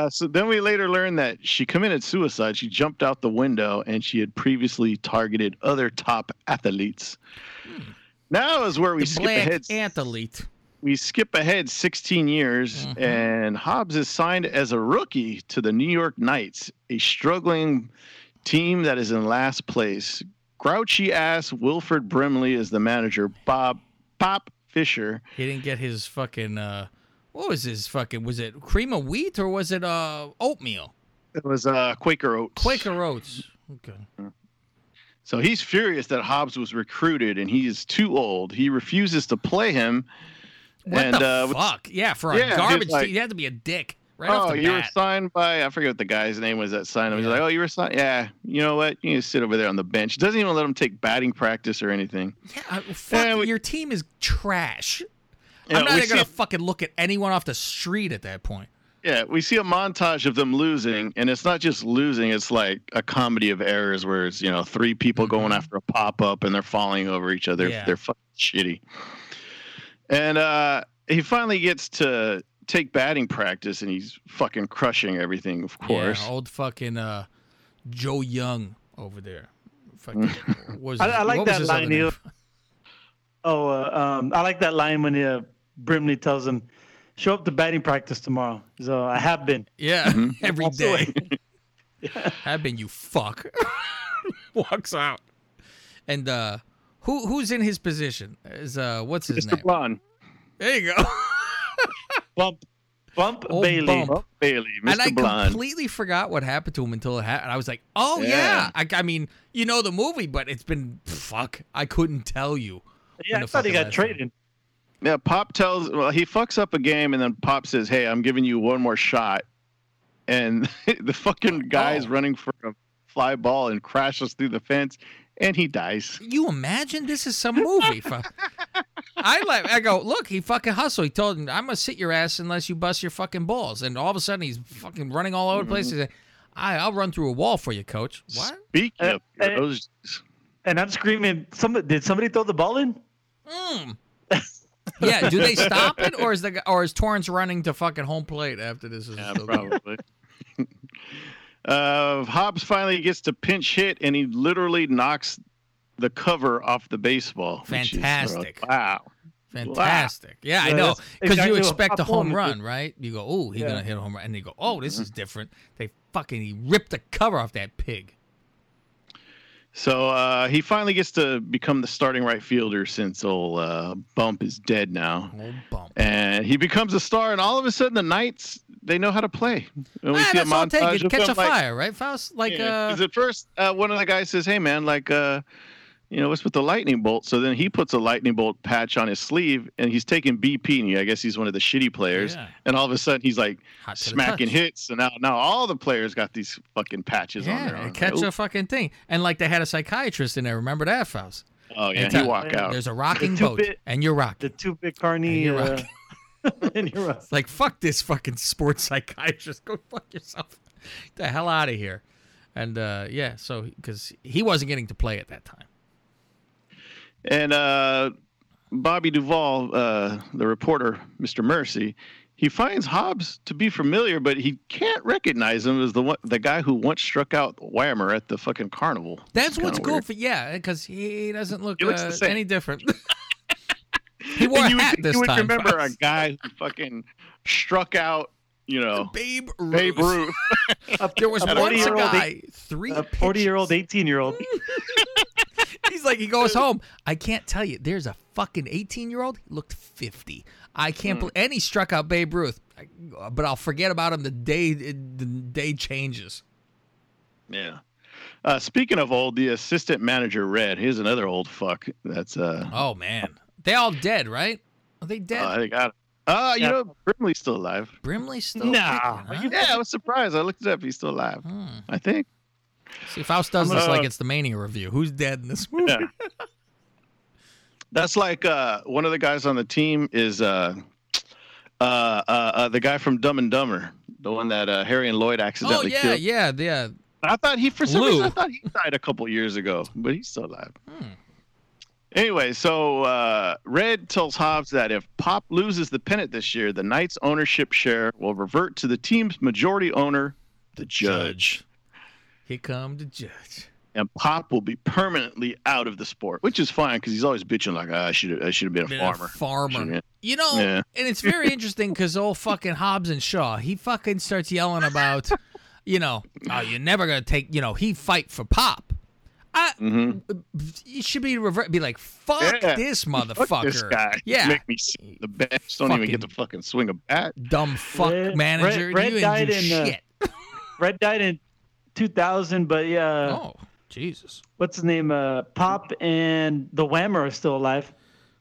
So then we later learned that she committed suicide. She jumped out the window, and she had previously targeted other top athletes. Now is where we skip ahead. Athlete. We skip ahead 16 years, and Hobbs is signed as a rookie to the New York Knights, a struggling team that is in last place. Grouchy-ass Wilford Brimley is the manager. Bob Pop Fisher. He didn't get his fucking, what was his fucking, was it cream of wheat or was it oatmeal? It was Quaker Oats. Quaker Oats. Okay. So he's furious that Hobbs was recruited and he is too old. He refuses to play him. What the fuck? Yeah, for a garbage team. You have to be a dick. Right off the bat. Were signed by, I forget what the guy's name was that signed him. He's like, oh, you were signed? Yeah, you know what? You can sit over there on the bench. Doesn't even let him take batting practice or anything. Yeah, your team is trash. Yeah, I'm not even going to fucking look at anyone off the street at that point. Yeah, we see a montage of them losing, and it's not just losing. It's like a comedy of errors where it's, you know, three people going after a pop-up, and they're falling over each other. Yeah. They're fucking shitty. And he finally gets to take batting practice, and he's fucking crushing everything, of course. Yeah, old fucking Joe Young over there. Fucking, I like that line. I like that line when Brimley tells him, show up to batting practice tomorrow. So I have been. Yeah, every day. Have been, you fuck. Walks out. And who's in his position? Is what's his name? Mr. Blarn. There you go. Bump Bailey. Mr. And I completely forgot what happened to him until it happened. I was like, oh yeah. I mean, you know the movie, but it's been fuck. I couldn't tell you. Yeah, I thought he got traded. Yeah, Pop tells, he fucks up a game, and then Pop says, hey, I'm giving you one more shot. And the fucking guy's running for a fly ball and crashes through the fence, and he dies. You imagine this is some movie. I go, look, he fucking hustled. He told him, I'm going to sit your ass unless you bust your fucking balls. And all of a sudden, he's fucking running all over the place. He's like, I'll run through a wall for you, coach. What? Speaking of those. And I'm screaming, did somebody throw the ball in? Yeah, do they stop it, or is Torrance running to fucking home plate after this? Probably. Hobbs finally gets to pinch hit, and he literally knocks the cover off the baseball. Fantastic! Fantastic! Yeah, I know, because you expect a home run, right? You go, oh, he's gonna hit a home run, and they go, oh, this is different. He ripped the cover off that pig. So he finally gets to become the starting right fielder since old Bump is dead now. Old Bump. And he becomes a star, and all of a sudden the Knights, they know how to play. And we see a montage of catch a fire, right, Faust? Like, because at first one of the guys says, hey, man, like, you know, what's with the lightning bolt? So then he puts a lightning bolt patch on his sleeve, and he's taking BP, and I guess he's one of the shitty players. Yeah. And all of a sudden he's like smacking hits, and now all the players got these fucking patches on their arm. Catch a fucking thing. And like they had a psychiatrist in there. Remember that, Faust? Oh yeah, he walked out. There's a rocking boat, and you're rocking. The two-bit carny. And you're rocking. Like, fuck this fucking sports psychiatrist. Go fuck yourself. Get the hell out of here. And so because he wasn't getting to play at that time. And Bobby Duvall, the reporter, Mr. Mercy, he finds Hobbs to be familiar, but he can't recognize him as the guy who once struck out Whammer at the fucking carnival. That's what's goofy, yeah, because he doesn't look any different. He wore a hat this time. You would remember a guy who fucking struck out, you know, Babe Ruth. There was once a guy, a 40-year-old, 18-year-old. He's like, he goes home. I can't tell you. There's a fucking 18-year-old. He looked 50. I can't believe. And he struck out Babe Ruth. But I'll forget about him the day changes. Yeah. Speaking of old, the assistant manager, Red. Here's another old fuck. That's oh, man. They all dead, right? Are they dead? They got it. You know, Brimley's still alive. Brimley's still alive? Nah. Huh? Yeah, I was surprised. I looked it up. He's still alive, I think. See, Faust does this like it's the Mania review. Who's dead in this movie? Yeah. That's like one of the guys on the team is the guy from Dumb and Dumber, the one that Harry and Lloyd accidentally killed. Yeah. I thought he died a couple years ago, but he's still alive. Anyway, so Red tells Hobbs that if Pop loses the pennant this year, the Knights' ownership share will revert to the team's majority owner, the judge. Here come the judge. And Pop will be permanently out of the sport, which is fine because he's always bitching like, I should have been a farmer. You know, and it's very interesting because old fucking Hobbs and Shaw, he fucking starts yelling about, you know, oh, you're never going to take, you know, he fight for Pop. It should be revert. Be like, fuck this motherfucker. Fuck this guy. Yeah. Make me see the best. Don't even get to fucking swing a bat. Dumb fuck manager. Red died in shit. Red died in 2000, but yeah. Oh, Jesus. What's his name? Pop and the Whammer are still alive.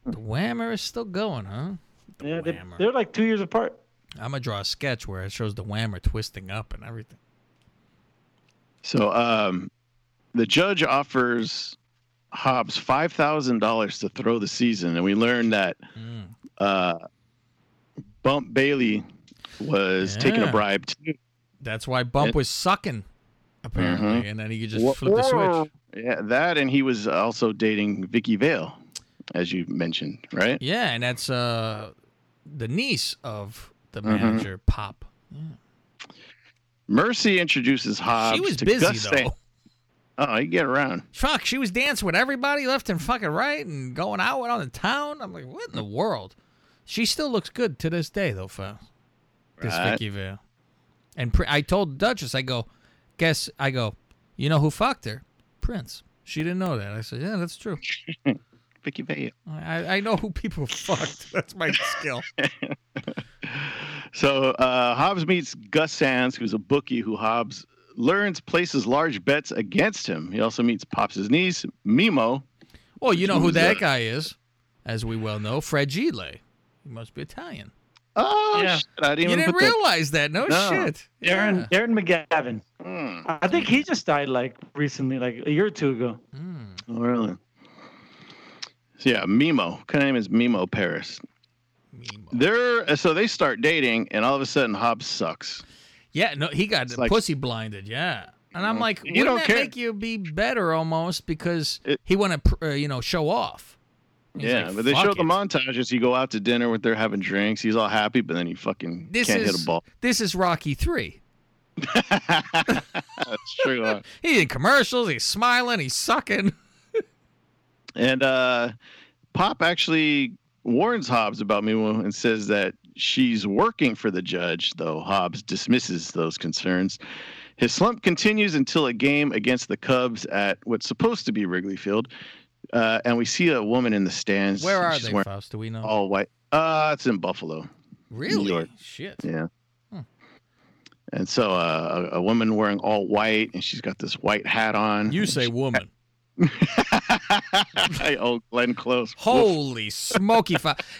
The Whammer is still going, huh? They're like 2 years apart. I'm going to draw a sketch where it shows the Whammer twisting up and everything. So the judge offers Hobbs $5,000 to throw the season, and we learned that Bump Bailey was taking a bribe, too. That's why Bump was sucking, apparently, and then he could just flip the switch. Yeah, that, and he was also dating Vicky Vale, as you mentioned, right? Yeah, and that's the niece of the manager, Pop. Yeah. Mercy introduces Hobbs. She was to busy, Gus though. Oh, you get around. Fuck, she was dancing with everybody left and fucking right and going out on the town. I'm like, what in the world? She still looks good to this day, though, Fausti. This Vicky Vale. And I told Duchess, I go, you know who fucked her? Prince. She didn't know that. I said, yeah, that's true. Vicky Vale. I know who people fucked. That's my skill. So Hobbs meets Gus Sands, who's a bookie who Hobbs learns places large bets against him. He also meets Pops' niece, Mimo. Well, you know who that guy is, as we well know, Fragile. He must be Italian. Oh, yeah. Shit. You didn't realize that. No shit. Darren McGavin. I think he just died recently, a year or two ago. Oh, really? So, yeah, Mimo. Her name is Mimo Paris. So they start dating, and all of a sudden, Hobbs sucks. Yeah, no, he got pussy blinded, yeah. And I'm like, wouldn't that make you be better almost because he want to, show off? Yeah, but they show the montages. You go out to dinner with her, having drinks. He's all happy, but then he fucking can't hit a ball. This is Rocky 3. That's true. Huh? He's in commercials. He's smiling. He's sucking. And Pop actually warns Hobbs about Mimo and says that she's working for the judge, though Hobbs dismisses those concerns. His slump continues until a game against the Cubs at what's supposed to be Wrigley Field. And we see a woman in the stands. Where are they, Faust? Do we know? All white. It's in Buffalo. Really? New York. Shit. Yeah. Huh. And so a woman wearing all white, and she's got this white hat on. You say woman. Oh, Glenn Close. Holy smoky.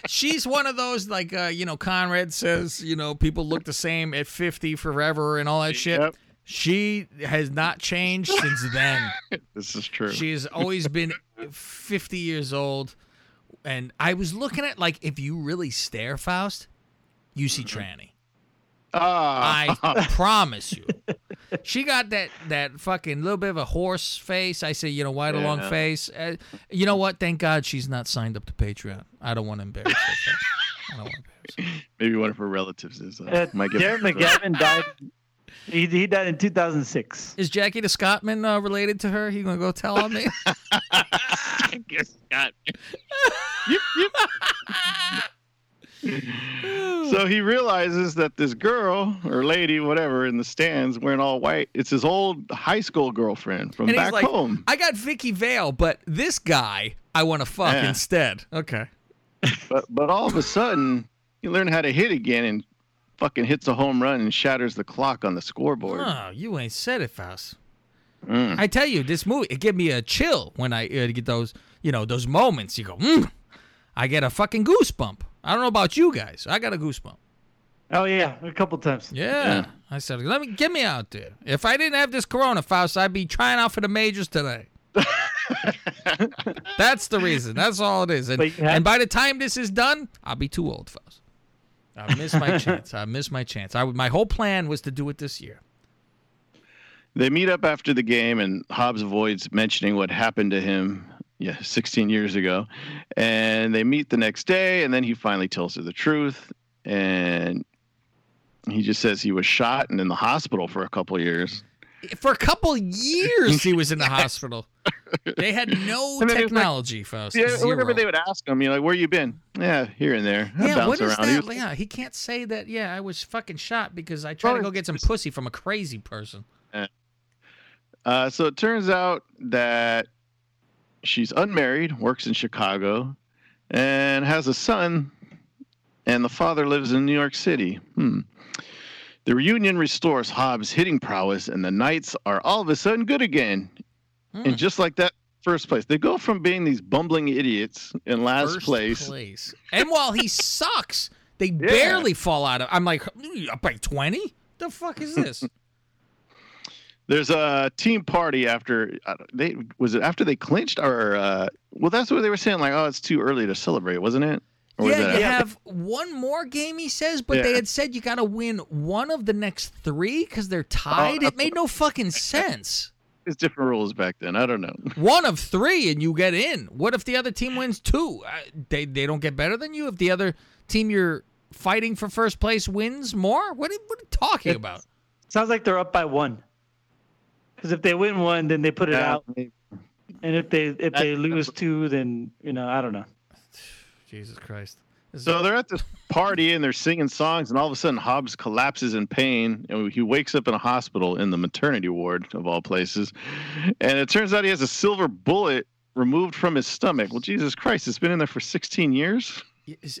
She's one of those, Conrad says, people look the same at 50 forever and all that shit. Yep. She has not changed since then. This is true. She has always been 50 years old. And I was looking at, if you really stare, Faust, you see tranny. I promise you. She got that fucking little bit of a horse face. I say, wide a long face. You know what? Thank God she's not signed up to Patreon. I don't want to embarrass her. Maybe one of her relatives is. Darren McGavin died. He died in 2006. Is Jackie the Scotsman related to her? He gonna go tell on me? So he realizes that this girl or lady, whatever, in the stands wearing all white, it's his old high school girlfriend from back home. I got Vicky Vale, but this guy I want to fuck instead. Okay. But all of a sudden, you learn how to hit again and fucking hits a home run and shatters the clock on the scoreboard. Oh, you ain't said it, Faust. I tell you, this movie, it gave me a chill when I get those, those moments. You go, I get a fucking goosebump. I don't know about you guys. I got a goosebump. Oh, yeah, a couple times. Yeah. I said, get me out there. If I didn't have this corona, Faust, I'd be trying out for the majors today. That's the reason. That's all it is. And by the time this is done, I'll be too old, Faust. I missed my chance. My whole plan was to do it this year. They meet up after the game, and Hobbs avoids mentioning what happened to him 16 years ago. And they meet the next day, and then he finally tells her the truth. And he just says he was shot and in the hospital for a couple years. For a couple years, he was in the hospital. They had no technology, Faust. Yeah, whenever they would ask him, where you been? Yeah, here and there. I bounce around. Yeah, he can't say that, I was fucking shot because I tried to go get some pussy from a crazy person. So it turns out that she's unmarried, works in Chicago, and has a son, and the father lives in New York City. The reunion restores Hobbs' hitting prowess, and the Knights are all of a sudden good again. And just like that first place, they go from being these bumbling idiots in last place. And while he sucks, They barely fall out of. I'm like, up by 20? The fuck is this? There's a team party after they after they clinched, or well, that's what they were saying. Like, oh, it's too early to celebrate, wasn't it? Or yeah, you have one more game, he says, but they had said you got to win one of the next three because they're tied. It made no fucking sense. It's different rules back then. I don't know. One of three and you get in. What if the other team wins two? They don't get better than you if the other team you're fighting for first place wins more? What are you talking about? Sounds like they're up by one. Because if they win one, then they put it out. Maybe. And if they lose two, then, you know, I don't know. Jesus Christ. So they're at this party and they're singing songs, and all of a sudden Hobbs collapses in pain, and he wakes up in a hospital in the maternity ward of all places. And it turns out he has a silver bullet removed from his stomach. Well, Jesus Christ, it's been in there for 16 years.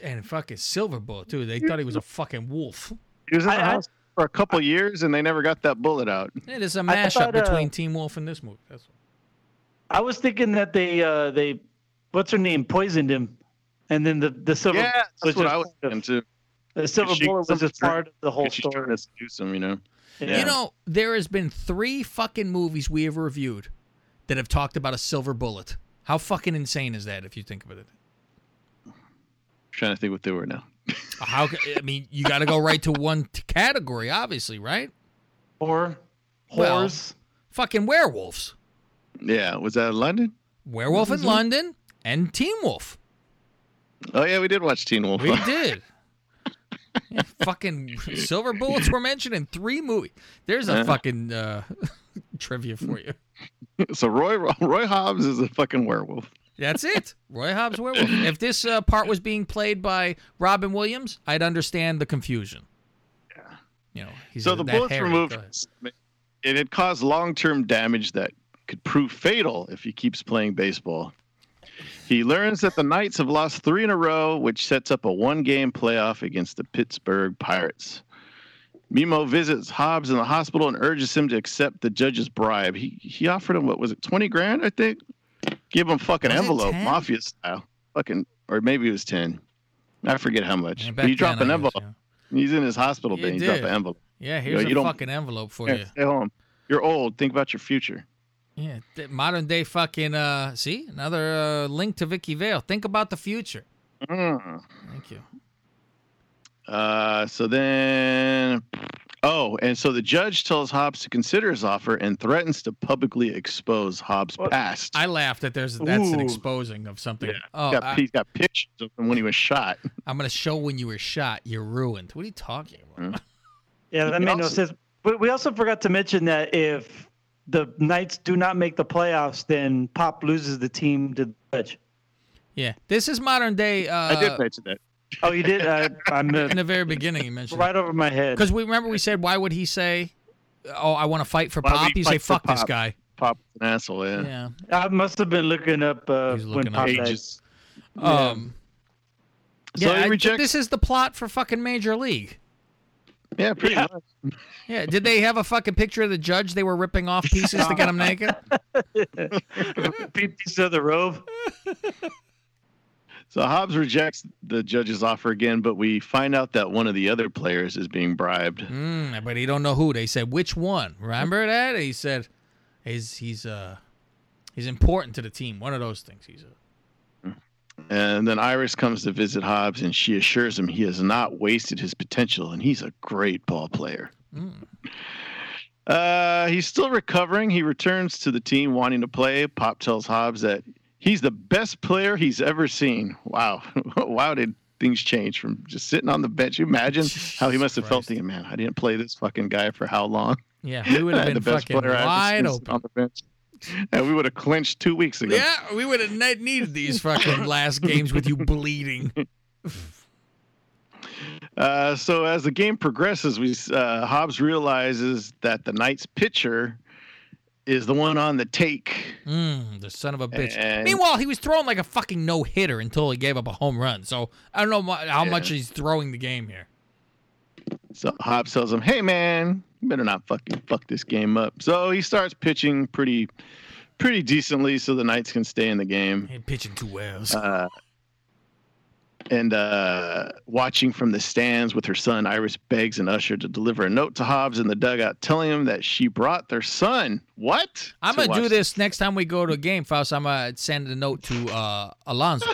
And fucking silver bullet, too. They thought he was a fucking wolf. He was in the hospital for a couple years, and they never got that bullet out. It is a mashup between Teen Wolf and this movie. That's what. I was thinking that they what's her name, poisoned him. And then the silver that's what I was into. The silver bullet was just part of the whole story. Some, you know? Yeah. You know, there has been three fucking movies we have reviewed that have talked about a silver bullet. How fucking insane is that if you think about it? I'm trying to think what they were now. How? I mean, you got to go right to one category, obviously, right? Or whores. Fucking werewolves. Yeah. Was that in London? Werewolf in London and Teen Wolf. Oh, yeah, we did watch Teen Wolf. We did. Yeah, fucking silver bullets were mentioned in three movies. There's a fucking trivia for you. So Roy Hobbs is a fucking werewolf. That's it. Roy Hobbs werewolf. If this part was being played by Robin Williams, I'd understand the confusion. Yeah. You know, so the bullets removed, and it caused long-term damage that could prove fatal if he keeps playing baseball. He learns that the Knights have lost three in a row, which sets up a one-game playoff against the Pittsburgh Pirates. Mimo visits Hobbs in the hospital and urges him to accept the judge's bribe. He offered him, what was it, 20 grand, I think? Give him fucking envelope, mafia style. Fucking, or maybe it was 10. I forget how much. Yeah, but you drop an envelope. He's in his hospital bed. You drop an envelope. Yeah, here's a fucking envelope for you. Stay home. You're old. Think about your future. Yeah, modern day fucking, see? Another link to Vicky Vale. Think about the future. Mm. Thank you. So then, and so the judge tells Hobbs to consider his offer and threatens to publicly expose Hobbs' past. I laughed that that's an exposing of something. Yeah. Oh, he's got pictures of him when he was shot. I'm going to show when you were shot, you're ruined. What are you talking about? Mm. Yeah, that made no sense. But we also forgot to mention that if the Knights do not make the playoffs, then Pop loses the team to the judge. Yeah. This is modern day. I did mention that. Oh, you did? In the very beginning, you mentioned right over my head. Because we remember we said, why would he say, oh, I want to fight for Pop? You say, fuck this guy. Pop's an asshole, yeah. I must have been looking up when Pop ages. So he rejects. This is the plot for fucking Major League. Yeah, pretty much. Yeah, did they have a fucking picture of the judge they were ripping off pieces to get him naked? Pieces of the robe. So Hobbs rejects the judge's offer again, but we find out that one of the other players is being bribed. But he don't know who. They said, which one? Remember that? He said, he's important to the team. One of those things. And then Iris comes to visit Hobbs, and she assures him he has not wasted his potential, and he's a great ball player. Mm. He's still recovering. He returns to the team wanting to play. Pop tells Hobbs that he's the best player he's ever seen. Wow. Wow, did things change from just sitting on the bench. You imagine how he must have felt thinking, man, I didn't play this fucking guy for how long? Yeah, he would have been the best fucking player wide open on the bench. And we would have clinched 2 weeks ago. Yeah, we would have needed these fucking last games with you bleeding. So as the game progresses, Hobbs realizes that the Knights pitcher is the one on the take. The son of a bitch. And meanwhile, he was throwing like a fucking no-hitter until he gave up a home run. So I don't know how much he's throwing the game here. So Hobbs tells him, hey, man, you better not fucking fuck this game up. So he starts pitching pretty decently so the Knights can stay in the game. He pitching too well. and watching from the stands with her son, Iris begs an usher to deliver a note to Hobbs in the dugout, telling him that she brought their son. What? I'm going to do this next time we go to a game, Faust. I'm going to send a note to Alonzo.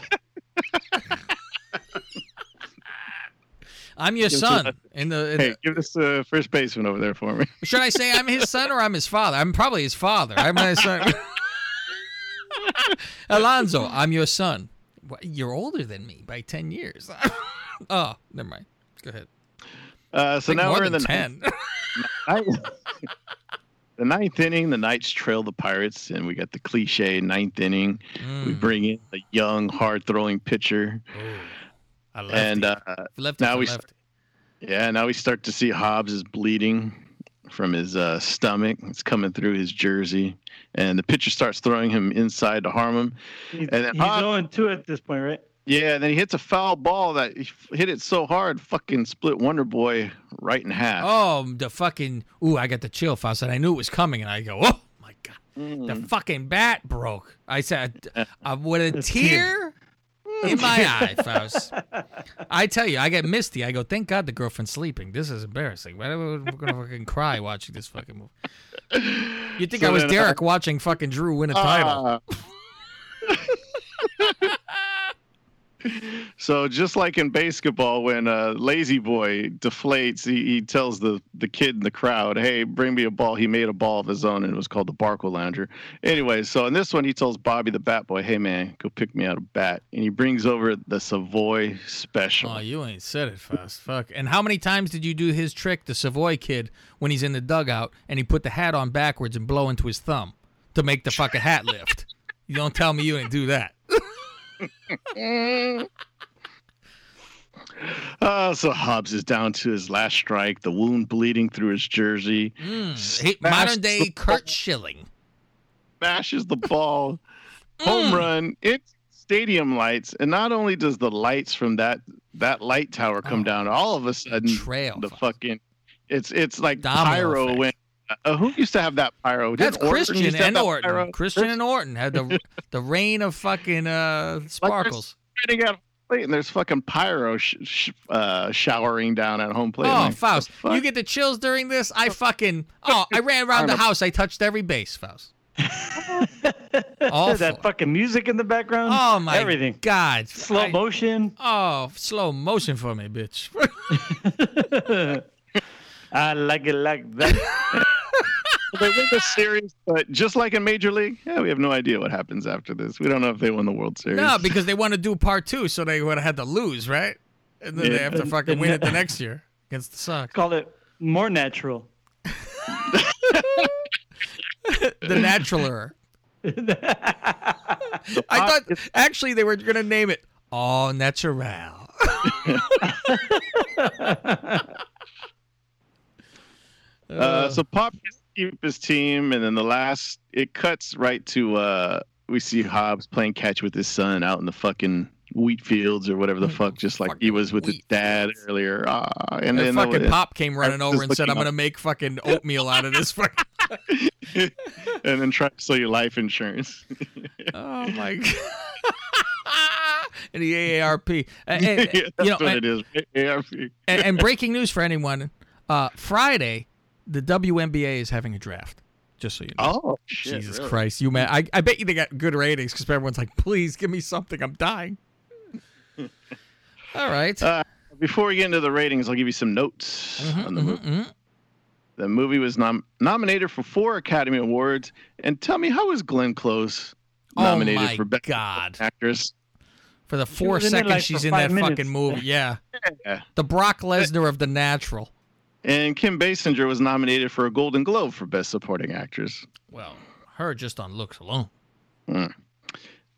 I'm your son. Hey, give this first baseman over there for me. Should I say I'm his son or I'm his father? I'm probably his father. I'm his son. Alonzo, I'm your son. What? You're older than me by 10 years. Oh, never mind. Go ahead. So now we're in the 10. The ninth inning, the Knights trail the Pirates, and we got the cliche ninth inning. We bring in a young, hard-throwing pitcher. Ooh. Now we start to see Hobbs is bleeding from his stomach. It's coming through his jersey, and the pitcher starts throwing him inside to harm him. He's 0-2 at this point, right? Yeah, and then he hits a foul ball that he hit it so hard, fucking split Wonderboy right in half. Oh, the fucking I got the chill, Faust, and I knew it was coming, and I go, oh my god, the fucking bat broke. I said, with a tear. In my eye, Faust. I tell you, I get misty. I go, thank God the girlfriend's sleeping. This is embarrassing. We're going to fucking cry watching this fucking movie. You'd think I was Derek watching fucking Drew win a title. So just like in basketball, when Lazy Boy deflates, he tells the kid in the crowd, hey, bring me a ball. He made a ball of his own, and it was called the Barkle Lounger. Anyway, so in this one, he tells Bobby the Bat Boy, hey, man, go pick me out a bat. And he brings over the Savoy Special. Oh, you ain't said it fast. Fuck. And how many times did you do his trick, the Savoy kid, when he's in the dugout, and he put the hat on backwards and blow into his thumb to make the fucking hat lift? You don't tell me you didn't do that. So Hobbs is down to his last strike, the wound bleeding through his jersey. Modern day Kurt Schilling. Bashes the ball, home run, it's stadium lights, and not only does the lights from that light tower come down, all of a sudden it's like domino pyro effect. Who used to have that pyro? That's Christian and Orton. Christian and Orton had the rain of fucking sparkles. Like out plate and there's fucking pyro showering down at home plate. Oh, like, Faust, you get the chills during this? I ran around the house. I touched every base, Faust. That fucking music in the background. Oh, my everything. God. Slow motion. Oh, slow motion for me, bitch. I like it like that. They win the series, but just like in Major League, we have no idea what happens after this. We don't know if they won the World Series. No, because they want to do part two, so they would have had to lose, right? And then they have to fucking win it the next year against the Sox. Call it more natural. The Naturaler. I thought, actually, they were going to name it All Natural. So Pop keeps his team, and then it cuts right to we see Hobbs playing catch with his son out in the fucking wheat fields or whatever the fuck, just like he was with his dad earlier. And then fucking Pop came running over and said, "I'm gonna make fucking oatmeal out of this fucking," and then try to sell you life insurance. Oh my god. And the AARP. AARP. And breaking news for anyone. Friday, the WNBA is having a draft. Just so you know. Oh, shit, Jesus really? Christ, you man! I bet you they got good ratings because everyone's like, "Please give me something, I'm dying." All right. Before we get into the ratings, I'll give you some notes on the movie. Mm-hmm. The movie was nominated for 4 Academy Awards, and tell me, how was Glenn Close nominated for Best Actress? For the 4 seconds she's in that fucking movie, yeah. The Brock Lesnar of The Natural. And Kim Basinger was nominated for a Golden Globe for Best Supporting Actress. Well, her just on looks alone.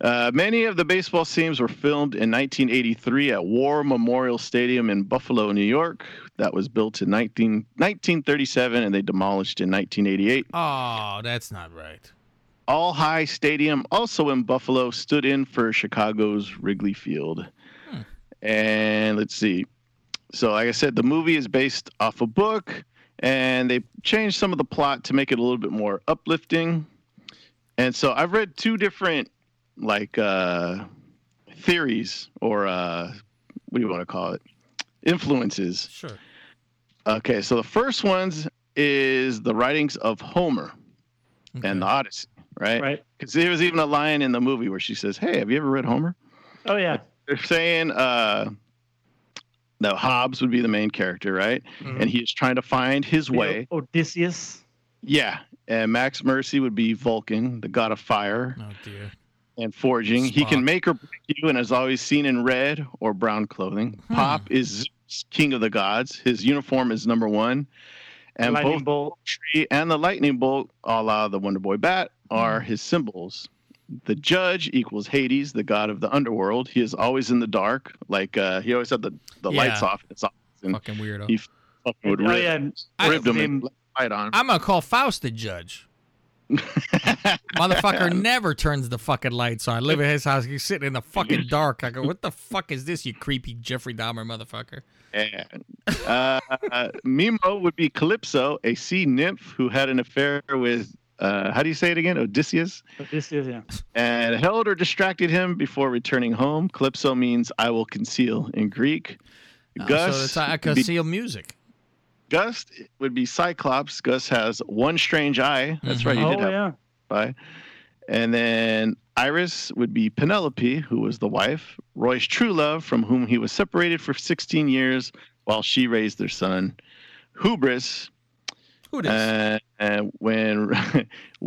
Many of the baseball scenes were filmed in 1983 at War Memorial Stadium in Buffalo, New York. That was built in 1937, and they demolished in 1988. Oh, that's not right. All High Stadium, also in Buffalo, stood in for Chicago's Wrigley Field. And let's see. So, like I said, the movie is based off a book, and they changed some of the plot to make it a little bit more uplifting. And so I've read 2 different, theories or what do you want to call it? Influences. Sure. Okay, so the first ones is the writings of Homer and the Odyssey, right? Because there was even a line in the movie where she says, hey, have you ever read Homer? Oh, yeah. Like, they're saying that Hobbes would be the main character, right? Mm-hmm. And he's trying to find his way. Odysseus. Yeah. And Max Mercy would be Vulcan, the god of fire. Oh, dear. And forging. Spock. He can make or break you and is always seen in red or brown clothing. Pop is Zeus, king of the gods. His uniform is number one. And lightning both bolt. Tree and the lightning bolt, a la the Wonderboy bat, are his symbols. The judge equals Hades, the god of the underworld. He is always in the dark. Like, he always had the lights off. It's off. Fucking weirdo. He fucking would ribbed him and left the light on. I'm going to call Faust the judge. Motherfucker never turns the fucking lights on. I live at his house. He's sitting in the fucking dark. I go, what the fuck is this, you creepy Jeffrey Dahmer motherfucker? And, Mimo would be Calypso, a sea nymph who had an affair with, how do you say it again? Odysseus? Odysseus, yeah. And held or distracted him before returning home. Calypso means I will conceal in Greek. Gus. So it's I conceal music. Gus would be Cyclops. Gus has one strange eye. That's right. He did have eye. And then Iris would be Penelope, who was the wife. Roy's true love, from whom he was separated for 16 years while she raised their son. Hubris. Who dis? And when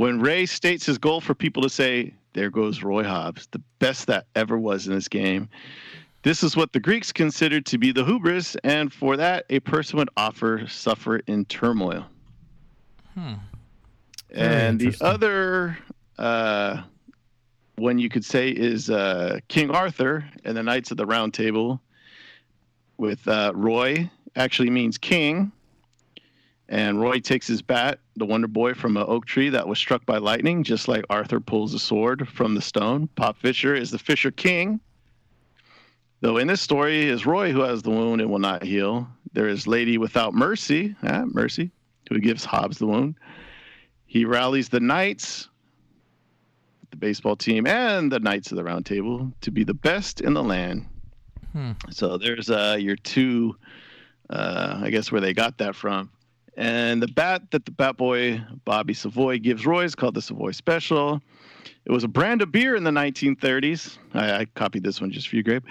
Ray states his goal for people to say, there goes Roy Hobbs, the best that ever was in this game. This is what the Greeks considered to be the hubris, and for that, a person would suffer in turmoil. And the other one you could say is King Arthur and the Knights of the Round Table, with Roy actually means king, and Roy takes his bat, the Wonder Boy, from an oak tree that was struck by lightning, just like Arthur pulls a sword from the stone. Pop Fisher is the Fisher King. Though in this story is Roy who has the wound and will not heal. There is Lady Without Mercy, who gives Hobbs the wound. He rallies the Knights, the baseball team, and the Knights of the Round Table to be the best in the land. So there's your two, I guess, where they got that from. And the bat that the Bat Boy, Bobby Savoy, gives Roy is called the Savoy Special. It was a brand of beer in the 1930s. I copied this one just for you, Grape.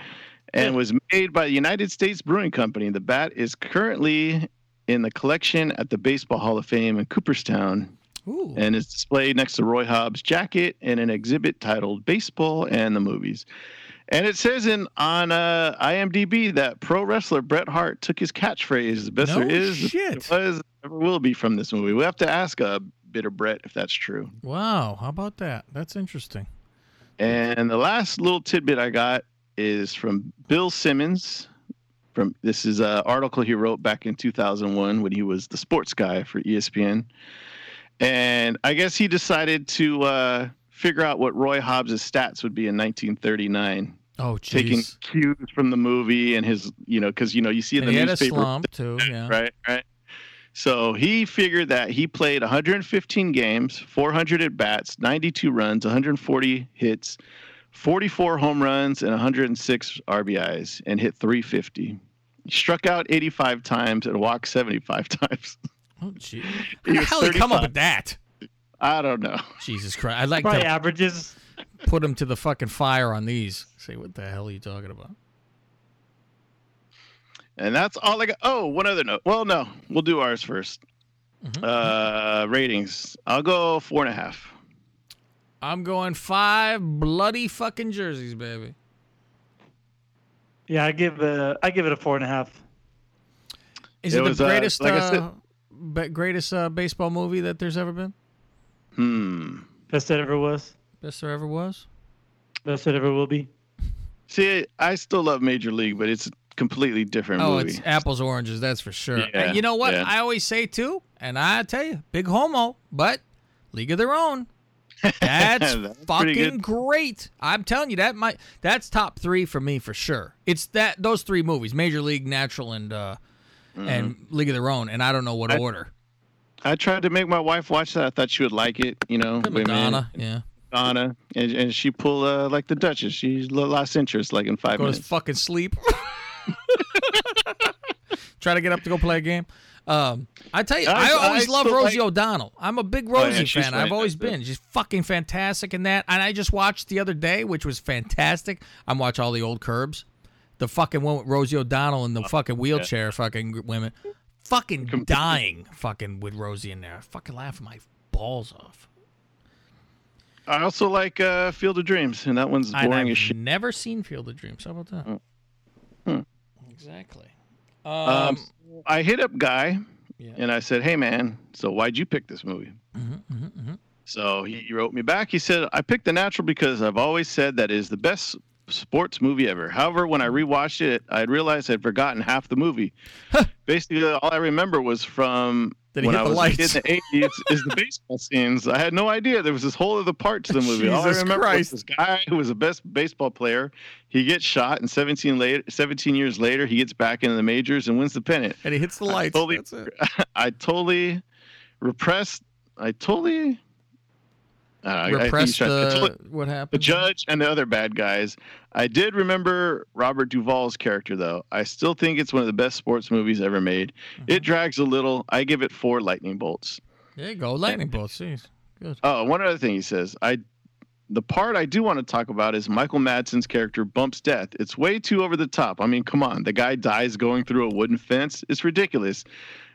And was made by the United States Brewing Company. The bat is currently in the collection at the Baseball Hall of Fame in Cooperstown. Ooh. And is displayed next to Roy Hobbs' jacket in an exhibit titled Baseball and the Movies. And it says on IMDb that pro wrestler Bret Hart took his catchphrase, the best there is, shit. The was, ever will be, from this movie. We have to ask a bitter Bret if that's true. Wow, how about that? That's interesting. And the last little tidbit I got is from Bill Simmons. This is an article he wrote back in 2001 when he was the sports guy for ESPN. And I guess he decided to figure out what Roy Hobbs' stats would be in 1939. Oh, geez. Taking cues from the movie and his, because, you see in the newspaper. He had a slump, too, yeah. Right. So he figured that he played 115 games, 400 at-bats, 92 runs, 140 hits, 44 home runs and 106 RBIs and hit 350. He struck out 85 times and walked 75 times. Oh, gee. How did he come up with that? I don't know. Jesus Christ. I'd like to averages. Put him to the fucking fire on these. Say, what the hell are you talking about? And that's all I got. Oh, one other note. Well, no. We'll do ours first. Ratings. I'll go 4.5. I'm going 5 bloody fucking jerseys, baby. Yeah, I give it a 4.5. Is it the greatest baseball movie that there's ever been? Best that ever was. Best there ever was. Best that ever will be. See, I still love Major League, but it's a completely different movie. Oh, it's apples oranges, that's for sure. Yeah, and you know what? Yeah. I always say too, and I tell you, big homo, but League of Their Own. That's fucking great. I'm telling you, that's top 3 for me for sure. It's those 3 movies, Major League, Natural, and League of Their Own, and I don't know what order. I tried to make my wife watch that. I thought she would like it, Madonna, yeah. Madonna, and she pulled like the Duchess. She lost interest like in 5 minutes. Go to fucking sleep. Try to get up to go play a game. I tell you, I always loved Rosie O'Donnell. I'm a big Rosie fan. I've always been. She's fucking fantastic in that. And I just watched the other day, which was fantastic. I'm watching all the old Curbs. The fucking one with Rosie O'Donnell and the fucking wheelchair fucking women. Fucking dying fucking with Rosie in there. I fucking laughing my balls off. I also like Field of Dreams, and that one's boring as shit. I've never seen Field of Dreams. How about that? Exactly. I hit up Guy, and I said, hey, man, so why'd you pick this movie? So he wrote me back. He said, I picked The Natural because I've always said that is the best sports movie ever. However, when I rewatched it, I realized I'd forgotten half the movie. Basically, all I remember was from when I was in the 80s is the baseball scenes. I had no idea there was this whole other part to the movie. Jesus all I remember Christ. Was this guy who was the best baseball player. He gets shot, and 17 years later, he gets back into the majors and wins the pennant. And he hits the lights. What happened? The judge and the other bad guys. I did remember Robert Duvall's character, though. I still think it's one of the best sports movies ever made. It drags a little. I give it 4 lightning bolts. There you go, lightning bolts. Jeez. Good. Oh, one other thing he says. The part I do want to talk about is Michael Madsen's character Bump's death. It's way too over the top. I mean, come on. The guy dies going through a wooden fence. It's ridiculous.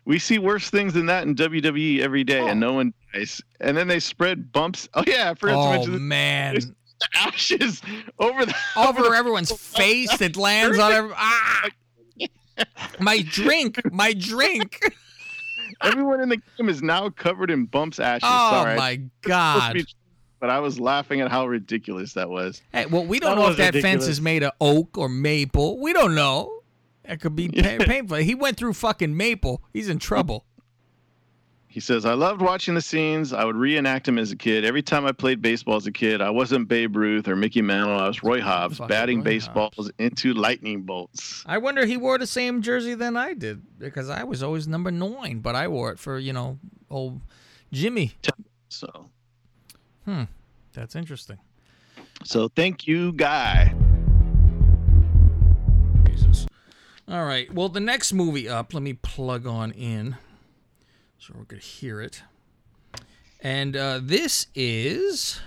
We see worse things than that in WWE every day, and no one dies. And then they spread Bumps. Oh, yeah. I forgot to mention this. Oh, man. Ashes over everyone's face. It lands on everyone. Ah! My drink. Everyone in the game is now covered in Bumps' ashes. Oh, sorry. My God. But I was laughing at how ridiculous that was. Hey, well, we don't know if that fence is made of oak or maple. We don't know. That could be painful. He went through fucking maple. He's in trouble. He says, I loved watching the scenes. I would reenact him as a kid. Every time I played baseball as a kid, I wasn't Babe Ruth or Mickey Mantle. I was Roy Hobbs, batting baseballs into lightning bolts. I wonder he wore the same jersey than I did, because I was always number 9, but I wore it for, old Jimmy. So. That's interesting. So thank you, Guy. Jesus. All right. Well, the next movie up, let me plug on in so we could hear it. And this is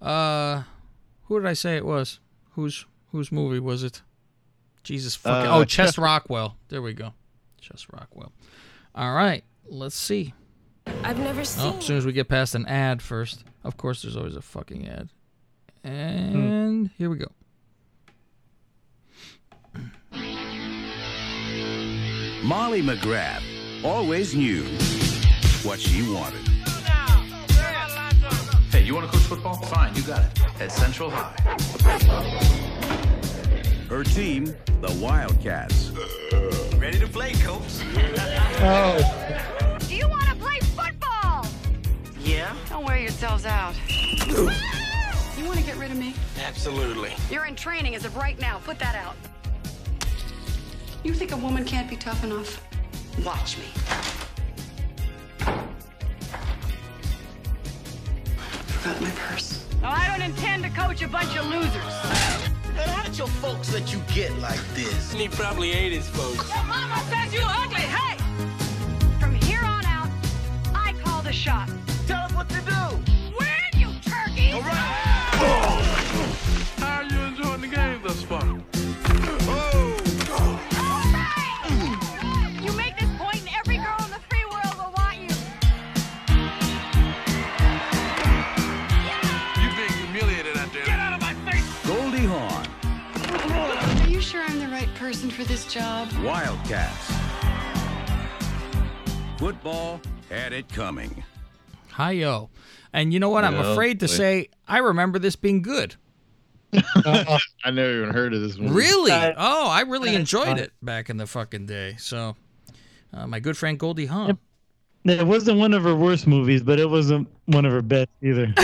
who did I say it was? Whose movie was it? Jesus fucking Chess Rockwell. There we go. Chess Rockwell. All right. Let's see. I've never seen. Oh, as soon as we get past an ad first. Of course, there's always a fucking ad. And here we go. Molly McGrath always knew what she wanted. Hey, you want to coach football? Fine, you got it. At Central High. Her team, the Wildcats. Ready to play, coach. Oh. Do you want to play football? Yeah. Don't wear yourselves out. You want to get rid of me? Absolutely. You're in training as of right now. Put that out. You think a woman can't be tough enough? Watch me. Forgot my purse. Now, I don't intend to coach a bunch of losers. And how did your folks let you get like this? And he probably ate his folks. Your mama says you ugly. Hey! From here on out, I call the shot. Tell us what to do. Win, you turkey! All right! Oh. How are you enjoying the game thus far? Oh! Person for this job. Wildcats. Football had it coming. Hi-yo. And you know what? I'm afraid to say I remember this being good. I never even heard of this movie. Really? Oh, I really enjoyed it back in the fucking day. So, my good friend Goldie Hawn. It wasn't one of her worst movies, but it wasn't one of her best either.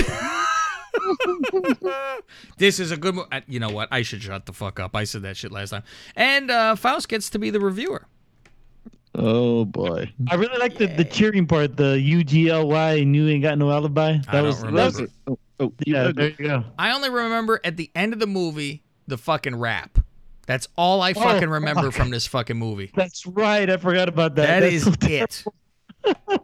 This is a good movie. You know what? I should shut the fuck up. I said that shit last time. And Faust gets to be the reviewer. Oh, boy. I really like the cheering part, the UGLY, New Ain't Got No Alibi. I don't remember. Oh, yeah, there you go. I only remember at the end of the movie, the fucking rap. That's all I fucking remember from this fucking movie. That's right. I forgot about that. That's it.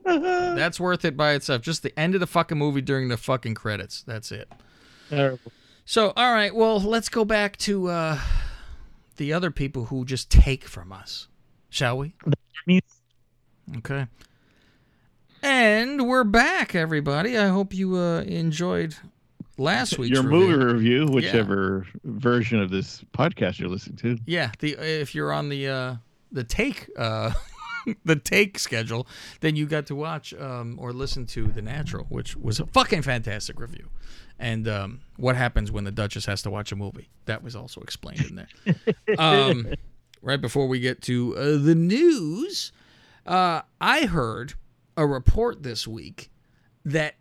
That's worth it by itself. Just the end of the fucking movie during the fucking credits. That's it. Terrible. So, all right. Well, let's go back to the other people who just take from us, shall we? Okay. And we're back, everybody. I hope you enjoyed last week's movie review, whichever version of this podcast you're listening to. Yeah, if you're on the take the take schedule, then you got to watch or listen to The Natural, which was a fucking fantastic review. And what happens when the Duchess has to watch a movie? That was also explained in there. Right before we get to the news, I heard a report this week that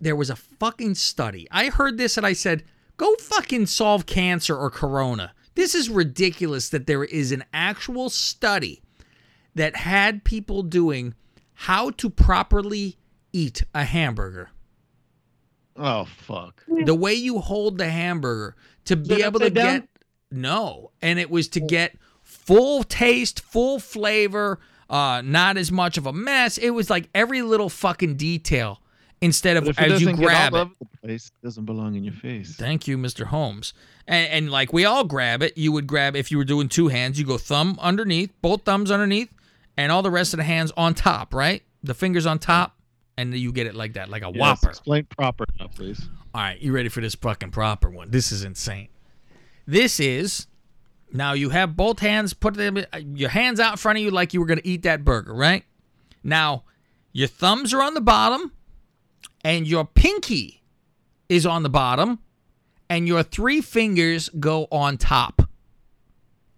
there was a fucking study. I heard this and I said, go fucking solve cancer or corona. This is ridiculous that there is an actual study that had people doing how to properly eat a hamburger. Oh, fuck. The way you hold the hamburger to be able to get... No. And it was to get full taste, full flavor, not as much of a mess. It was like every little fucking detail. Instead of as you grab it, it doesn't belong in your face. Thank you, Mr. Holmes. And like we all grab it, you would grab, if you were doing two hands, you go thumb underneath, both thumbs underneath, and all the rest of the hands on top, right? The fingers on top, and you get it like that, like a Whopper. Explain proper now, please. All right, you ready for this fucking proper one? This is insane. This is, now you have both hands, put them, your hands out in front of you like you were going to eat that burger, right? Now, your thumbs are on the bottom. And your pinky is on the bottom, and your three fingers go on top.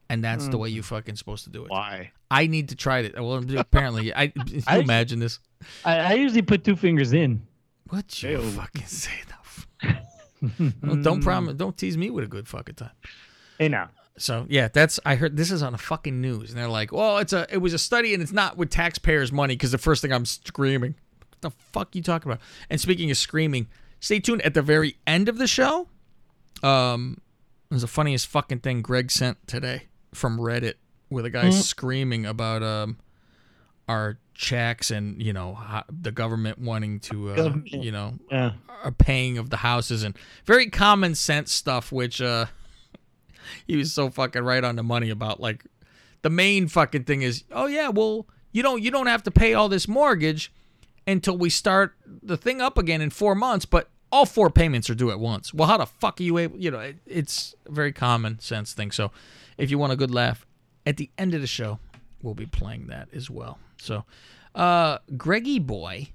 And that's the way you fucking supposed to do it. Why? I need to try it. Well, apparently, I imagine this. I usually put two fingers in. What you fucking say though? Well, don't tease me with a good fucking time. Hey now. So yeah, I heard this is on the fucking news, and they're like, "Well, it was a study, and it's not with taxpayers' money." Because the first thing I'm screaming. The fuck you talking about? And speaking of screaming, stay tuned at the very end of the show. It was the funniest fucking thing Greg sent today from Reddit, where the guy's screaming about our checks and the government wanting to a paying of the houses and very common sense stuff, which he was so fucking right on the money about. Like the main fucking thing is, oh yeah, well you don't have to pay all this mortgage until we start the thing up again in 4 months, but all four payments are due at once. Well, how the fuck are you able... It's a very common sense thing. So if you want a good laugh, at the end of the show, we'll be playing that as well. So, Greggy boy.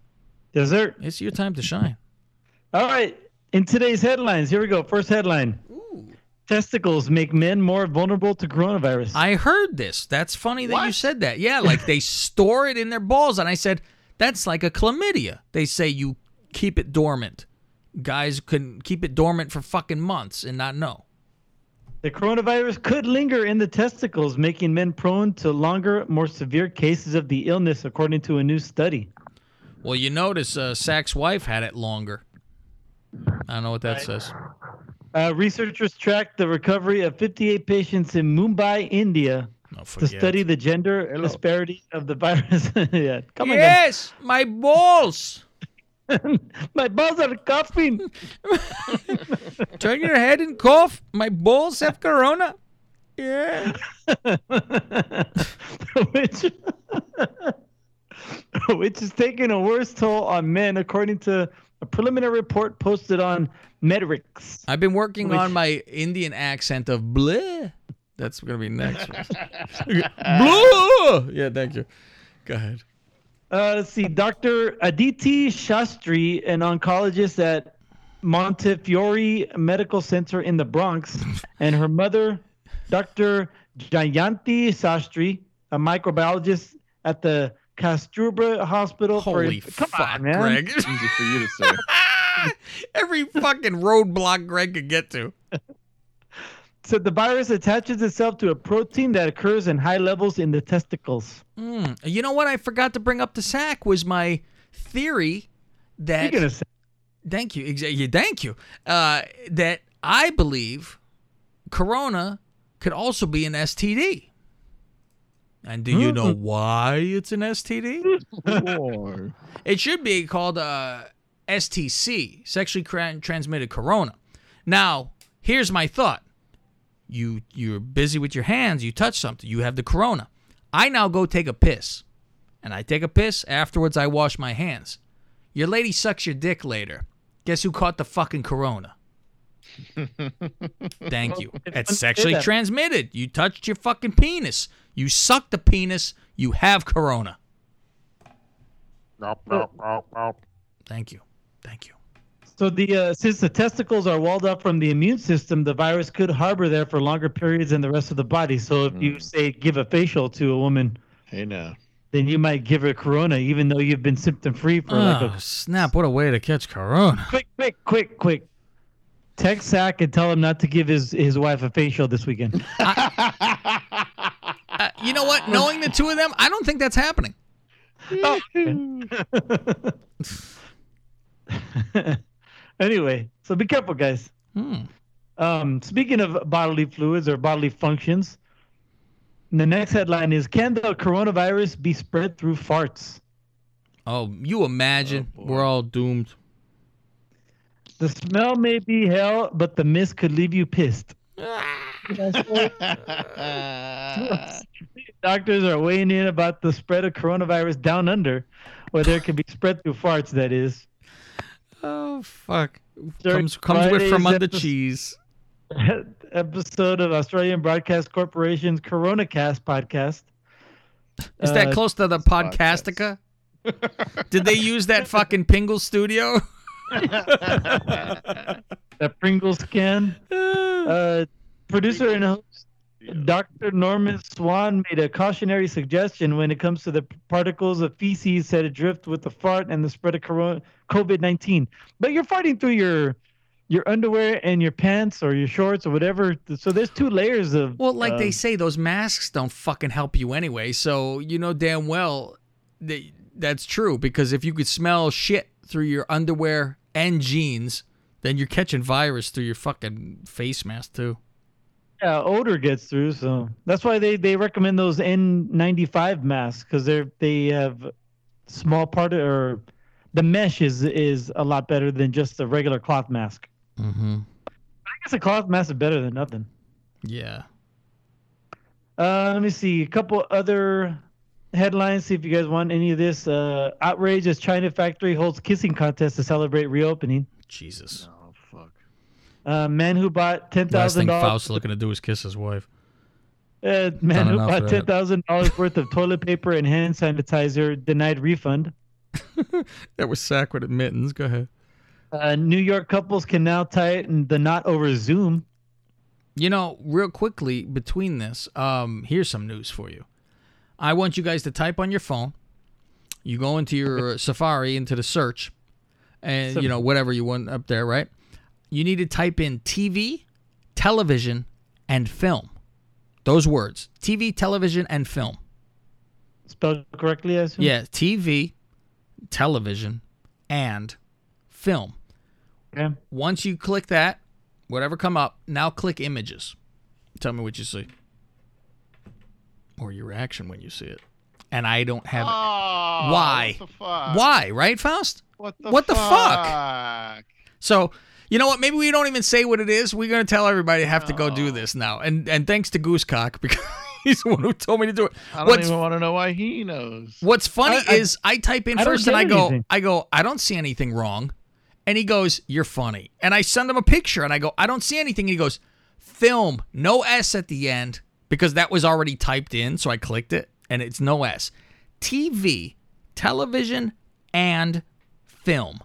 Yes, sir. It's your time to shine. All right. In today's headlines, here we go. First headline. Ooh. Testicles make men more vulnerable to coronavirus. I heard this. That's funny that you said that. Yeah, like they store it in their balls. And I said... That's like a chlamydia. They say you keep it dormant. Guys can keep it dormant for fucking months and not know. The coronavirus could linger in the testicles, making men prone to longer, more severe cases of the illness, according to a new study. Well, you notice Sack's wife had it longer. I don't know what that says. Researchers tracked the recovery of 58 patients in Mumbai, India. To study the gender disparity of the virus. Yeah. Come on. Yes, again. My balls. My balls are coughing. Turn your head and cough. My balls have corona. Yeah. Which is taking a worse toll on men, according to a preliminary report posted on Metrics. I've been working on my Indian accent of bleh. That's going to be next. Yeah, thank you. Go ahead. Let's see. Dr. Aditi Shastri, an oncologist at Montefiore Medical Center in the Bronx, and her mother, Dr. Jayanti Shastri, a microbiologist at the Kastrubra Hospital. Holy fuck, man. Greg. Easy for you to say. Every fucking roadblock Greg could get to. So the virus attaches itself to a protein that occurs in high levels in the testicles. You know what I forgot to bring up to Sack was my theory that... You're going to say... Thank you. Thank you. That I believe corona could also be an STD. And do you know why it's an STD? It should be called STC, sexually transmitted corona. Now, here's my thought. You're busy with your hands. You touch something. You have the corona. I now go take a piss. And I take a piss. Afterwards, I wash my hands. Your lady sucks your dick later. Guess who caught the fucking corona? Thank you. It's sexually transmitted. You touched your fucking penis. You suck the penis. You have corona. Thank you. Thank you. So since the testicles are walled up from the immune system, the virus could harbor there for longer periods than the rest of the body. So if you, say, give a facial to a woman, then you might give her corona, even though you've been symptom-free for like a... snap. What a way to catch corona. Quick. Text Sack and tell him not to give his wife a facial this weekend. You know what? Knowing the two of them, I don't think that's happening. Oh. Anyway, so be careful, guys. Speaking of bodily fluids or bodily functions, the next headline is, can the coronavirus be spread through farts? Oh, you imagine. We're all doomed. The smell may be hell, but the mist could leave you pissed. Doctors are weighing in about the spread of coronavirus down under, whether it can be spread through farts, that is. Oh, fuck. Comes with from under cheese. Episode of Australian Broadcast Corporation's CoronaCast podcast. Is that close to the Podcastica? Did they use that fucking Pringle studio? That Pringle scan? Producer and host Dr. Norman Swan made a cautionary suggestion when it comes to the particles of feces set adrift with the fart and the spread of COVID-19. But you're farting through your underwear and your pants or your shorts or whatever. So there's two layers of... Well, like they say, those masks don't fucking help you anyway. So you know damn well that's true, because if you could smell shit through your underwear and jeans, then you're catching virus through your fucking face mask too. Yeah, odor gets through, so that's why they recommend those N95 masks, because they have small part or the mesh is a lot better than just a regular cloth mask. Mm-hmm. I guess a cloth mask is better than nothing. Yeah. Let me see a couple other headlines. See if you guys want any of this. Outrage as China factory holds kissing contest to celebrate reopening. Jesus. Oh fuck. Man who bought $10,000. Last thing Faust looking to do is kiss his wife. Man who bought $10,000 worth of toilet paper and hand sanitizer denied refund. That was Sack with mittens. Go ahead. New York couples can now tighten the knot over Zoom. You know, real quickly between this, here's some news for you. I want you guys to type on your phone. You go into your Safari, into the search, and you know whatever you want up there, right? You need to type in TV, television, and film. Those words. TV, television, and film. Spelled correctly, I assume? Yeah, TV, television, and film. Okay. Once you click that, whatever come up, now click images. Tell me what you see. Or your reaction when you see it. And I don't have... why? What the fuck? Why, right, Faust? What the fuck? So... You know what? Maybe we don't even say what it is. We're going to tell everybody to have to go do this now. And thanks to Goosecock, because he's the one who told me to do it. I don't even want to know why he knows. What's funny is I type in first and I go, I don't see anything wrong. And he goes, you're funny. And I send him a picture and I go, I don't see anything. And he goes, film, no S at the end, because that was already typed in. So I clicked it and it's no S. TV, television, and film.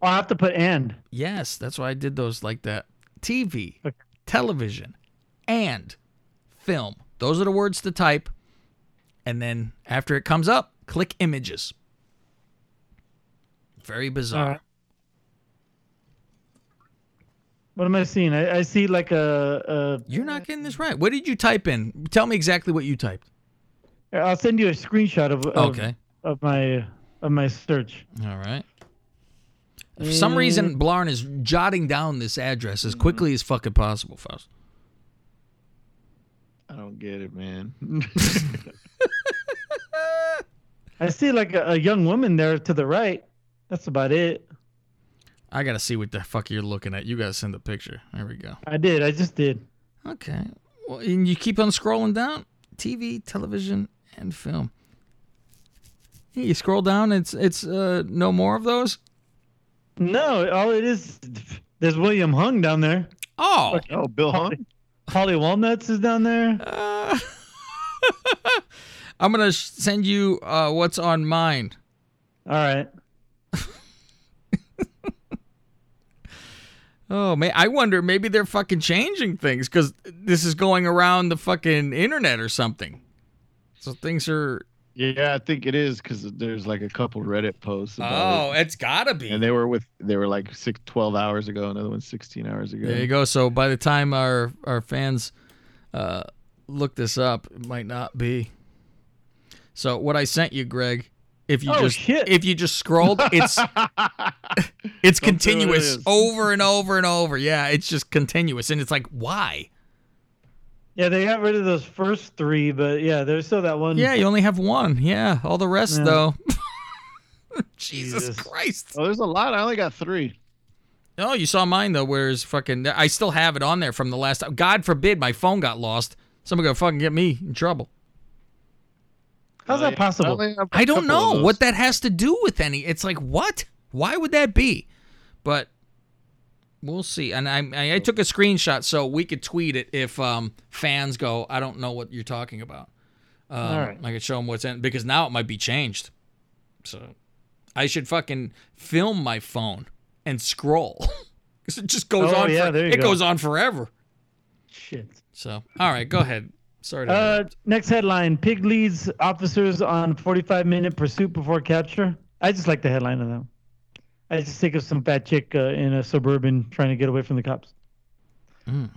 Oh, I have to put and. Yes, that's why I did those like that. TV, television, and film. Those are the words to type. And then after it comes up, click images. Very bizarre. What am I seeing? I see like a... You're not getting this right. What did you type in? Tell me exactly what you typed. I'll send you a screenshot of my search. All right. For some reason, Blarn is jotting down this address as quickly as fucking possible, Faust. don't get it, man. I see like a young woman there to the right. That's about it. I got to see what the fuck you're looking at. You got to send a picture. There we go. I did. I just did. Okay. Well, and you keep on scrolling down. TV, television, and film. You scroll down, it's no more of those? No, all it is, there's William Hung down there. Oh. Oh, Bill Hung? Holly Walnuts is down there. I'm going to send you what's on mine. All right. Oh, man, I wonder, maybe they're fucking changing things because this is going around the fucking internet or something. So things are... Yeah, I think it is because there's like a couple Reddit posts about it. It's got to be. And they were like 12 hours ago, another one 16 hours ago. There you go. So by the time our fans look this up, it might not be. So what I sent you, Greg, if you just scrolled, it's continuous over and over and over. Yeah, it's just continuous and it's like, why? Yeah, they got rid of those first three, but yeah, there's still that one. Yeah, you only have one. Yeah, all the rest, though. Jesus Christ. Oh, there's a lot. I only got three. Oh, you saw mine, though, whereas fucking... I still have it on there from the last time. God forbid my phone got lost. Someone gonna fucking get me in trouble. How's that possible? I don't know what that has to do with any... It's like, what? Why would that be? But... We'll see. And I took a screenshot so we could tweet it if fans go, I don't know what you're talking about. All right. I could show them what's in, because now it might be changed. So I should fucking film my phone and scroll. Because it just goes on. Yeah, goes on forever. Shit. So, all right, go ahead. Sorry to next headline. Pig leads officers on 45-minute pursuit before capture. I just like the headline of that. I just think of some fat chick in a Suburban trying to get away from the cops. Mm.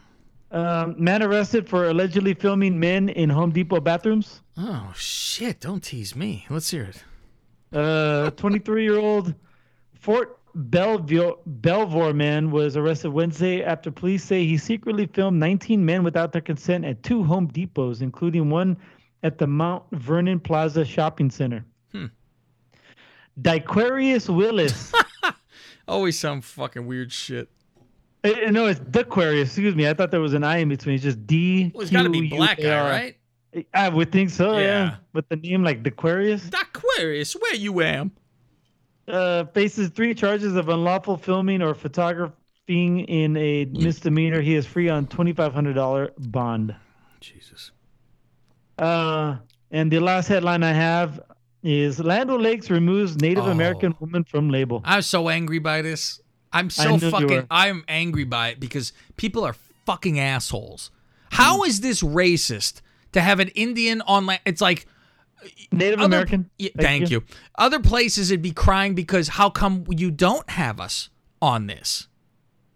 Man arrested for allegedly filming men in Home Depot bathrooms. Oh, shit. Don't tease me. Let's hear it. 23-year-old Fort Belvoir man was arrested Wednesday after police say he secretly filmed 19 men without their consent at two Home Depots, including one at the Mount Vernon Plaza Shopping Center. Hmm. Daquarius Willis. Always some fucking weird shit. No, it's Daquarius. Excuse me. I thought there was an I in between. It's just D. Well, it's got to be black guy, right? I would think so, yeah. With the name like Daquarius. Daquarius, where you am? Faces 3 charges of unlawful filming or photographing in a misdemeanor. He is free on $2,500 bond. Jesus. And the last headline I have... is Land O'Lakes removes Native American woman from label. I'm so angry by this. I'm angry by it because people are fucking assholes. How is this racist to have an Indian on land? It's like Native American. Thank you. Other places it'd be crying because how come you don't have us on this?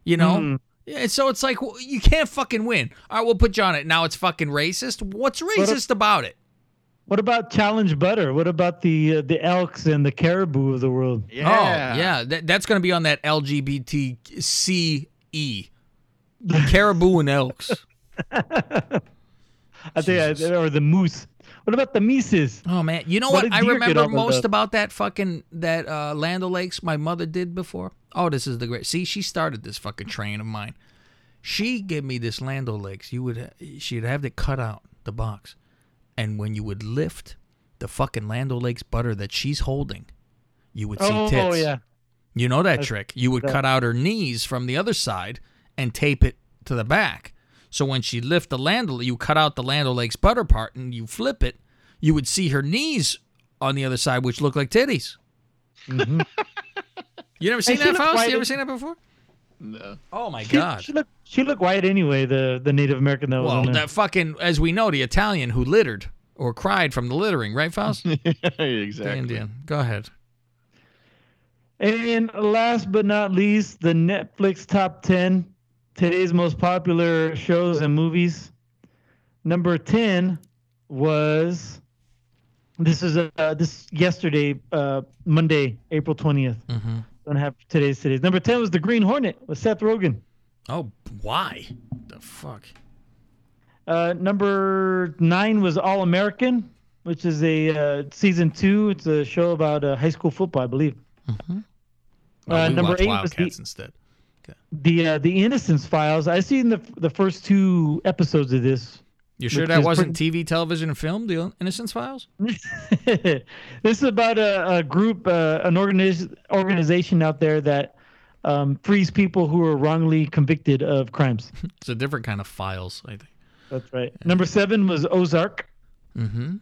You know? Mm. And so it's like, well, you can't fucking win. All right, we'll put you on it. Now it's fucking racist. What's racist about it? What about challenge butter? What about the elks and the caribou of the world? Yeah. Oh, yeah. That's going to be on that LGBTCE. Caribou and elks. Or the moose. What about the Mises? Oh, man. You know what I remember most about that fucking Land O'Lakes my mother did before? Oh, this is the great. See, she started this fucking train of mine. She gave me this Land O'Lakes. She'd have it cut out, the box. And when you would lift the fucking Land O'Lakes butter that she's holding, you would see tits. Oh, yeah. You know that trick. You would cut out her knees from the other side and tape it to the back. So when she lift the you cut out the Land O'Lakes butter part and you flip it, you would see her knees on the other side, which look like titties. Mm-hmm. You never seen that, Fausti? You ever seen that before? No. Oh, my God. She looked white anyway, the Native American that was on there. Well, that fucking, as we know, the Italian who littered or cried from the littering, right, Fausti? Exactly. The Indian. Go ahead. And last but not least, the Netflix Top 10, today's most popular shows and movies. Number 10 was, this yesterday, Monday, April 20th. Mm-hmm. Don't have today's. Number 10 was The Green Hornet with Seth Rogen. Oh, why? The fuck? Number 9 was All American, which is a season 2. It's a show about high school football, I believe. Mm-hmm. Well, number 8 was the Innocence Files. I've seen the first 2 episodes of this. You sure that wasn't TV, television, and film, the Innocence Files? This is about a group, an organization out there that frees people who are wrongly convicted of crimes. It's a different kind of files, I think. That's right. Yeah. Number 7 was Ozark. Mm-hmm.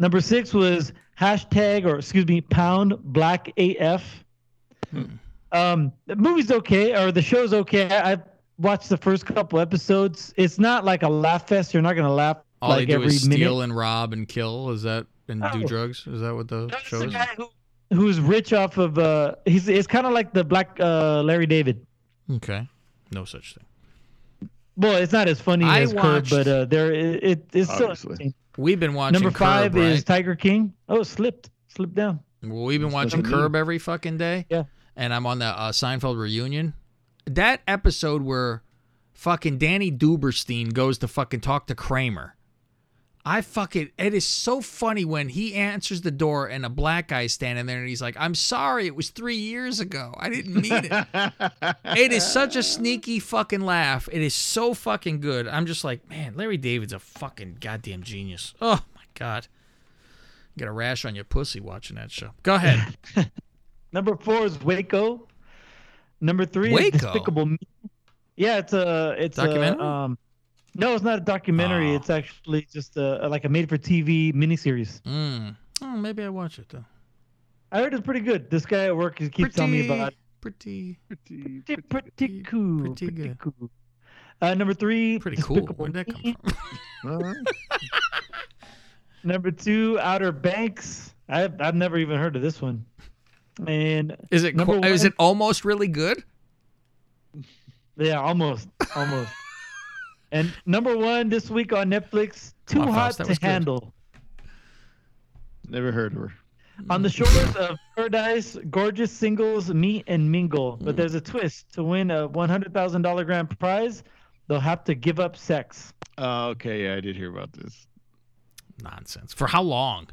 Number 6 was pound Black AF. The movie's okay, or the show's okay. I've watched the first couple episodes. It's not like a laugh fest. You're not going to laugh all like every minute. All they do is steal and rob and kill. Is that do drugs? Is that what the show is? Guy who's rich off of it's kind of like the Black Larry David. Okay, no such thing. Well, it's not as funny as Curb, but it's still interesting. We've been watching Number 5 Curb, is Tiger King. Oh, slipped down. Well, we've been watching Curb every fucking day. Yeah. And I'm on the Seinfeld reunion. That episode where fucking Danny Duberstein goes to fucking talk to Kramer. It is so funny when he answers the door and a black guy's standing there and he's like, I'm sorry, it was 3 years ago. I didn't mean it. It is such a sneaky fucking laugh. It is so fucking good. I'm just like, man, Larry David's a fucking goddamn genius. Oh, my God. You got a rash on your pussy watching that show. Go ahead. Number 4 is Waco. Number 3 is Despicable Me. Yeah, it's documentary? No, it's not a documentary. Oh. It's actually just like a made-for-TV miniseries. Mm. Oh, maybe I watch it, though. I heard it's pretty good. This guy at work keeps telling me about it. Pretty cool. Pretty good. Cool. Number 3. Pretty cool. Where'd that come from? Number 2, Outer Banks. I've never even heard of this one. And is it almost really good? Yeah, almost. And number 1 this week on Netflix, Too Hot to Handle. Good. Never heard of her. On the shores of paradise, gorgeous singles meet and mingle. But there's a twist. To win a $100,000 grand prize, they'll have to give up sex. Okay, yeah, I did hear about this. Nonsense. For how long?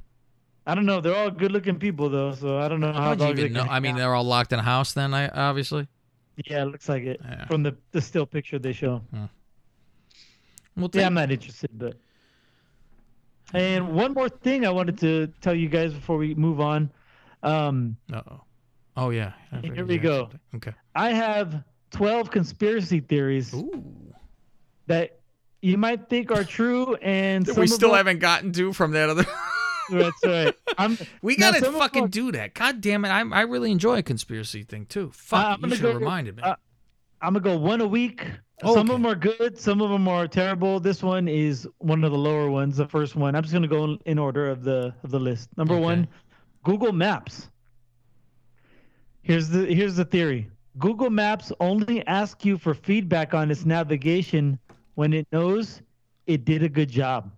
I don't know. They're all good-looking people, though, so I don't know how long they can. I mean, they're all locked in a house then, obviously? Yeah, it looks like it. Yeah. From the still picture they show. Hmm. Well, I'm not interested, but. And one more thing I wanted to tell you guys before we move on. Oh, yeah. Here we go. Okay. I have 12 conspiracy theories that you might think are true, and we still haven't gotten to from that other. That's right. We gotta fucking do that. God damn it! I really enjoy a conspiracy thing too. Fuck, you should have reminded me. I'm gonna go one a week. Some of them are good. Some of them are terrible. This one is one of the lower ones. The first one. I'm just gonna go in order of the list. Number 1, Google Maps. Here's the theory. Google Maps only asks you for feedback on its navigation when it knows it did a good job.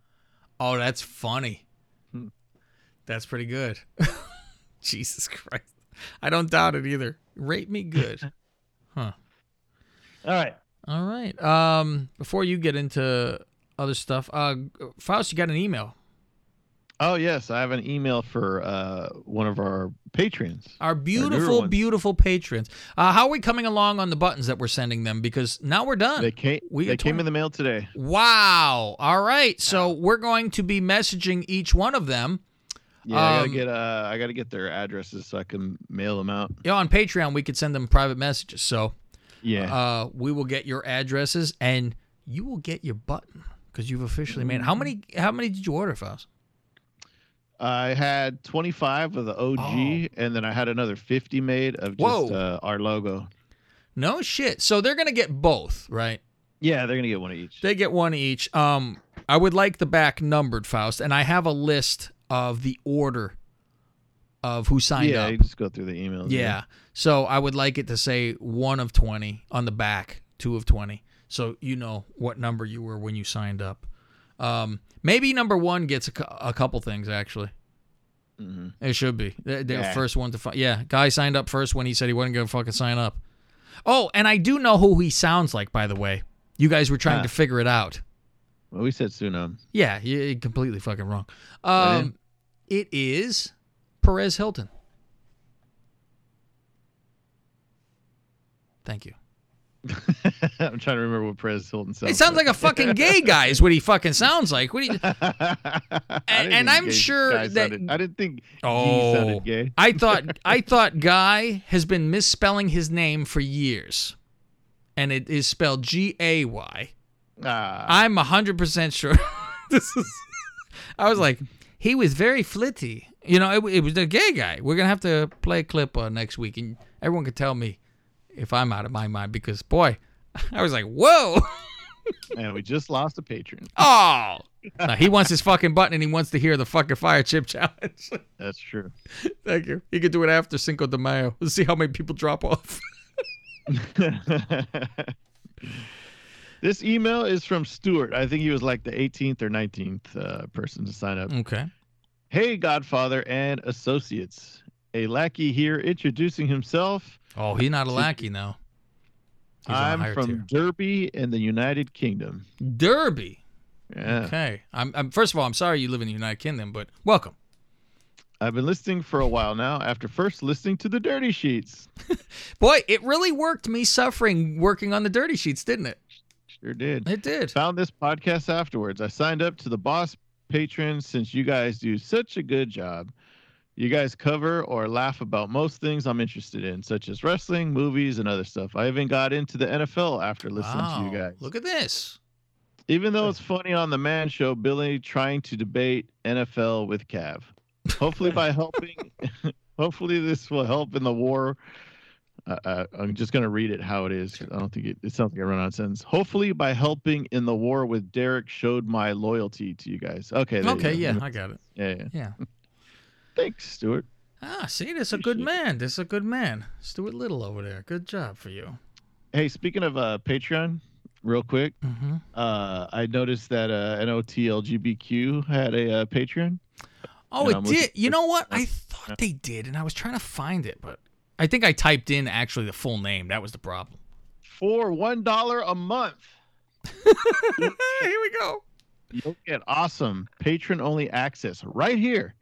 Oh, that's funny. That's pretty good. Jesus Christ. I don't doubt it either. Rate me good. Huh. All right. Before you get into other stuff, Faust, you got an email. Oh, yes. I have an email for one of our patrons. Our beautiful patrons. How are we coming along on the buttons that we're sending them? Because now we're done. They came in the mail today. Wow. All right. So we're going to be messaging each one of them. Yeah, I gotta get their addresses so I can mail them out. Yeah, on Patreon we could send them private messages. So, yeah, we will get your addresses and you will get your button because you've officially made it. How many did you order, Faust? I had 25 of the OG, and then I had another 50 made of just our logo. No shit. So they're gonna get both, right? Yeah, they're gonna get one each. They get one each. I would like the back numbered, Faust, and I have a list of the order of who signed up. Yeah, you just go through the emails. Yeah. So I would like it to say 1 of 20 on the back, 2 of 20, so you know what number you were when you signed up. Maybe number 1 gets a couple things, actually. Mm-hmm. It should be. They're the first one to find. Yeah, guy signed up first when he said he wasn't going to fucking sign up. Oh, and I do know who he sounds like, by the way. You guys were trying to figure it out. Well, we said Suriname. Yeah, you're completely fucking wrong. It is Perez Hilton. Thank you. I'm trying to remember what Perez Hilton sounds like. It sounds like a fucking gay guy is what he fucking sounds like. What do you... And I'm sure that... Sounded, I didn't think he sounded gay. I thought guy has been misspelling his name for years. And it is spelled G-A-Y. I'm 100% sure. This is... I was like, he was very flitty. You know, it was the gay guy. We're going to have to play a clip next week. And everyone could tell me if I'm out of my mind, because boy, I was like, whoa. And we just lost a patron. Oh, no, he wants his fucking button and he wants to hear the fucking fire chip challenge. That's true. Thank you. He could do it after Cinco de Mayo. Let's see how many people drop off. This email is from Stuart. I think he was like the 18th or 19th person to sign up. Okay. Hey, Godfather and associates. A lackey here introducing himself. Oh, he's not a lackey now. I'm from Derby in the United Kingdom. Derby? Yeah. Okay. I'm first of all, I'm sorry you live in the United Kingdom, but welcome. I've been listening for a while now after first listening to the Dirty Sheets. Boy, it really worked me suffering working on the Dirty Sheets, didn't it? Sure did. It did. Found this podcast afterwards. I signed up to the Boss Patreon since you guys do such a good job. You guys cover or laugh about most things I'm interested in, such as wrestling, movies, and other stuff. I even got into the NFL after listening to you guys. Look at this. Even though it's funny on the Man Show, Billy trying to debate NFL with Cav. Hopefully by helping, hopefully this will help in the war. I'm just going to read it how it is. I don't think it sounds like I run out of sentence. Hopefully by helping in the war with Derek showed my loyalty to you guys. Okay. You know. Yeah, I got it. Yeah. Thanks, Stuart. See, that's a good man. Stuart Little over there. Good job for you. Hey, speaking of Patreon, real quick, I noticed that NOTLGBQ had a Patreon. Oh, it did. You know what? I thought they did, and I was trying to find it, but I think I typed in actually the full name. That was the problem. For $1 a month. Here we go. You'll get awesome patron-only access right here.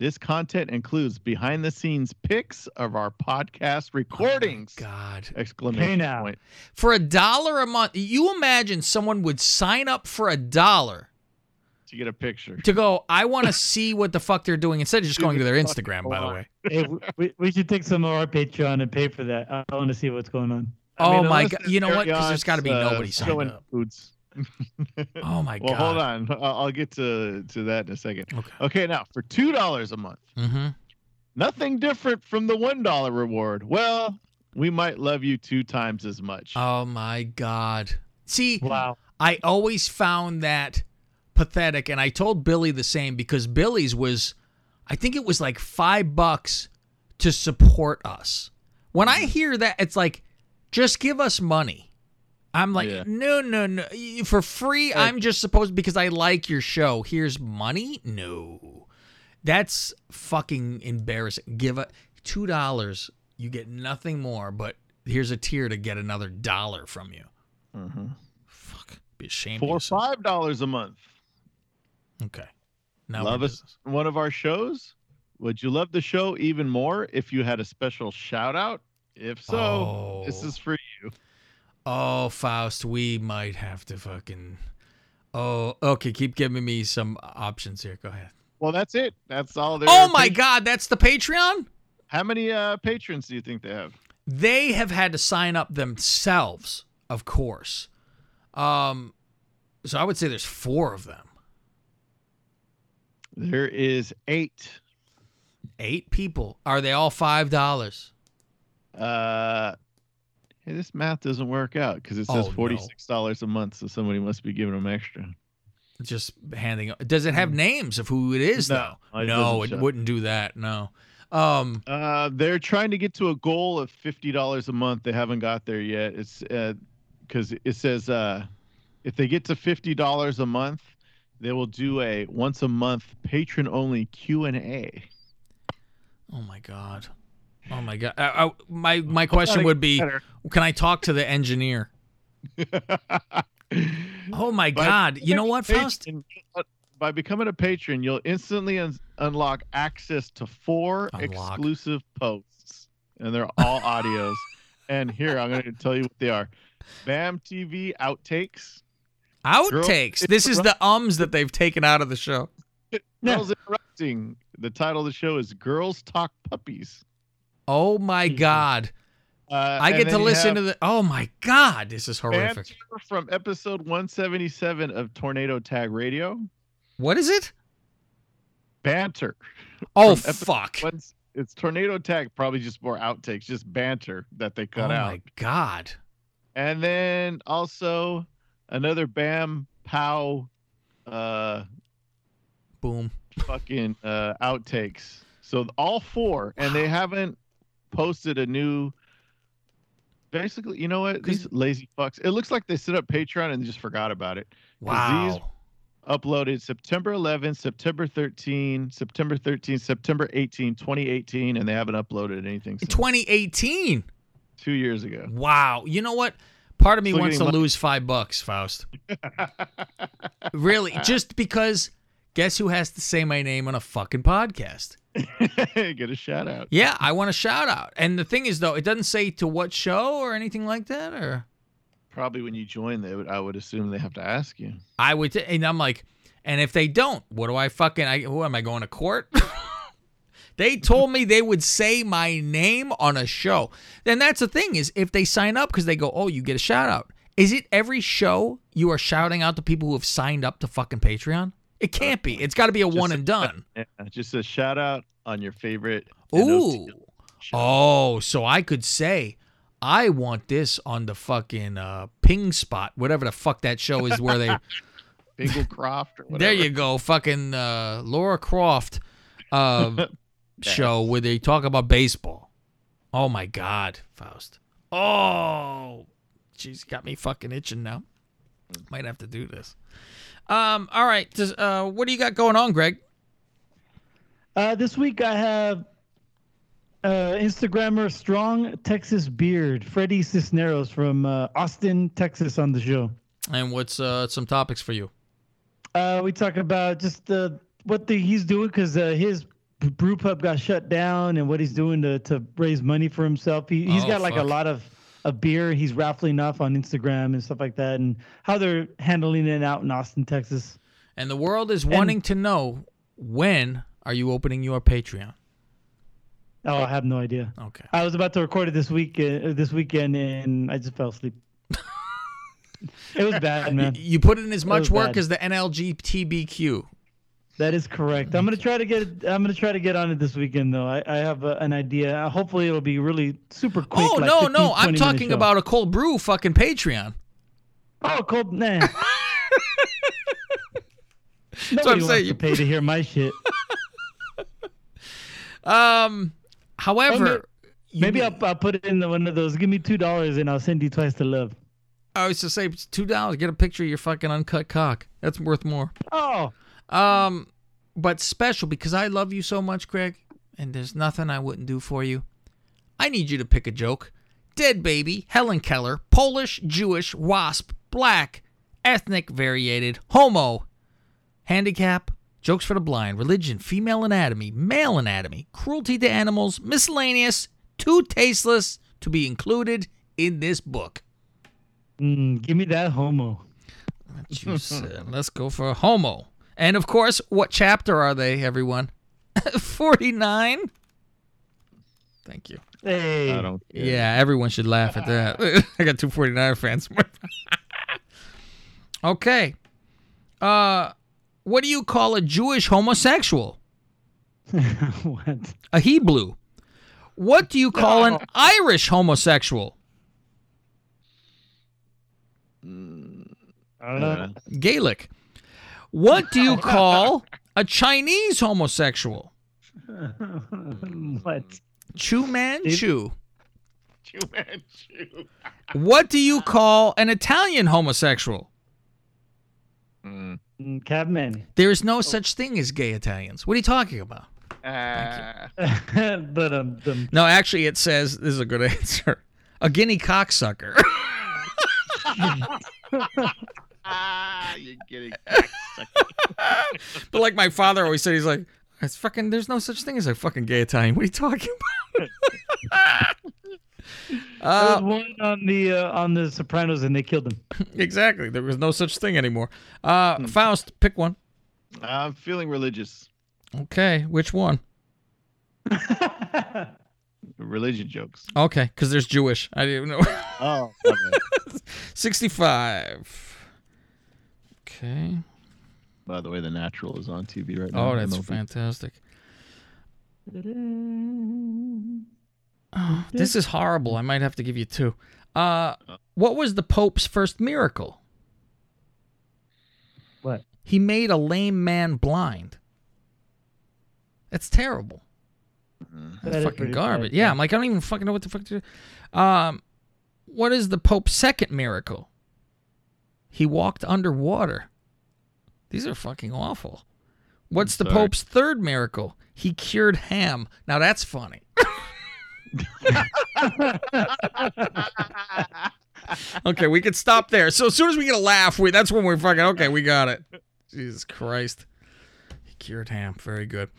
This content includes behind-the-scenes pics of our podcast recordings. Oh God. Exclamation point. For $1 a month, you imagine someone would sign up for $1 to get a picture. To go, I want to see what the fuck they're doing, instead of just going to their Instagram, by the way. Hey, we should take some of our Patreon and pay for that. I want to see what's going on. My God. You know what? Because there's got to be nobody signed up. Foods. Oh my God! Well, hold on. I'll get to that in a second. Okay. Now for $2 a month, nothing different from the $1 reward. Well, we might love you 2 times as much. Oh my God! See, wow. I always found that pathetic, and I told Billy the same because Billy's was, I think it was like $5 to support us. When I hear that, it's like, just give us money. I'm like, no. For free, I'm just supposed, because I like your show. Here's money? No. That's fucking embarrassing. Give a $2, you get nothing more, but here's a tier to get another $1 from you. Fuck. Be ashamed of yourself. For $5 a month. Okay. Now love us one of our shows? Would you love the show even more if you had a special shout out? If so, this is for you. Oh, Faust, we might have to fucking... Oh, okay, keep giving me some options here. Go ahead. Well, that's it. That's all there is. Oh, my God, that's the Patreon? How many patrons do you think they have? They have had to sign up themselves, of course. So I would say there's 4 of them. There is 8. 8 people. Are they all $5? Hey, this math doesn't work out because it says $46 a month, so somebody must be giving them extra. Just handing up. Does it have names of who it is, though? No, it wouldn't do that, no. They're trying to get to a goal of $50 a month. They haven't got there yet. It's because it says if they get to $50 a month, they will do a once-a-month patron-only Q&A. Oh, my God. Oh, my God. My question would be, can I talk to the engineer? Oh my God! You know what, Fausti? By becoming a patron, you'll instantly unlock access to four exclusive posts, and they're all audios. And here, I'm going to tell you what they are. BAM TV outtakes. Outtakes? Girls, this is the ums that they've taken out of the show. Girls Interrupting. The title of the show is Girls Talk Puppies. Oh, my God. I get to listen to the... Oh, my God. This is horrific. From episode 177 of Tornado Tag Radio. What is it? Banter. Oh, fuck. It's Tornado Tag, probably just more outtakes, just banter that they cut out. Oh, my God. And then also another Bam Pow Boom fucking outtakes. So all four, and they haven't posted a new... Basically, you know what? These lazy fucks. It looks like they set up Patreon and just forgot about it. Wow. These uploaded September 11, September 13, September 13, September 18, 2018, and they haven't uploaded anything since. 2018? 2 years ago. Wow. You know what? Part of me wants to lose $5, Fausti. Really, just because guess who has to say my name on a fucking podcast? Get a shout out. Yeah, I want a shout out. And the thing is, though, it doesn't say to what show or anything like that, or... Probably when you join, I would assume they have to ask you. I would, and I'm like, and if they don't, what do I fucking? Who am I going to court? They told me they would say my name on a show. Then that's the thing is, if they sign up because they go, oh, you get a shout out. Is it every show you are shouting out to people who have signed up to fucking Patreon? It can't be. It's got to be a one and done. Yeah, just a shout out on your favorite. Ooh. Oh, so I could say. I want this on the fucking Ping Spot, whatever the fuck that show is where they... Pinecroft or whatever. There you go, fucking Laura Croft show where they talk about baseball. Oh, my God, Fausti. Oh, she's got me fucking itching now. Might have to do this. All right, what do you got going on, Greg? This week I have... Instagrammer Strong Texas Beard, Freddie Cisneros from Austin, Texas, on the show. And what's some topics for you? We talk about just what he's doing because his brew pub got shut down and what he's doing to raise money for himself. He's got like a lot of beer he's raffling off on Instagram and stuff like that, and how they're handling it out in Austin, Texas. And the world is wanting to know, when are you opening your Patreon? Oh, I have no idea. Okay. I was about to record it this weekend, and I just fell asleep. It was bad, man. You put in as much work as the NLGTBQ. That is correct. I'm gonna try to get on it this weekend, though. I have an idea. Hopefully, it'll be really super quick. Oh like no! I'm talking about a cold brew fucking Patreon. Oh, cold nah. Nobody wants to pay to hear my shit. However, maybe I'll put it in one of those. Give me $2 and I'll send you twice the love. I was to say it's $2. Get a picture of your fucking uncut cock. That's worth more. Oh, but special because I love you so much, Greg. And there's nothing I wouldn't do for you. I need you to pick a joke. Dead baby, Helen Keller, Polish, Jewish, wasp, black, ethnic, variated, homo, handicap. Jokes for the blind, religion, female anatomy, male anatomy, cruelty to animals, miscellaneous, too tasteless to be included in this book. Give me that homo. What you said. Let's go for a homo. And, of course, what chapter are they, everyone? 49? Thank you. Hey. I don't care. Yeah, everyone should laugh at that. I got 249 fans. Okay. What do you call a Jewish homosexual? What? A Hebrew. What do you call an Irish homosexual? I don't know. Gaelic. What do you call a Chinese homosexual? What? Chu Manchu. Chu Manchu. What do you call an Italian homosexual? Cab Manning. There is no such thing as gay Italians. What are you talking about? But no, actually, it says this is a good answer. A guinea cocksucker. You're getting back sucking. But like my father always said, he's like, it's fucking, there's no such thing as a fucking gay Italian. What are you talking about? There was one on the Sopranos and they killed him. Exactly. There was no such thing anymore. Faust, pick one. I'm feeling religious. Okay. Which one? Religion jokes. Okay, because there's Jewish. I didn't know. Oh, okay. 65. Okay. By the way, The Natural is on TV right now. Oh, that's fantastic. Oh, this is horrible. I might have to give you two. What was the Pope's first miracle? What? He made a lame man blind. That's terrible. That's fucking garbage. Bad. Yeah, I'm like, I don't even fucking know what the fuck to do. What is the Pope's second miracle? He walked underwater. These are fucking awful. What's the Pope's third miracle? He cured ham. Now that's funny. Okay, we could stop there. So as soon as we get a laugh, that's when we're fucking, okay, we got it. Jesus Christ. He cured ham. Very good.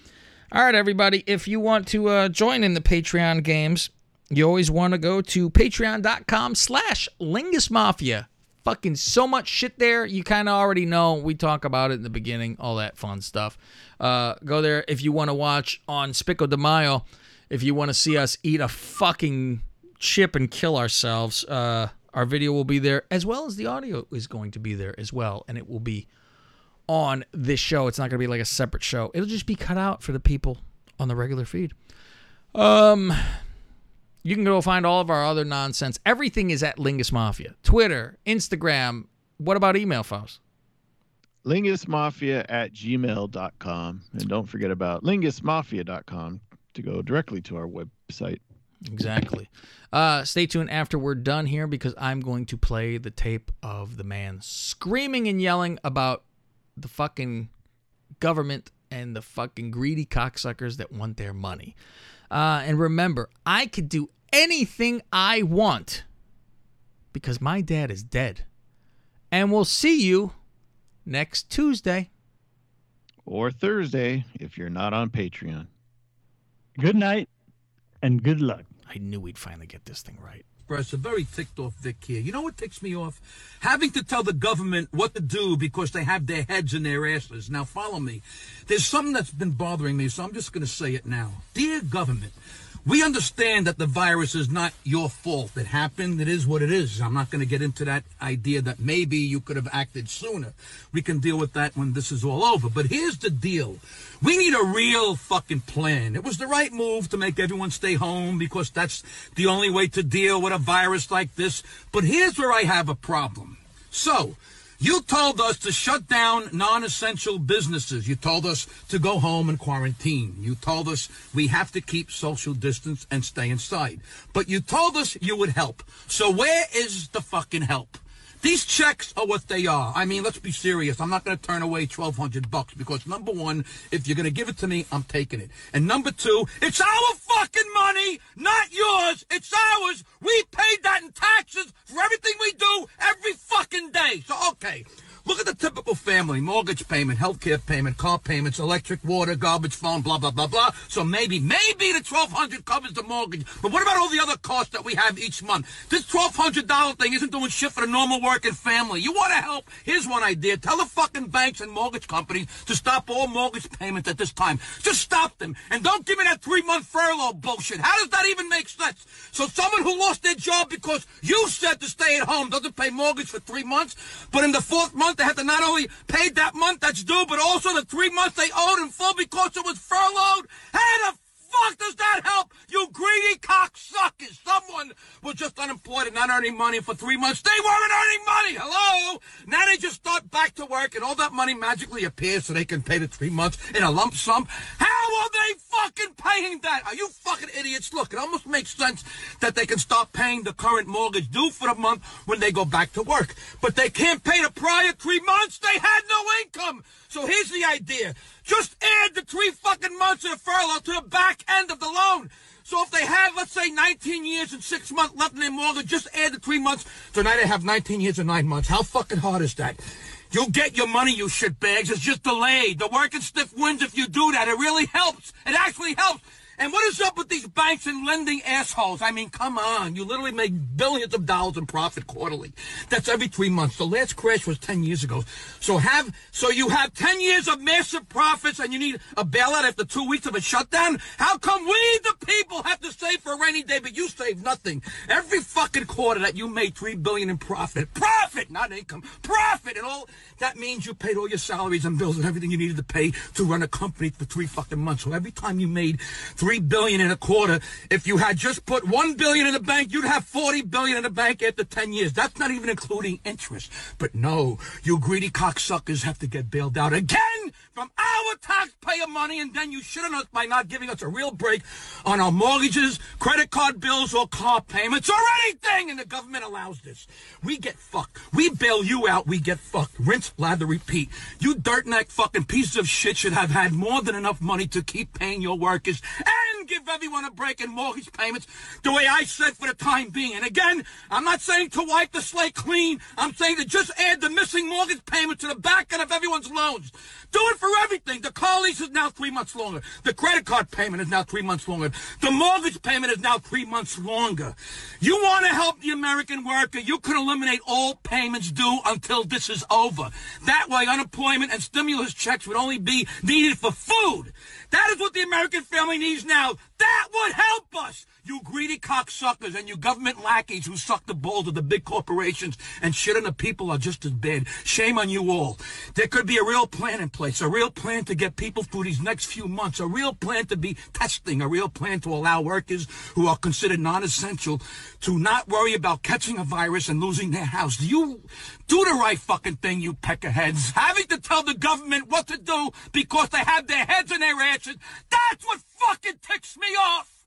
All right, everybody, if you want to join in the Patreon games, you always want to go to patreon.com/LingusMafia. Fucking so much shit there. You kind of already know. We talk about it in the beginning, all that fun stuff. Go there if you want to watch on Cinco de Mayo, if you want to see us eat a fucking chip and kill ourselves. Our video will be there, as well as the audio is going to be there as well, and it will be on this show. It's not going to be like a separate show. It'll just be cut out for the people on the regular feed. You can go find all of our other nonsense. Everything is at Lingus Mafia. Twitter, Instagram. What about email, Faust? LingusMafia@gmail.com. And don't forget about LingusMafia.com to go directly to our website. Exactly. Stay tuned after we're done here because I'm going to play the tape of the man screaming and yelling about the fucking government and the fucking greedy cocksuckers that want their money. And remember, I could do anything I want because my dad is dead. And we'll see you next Tuesday. Or Thursday if you're not on Patreon. Good night and good luck. I knew we'd finally get this thing right. A very ticked off Vic here. You know what ticks me off? Having to tell the government what to do because they have their heads in their asses. Now, follow me. There's something that's been bothering me, so I'm just going to say it now. Dear government, we understand that the virus is not your fault. It happened. It is what it is. I'm not going to get into that idea that maybe you could have acted sooner. We can deal with that when this is all over. But here's the deal. We need a real fucking plan. It was the right move to make everyone stay home because that's the only way to deal with a virus like this. But here's where I have a problem. So, you told us to shut down non-essential businesses. You told us to go home and quarantine. You told us we have to keep social distance and stay inside. But you told us you would help. So where is the fucking help? These checks are what they are. I mean, let's be serious. I'm not going to turn away $1,200 because, number one, if you're going to give it to me, I'm taking it. And number two, it's our fucking money, not yours. It's ours. We paid that in taxes for everything we do every fucking day. So, okay, look at the typical family. Mortgage payment, healthcare payment, car payments, electric, water, garbage, phone, blah, blah, blah, blah. So maybe the $1,200 covers the mortgage. But what about all the other costs that we have each month? This $1,200 thing isn't doing shit for the normal working family. You want to help? Here's one idea. Tell the fucking banks and mortgage companies to stop all mortgage payments at this time. Just stop them. And don't give me that 3-month furlough bullshit. How does that even make sense? So someone who lost their job because you said to stay at home doesn't pay mortgage for 3 months, but in the 4th month, they had to not only pay that month that's due, but also the 3 months they owed in full because it was furloughed. How the fuck does that help, you greedy cocksuckers? Someone was just unemployed and not earning money for 3 months. They weren't earning money. Hello? Now they just start back to work, and all that money magically appears so they can pay the 3 months in a lump sum. How are they fucking paying that? Are you fucking idiots? Look, it almost makes sense that they can start paying the current mortgage due for the month when they go back to work. But they can't pay the prior 3 months. They had no income. So here's the idea. Just add the 3 fucking months of furlough to the back end of the loan. So if they had, let's say, 19 years and 6 months left in their mortgage, just add the 3 months. So now they have 19 years and 9 months. How fucking hard is that? You'll get your money, you shitbags. It's just delayed. The working stiff wins if you do that. It really helps. It actually helps. And what is up with these banks and lending assholes? I mean, come on. You literally make billions of dollars in profit quarterly. That's every 3 months. The last crash was 10 years ago. So you have 10 years of massive profits and you need a bailout after 2 weeks of a shutdown? How come we, the people, have to save for a rainy day, but you save nothing? Every fucking quarter that you made $3 billion in profit. Profit, not income. Profit and all. That means you paid all your salaries and bills and everything you needed to pay to run a company for 3 fucking months. So every time you made $3 billion in a quarter. If you had just put $1 billion in the bank, you'd have $40 billion in the bank after 10 years. That's not even including interest. But no, you greedy cocksuckers have to get bailed out again from our taxpayer money, and then you shouldn't us by not giving us a real break on our mortgages, credit card bills, or car payments, or anything. And the government allows this. We get fucked. We bail you out. We get fucked. Rinse, lather, repeat. You dirtneck fucking pieces of shit should have had more than enough money to keep paying your workers. And give everyone a break in mortgage payments the way I said for the time being. And again, I'm not saying to wipe the slate clean. I'm saying to just add the missing mortgage payment to the back end of everyone's loans. Do it for everything. The car lease is now 3 months longer. The credit card payment is now 3 months longer. The mortgage payment is now 3 months longer. You want to help the American worker, you can eliminate all payments due until this is over. That way, unemployment and stimulus checks would only be needed for food. That is what the American family needs now. That would help us, you greedy cocksuckers and you government lackeys who suck the balls of the big corporations and shit on the people are just as bad. Shame on you all. There could be a real plan in place, a real plan to get people through these next few months, a real plan to be testing, a real plan to allow workers who are considered non-essential to not worry about catching a virus and losing their house. You do the right fucking thing, you peckerheads. Having to tell the government what to do because they have their heads in their asses, that's what fucking ticks me off.